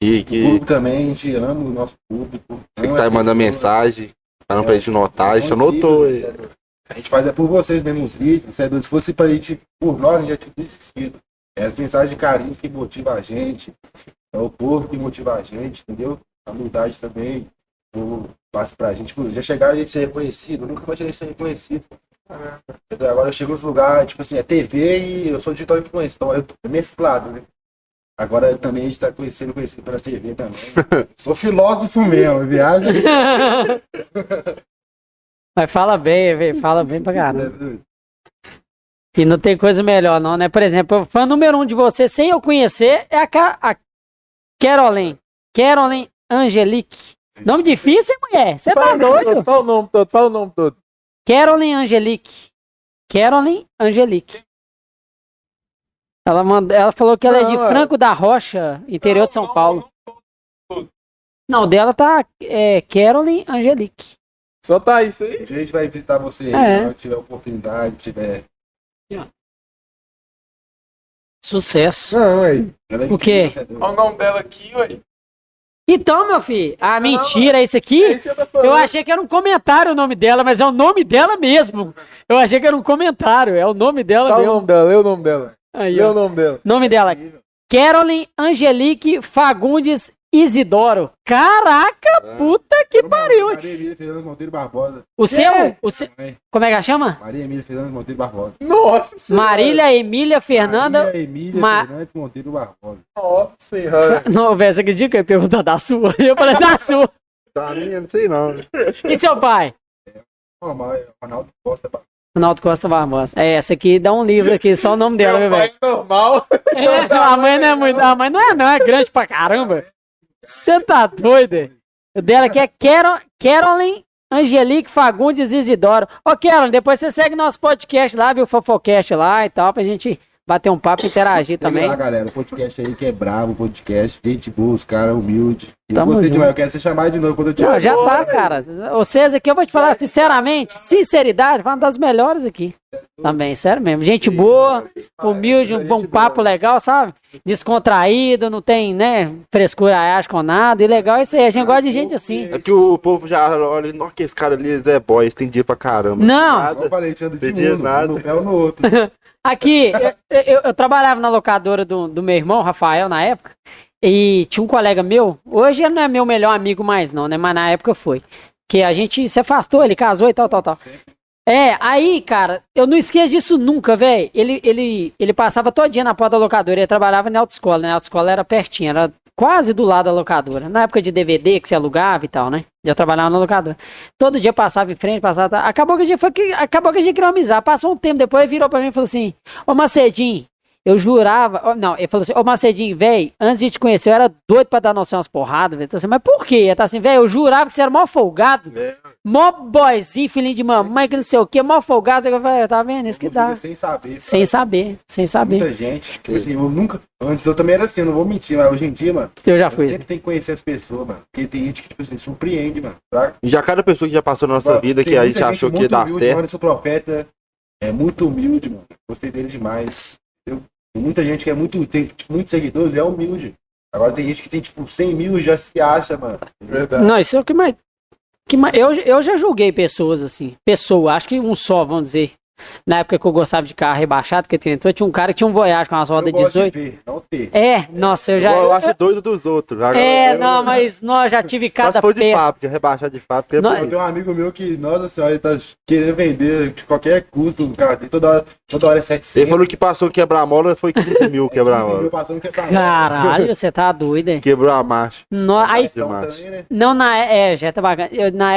E que... O público também, a gente ama o nosso público. Você que tá mandando mensagem. Não, pra gente notar, a gente anotou. A gente faz por vocês mesmo os vídeos, se fosse pra gente, por nós, a gente já tinha desistido. É as mensagens de carinho que motiva a gente, é o povo que motiva a gente, entendeu? A humildade também, passa pra gente. Tipo, já chegaram a gente ser reconhecido, eu nunca imaginei a gente ser reconhecido. Agora eu chego nos lugares, tipo assim, é TV e eu sou digital influencer, então eu tô mesclado, né? Agora também a gente tá conhecido pela TV também. Sou filósofo mesmo, viagem. Mas fala bem, velho. Fala bem pra caramba. E não tem coisa melhor não, né? Por exemplo, fã número 1 de você, sem eu conhecer, é a Carolyn Angelique. Nome difícil, hein, mulher? Você tá doido? Fala o nome todo, fala o nome todo. Carolyn Angelique. Ela falou que ela é de Franco da Rocha, interior de São Paulo. Não, dela tá Carolyn Angelique. Só tá isso aí. A gente vai visitar você se tiver oportunidade, tiver... Sucesso. Não, aí. O quê? Olha o nome dela aqui, ué. Então, meu filho, ah, mentira, esse aqui, eu achei que era um comentário o nome dela, mas é o nome dela mesmo. Eu achei que era um comentário, é o nome dela mesmo. Fala o nome dela, lê o nome dela. Aí, lê o nome dela. Nome dela, Carolyn Angelique Fagundes Isidoro. Caraca, puta que pariu. Maria Emília Fernandes Monteiro Barbosa. O seu? O seu? Como é que ela chama? Maria Emília Fernandes Monteiro Barbosa. Nossa Senhora. Marília Emília Fernanda. Maria Emília Fernandes Monteiro Barbosa. Nossa Senhora. Não, velho, você acredita que eu ia perguntar da sua? Eu falei da sua. Da minha, não sei não. E seu pai? Ronaldo Costa Barbosa. Ronaldo Costa Barbosa. É, essa aqui dá um livro aqui, só o nome dela, meu velho. É normal. É, a mãe não é muito. A mãe não é grande pra caramba. Você tá doido? O dela aqui é Carolyn Angelique Fagundes Isidoro. Ô, Carolyn, depois você segue nosso podcast lá, viu? Fofocast lá e tal, pra gente bater um papo e interagir também. Lá, galera, o podcast aí que é brabo, podcast, gente boa, os caras humildes. Eu gostei demais, eu quero ser chamado de novo quando eu te... Não, já tá, cara. O César aqui, eu vou te falar sinceramente, sinceridade, foi uma das melhores aqui. Também, sério mesmo. Gente boa, humilde, um bom papo legal, sabe? Descontraído, não tem, né, frescura, acho, com nada. E legal isso aí, a gente gosta de gente assim. É que o povo já olha, nossa, que esse cara ali é boy, estendia pra caramba. Não! Eu falei, tinha de nada, é um no outro. Aqui, eu trabalhava na locadora do meu irmão, Rafael, na época, e tinha um colega meu, hoje ele não é meu melhor amigo mais não, né, mas na época foi, que a gente se afastou, ele casou e tal. É, aí, cara, eu não esqueço disso nunca, velho, ele passava todo dia na porta da locadora, ele trabalhava na autoescola, né, a autoescola era pertinho, era quase do lado da locadora, na época de DVD que se alugava e tal, né, eu trabalhava na locadora, todo dia passava em frente, passava, acabou que a gente criou amizade, passou um tempo, depois ele virou pra mim e falou assim, ô Macedinho, eu jurava, ele falou assim, ô Macedinho, velho, antes de te conhecer eu era doido pra dar noção umas porradas, velho, então, assim, mas por quê? Ele tá assim, velho, eu jurava que você era mó folgado, mó boyzinho, filhinho de mamãe, que não sei o que, mó folgado, eu falei, tá vendo, isso que dá. Sem saber. Muita gente, tipo assim, eu nunca, antes eu também era assim, eu não vou mentir, mas hoje em dia, mano, eu já fui. Sempre tem que conhecer as pessoas, mano, porque tem gente que, tipo assim, surpreende, mano, tá? Já cada pessoa que já passou na nossa vida, que a gente achou que ia dar certo. Anderson Profeta é muito humilde, mano, gostei dele demais. Muita gente que é muito, tem tipo, muitos seguidores, é humilde. Agora tem gente que tem tipo 100 mil e já se acha, mano. Verdade. Não, isso é o que mais... Eu já julguei pessoas assim. Pessoa, acho que um só, vamos dizer. Na época que eu gostava de carro rebaixado, que tentou, tinha um cara que tinha um Voyage com umas rodas 18. De ver, não ter. É, nossa, eu já... Eu acho doido dos outros. Agora, mas nós já tive cada peça. De fábrica, rebaixado de fábrica. Eu tenho um amigo meu que, nossa senhora, ele tá querendo vender de qualquer custo, cara, toda hora é 700. Ele falou que passou quebra-mola, foi 15 mil quebra-mola. Caralho, você tá doido, hein? Quebrou a marcha. Já tá bacana. Na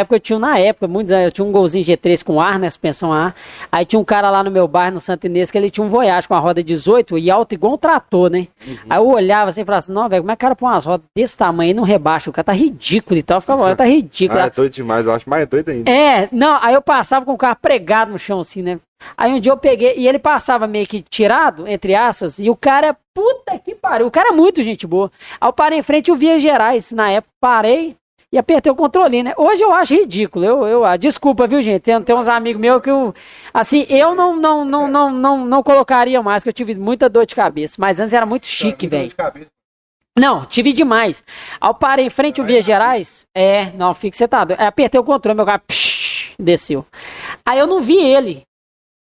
época, muitos anos, eu tinha um Golzinho G3 com ar, né, suspensão a ar. Aí tinha um cara lá no meu bairro, no Santo Inês, que ele tinha um Voyage com a roda 18 e alto igual um trator, né? Uhum. Aí eu olhava assim e falava assim, não, velho, como é que o cara põe umas rodas desse tamanho e não rebaixa? O cara tá ridículo e tal. Eu ficava, olha, tá ridículo. É doido demais, eu acho mais doido ainda. É, não, aí eu passava com o carro pregado no chão assim, né? Aí um dia eu peguei, e ele passava meio que tirado, entre aspas, e o cara, puta que pariu, o cara é muito gente boa. Aí eu parei em frente e eu via Gerais, na época, parei. E apertei o controle, né? Hoje eu acho ridículo. Desculpa, viu, gente? Tem uns amigos meus que eu... Assim, eu não colocaria mais, que eu tive muita dor de cabeça. Mas antes era muito chique, velho. Não, tive demais. Ao parei em frente ao Via Gerais... É, não, fica setado. Apertei o controle, meu carro... Psh, desceu. Aí eu não vi ele.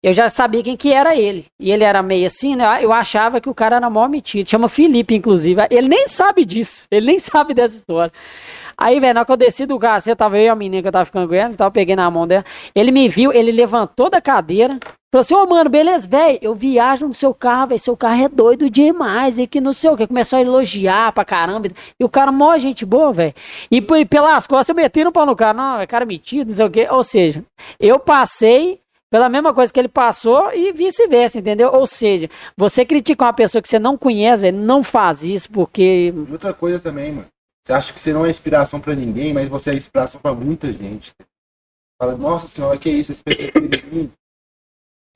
Eu já sabia quem que era ele. E ele era meio assim, né? Eu achava que o cara era mó metido. Chama Felipe, inclusive. Ele nem sabe disso. Ele nem sabe dessa história. Aí, velho, na hora que eu desci do carro, eu tava, eu e a menina que eu tava ficando com ela, eu peguei na mão dela, ele me viu, ele levantou da cadeira, falou assim, ô, mano, beleza, velho, eu viajo no seu carro, velho, seu carro é doido demais, e que não sei o que, começou a elogiar pra caramba, e o cara, mó gente boa, velho, e pelas costas eu meti no pau no cara, não, é cara metido, não sei o que, ou seja, eu passei pela mesma coisa que ele passou e vice-versa, entendeu? Ou seja, você criticar uma pessoa que você não conhece, velho, não faz isso, porque... E outra coisa também, mano. Você acha que você não é inspiração pra ninguém, mas você é inspiração pra muita gente. Fala, nossa senhora, que isso, esse perfil.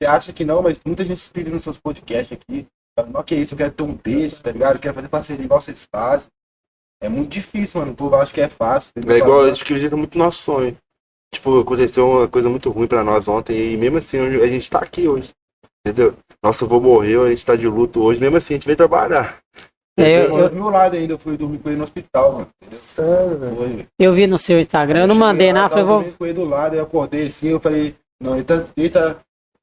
Você acha que não, mas muita gente se inspira nos seus podcasts aqui. Fala, não, que isso, eu quero ter um desse, tá ligado? Eu quero fazer parceria igual vocês fazem. É muito difícil, mano. O povo acha que é fácil. Entendeu? É igual, a gente acredita muito no nosso sonho. Tipo, aconteceu uma coisa muito ruim pra nós ontem, e mesmo assim a gente tá aqui hoje. Entendeu? Nosso avô morreu, a gente tá de luto hoje, mesmo assim a gente veio trabalhar. Do meu lado ainda, eu fui dormir com ele no hospital, mano. Sério, velho. Eu vi no seu Instagram, eu não mandei nada, foi bom. Eu dormi com ele do lado, eu acordei assim, eu falei, não, ele tá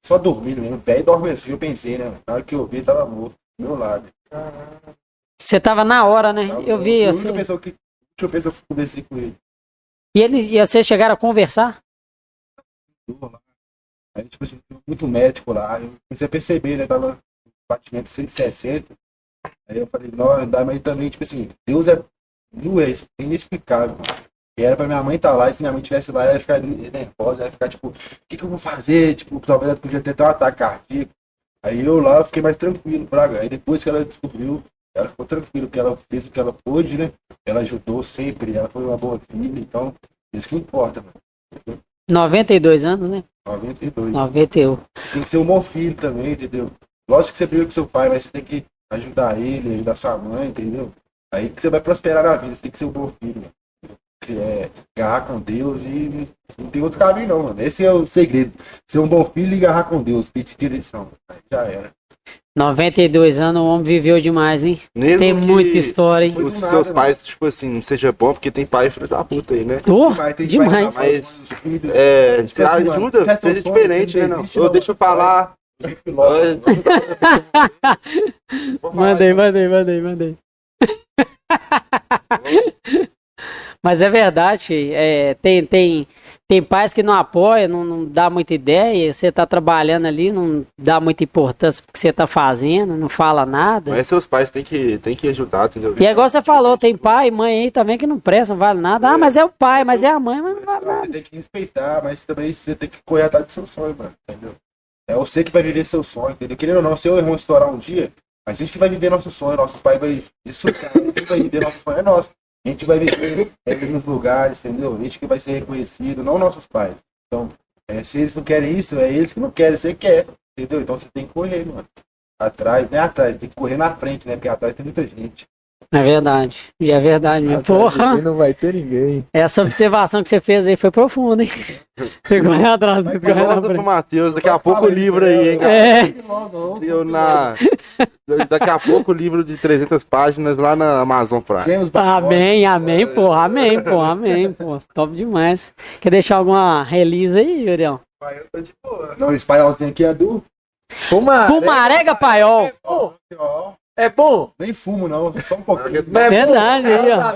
só dormindo mesmo. O velho dorme assim, eu pensei, né? Na hora que eu vi, ele tava morto, do meu lado. Caramba. Você tava na hora, né? Eu vi, eu assim. Deixa eu pensar que eu conversei com ele. E vocês chegaram a conversar? Aí, tipo, muito médico lá. Eu comecei a perceber, né? Tava um batimento de 160. Aí eu falei, não, dá, mas também, tipo assim, Deus é inexplicável. E era pra minha mãe estar lá, e se minha mãe estivesse lá, ela ia ficar nervosa, ela ia ficar tipo, o que eu vou fazer? Tipo, talvez ela podia ter um ataque cardíaco. Aí eu lá fiquei mais tranquilo, praga. Aí depois que ela descobriu, ela ficou tranquila, que ela fez o que ela pôde, né? Ela ajudou sempre, ela foi uma boa filha, então, isso que importa, mano. 92 anos, né? 92. 91. Você tem que ser um bom filho também, entendeu? Lógico que você briga com seu pai, mas você tem que ajudar ele, ajudar sua mãe, entendeu? Aí que você vai prosperar na vida, você tem que ser um bom filho, mano. Agarrar com Deus e não tem outro caminho não, mano. Esse é o segredo. Ser um bom filho e agarrar com Deus, pedir direção. Aí já era. 92 anos, o homem viveu demais, hein? Mesmo tem muita história, hein? Os teus pais, mano, tipo assim, não seja bom, porque tem pai filho da puta aí, né? Oh, tem demais. Pai, mas seja diferente, né? Não, deixa eu falar. Mandei. Mas é verdade, tem pais que não apoiam, não dá muita ideia, você tá trabalhando ali, não dá muita importância pro que você tá fazendo, não fala nada. Mas seus pais têm que ajudar, entendeu? E agora você falou, tem pai e mãe aí também que não presta, não vale nada. Ah, mas é o pai, mas é a mãe, mas não vale nada. Você tem que respeitar, mas também você tem que correr atrás do seu sonho, mano, entendeu? É você que vai viver seu sonho, entendeu? Querendo ou não, se eu irmão estourar um dia, a gente que vai viver nosso sonho, nossos pais vai desfrutar, a gente vai viver nosso sonho, é nosso. A gente vai viver nos lugares, entendeu? A gente que vai ser reconhecido, não nossos pais. Então, se eles não querem isso, é eles que não querem, você quer, entendeu? Então você tem que correr, mano. Atrás, né? Atrás, tem que correr na frente, né? Porque atrás tem muita gente. É verdade, e é verdade, minha porra. Não vai ter ninguém. Essa observação que você fez aí foi profunda, hein? Você correu atrás do pro Matheus, daqui a pouco o livro aí, hein, galera? Daqui a pouco o livro de 300 páginas lá na Amazon Prime. Amém, porra. Top demais. Quer deixar alguma release aí, Uriel? Eu tô de boa. Não, esse paiolzinho aqui é do Pumarega Paiol. É bom? Nem fumo, não. Só um pouquinho. É verdade, aí, ó.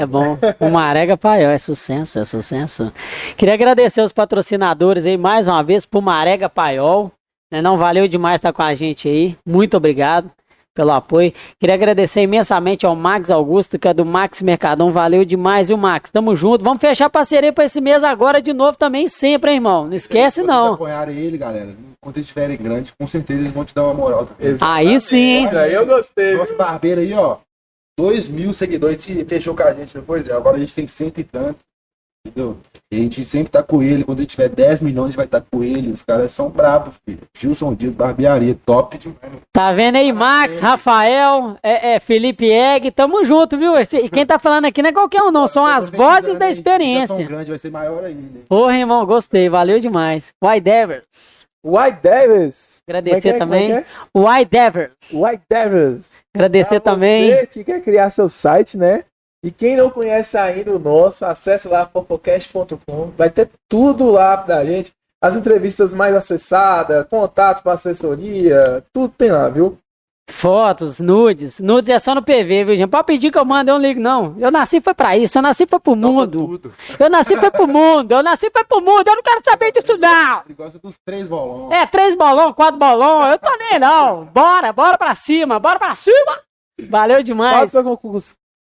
É bom. Pumarega Paiol, é sucesso. Queria agradecer os patrocinadores aí mais uma vez, Pumarega Paiol. Não, valeu demais estar com a gente aí. Muito obrigado pelo apoio. Queria agradecer imensamente ao Max Augusto, que é do Max Mercadão. Valeu demais, viu, Max? Tamo junto. Vamos fechar parceria pra esse mês agora de novo também, sempre, hein, irmão? Não esquece, não. Apoiarem ele, galera. Quando eles estiverem grandes, com certeza eles vão te dar uma moral. Também. Aí sim, hein? Eu gostei. Nosso barbeiro aí, ó. 2.000 seguidores fechou com a gente depois. Agora a gente tem 100 e tanto. Entendeu? E a gente sempre tá com ele. Quando ele tiver 10 milhões, vai estar com ele. Os caras são bravos, filho. Gilson Dias, barbearia, top demais. Tá vendo aí, Max, Rafael, Felipe Egg, tamo junto, viu? E quem tá falando aqui não é qualquer um, não. São as vozes da experiência. São grandes, vai ser maior ainda. Porra, irmão, gostei. Valeu demais. White Devers. Agradecer também. White Devers. Agradecer pra também. Você que quer criar seu site, né? E quem não conhece ainda o nosso, acesse lá fofocast.com, vai ter tudo lá da gente, as entrevistas mais acessadas, contato para assessoria, tudo tem lá, viu? Fotos, nudes é só no PV, viu, gente? Pode pedir que eu mando, eu não ligo, não. Eu nasci foi pra isso, eu nasci foi pro mundo. Eu não quero saber disso, não. Ele gosta dos 3 bolões. 3 bolões, 4 bolões, eu tô nem, não. Bora pra cima. Valeu demais.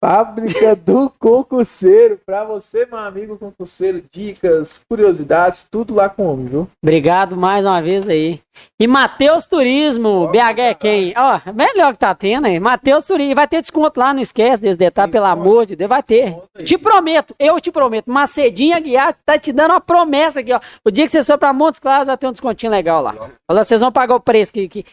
Fábrica do Concurseiro, pra você, meu amigo concurseiro, dicas, curiosidades, tudo lá com o homem, viu? Obrigado mais uma vez aí. E Matheus Turismo, BH é quem? Ó, melhor que tá tendo aí, Matheus Turismo, vai ter desconto lá, não esquece desse detalhe, pelo amor de Deus, vai ter. Eu te prometo, Macedinho Aguiar tá te dando uma promessa aqui, ó, o dia que você for pra Montes Claros vai ter um descontinho legal lá. Alô, vocês vão pagar o preço que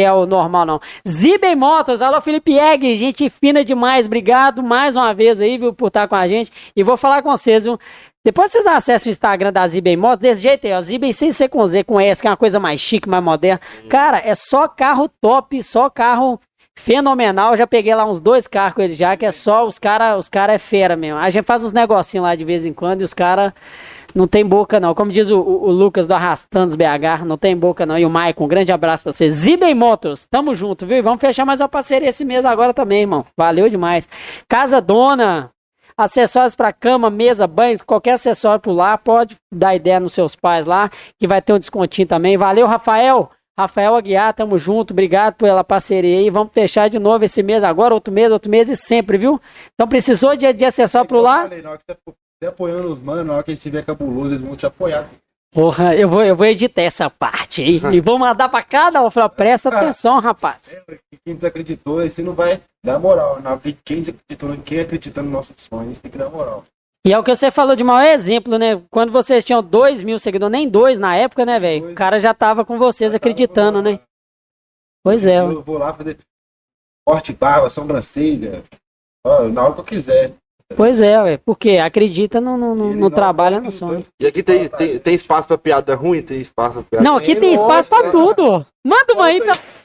é o normal, não. Zibem Motors, alô, Felipe Egg, gente fina demais. Obrigado mais uma vez aí, viu, por estar com a gente. E vou falar com vocês, viu? Depois vocês acessam o Instagram da Zibem Motos, desse jeito aí, ó, Zibem sem C com Z, com S, que é uma coisa mais chique, mais moderna. Cara, é só carro top, só carro fenomenal. Já peguei lá uns 2 carros com ele já, que é só, os cara é fera mesmo. A gente faz uns negocinhos lá de vez em quando e os caras não tem boca não. Como diz o Lucas do Arrastandos BH, não tem boca não. E o Maicon, um grande abraço pra vocês. Zibem Motors, tamo junto, viu? E vamos fechar mais uma parceria esse mês agora também, irmão. Valeu demais. Casa Dona, acessórios pra cama, mesa, banho, qualquer acessório por lá, pode dar ideia nos seus pais lá, que vai ter um descontinho também. Valeu, Rafael. Rafael Aguiar, tamo junto, obrigado pela parceria aí, vamos fechar de novo esse mês agora, outro mês e sempre, viu? Então precisou de acessório pro lá? Falei, na hora que você apoiando os manos, na hora que a gente tiver cabuloso, eles vão te apoiar. Porra, eu vou editar essa parte aí, e vou mandar pra cada um, falar, presta atenção, rapaz. Quem desacreditou, aí você não vai dar moral, na hora que quem acredita no nosso sonho, a gente tem que dar moral. E é o que você falou de maior exemplo, né? Quando vocês tinham 2.000 seguidores, nem 2 na época, né, velho? O cara já tava com vocês já acreditando, né? Pois é. Eu vou lá fazer corte, barba, sobrancelha, na hora que eu quiser. Pois é, velho. Porque acredita no trabalho, no sonho. E aqui tem espaço pra piada ruim, tem espaço pra piada. Não, aqui tem espaço pra tudo. Manda uma aí, pelo...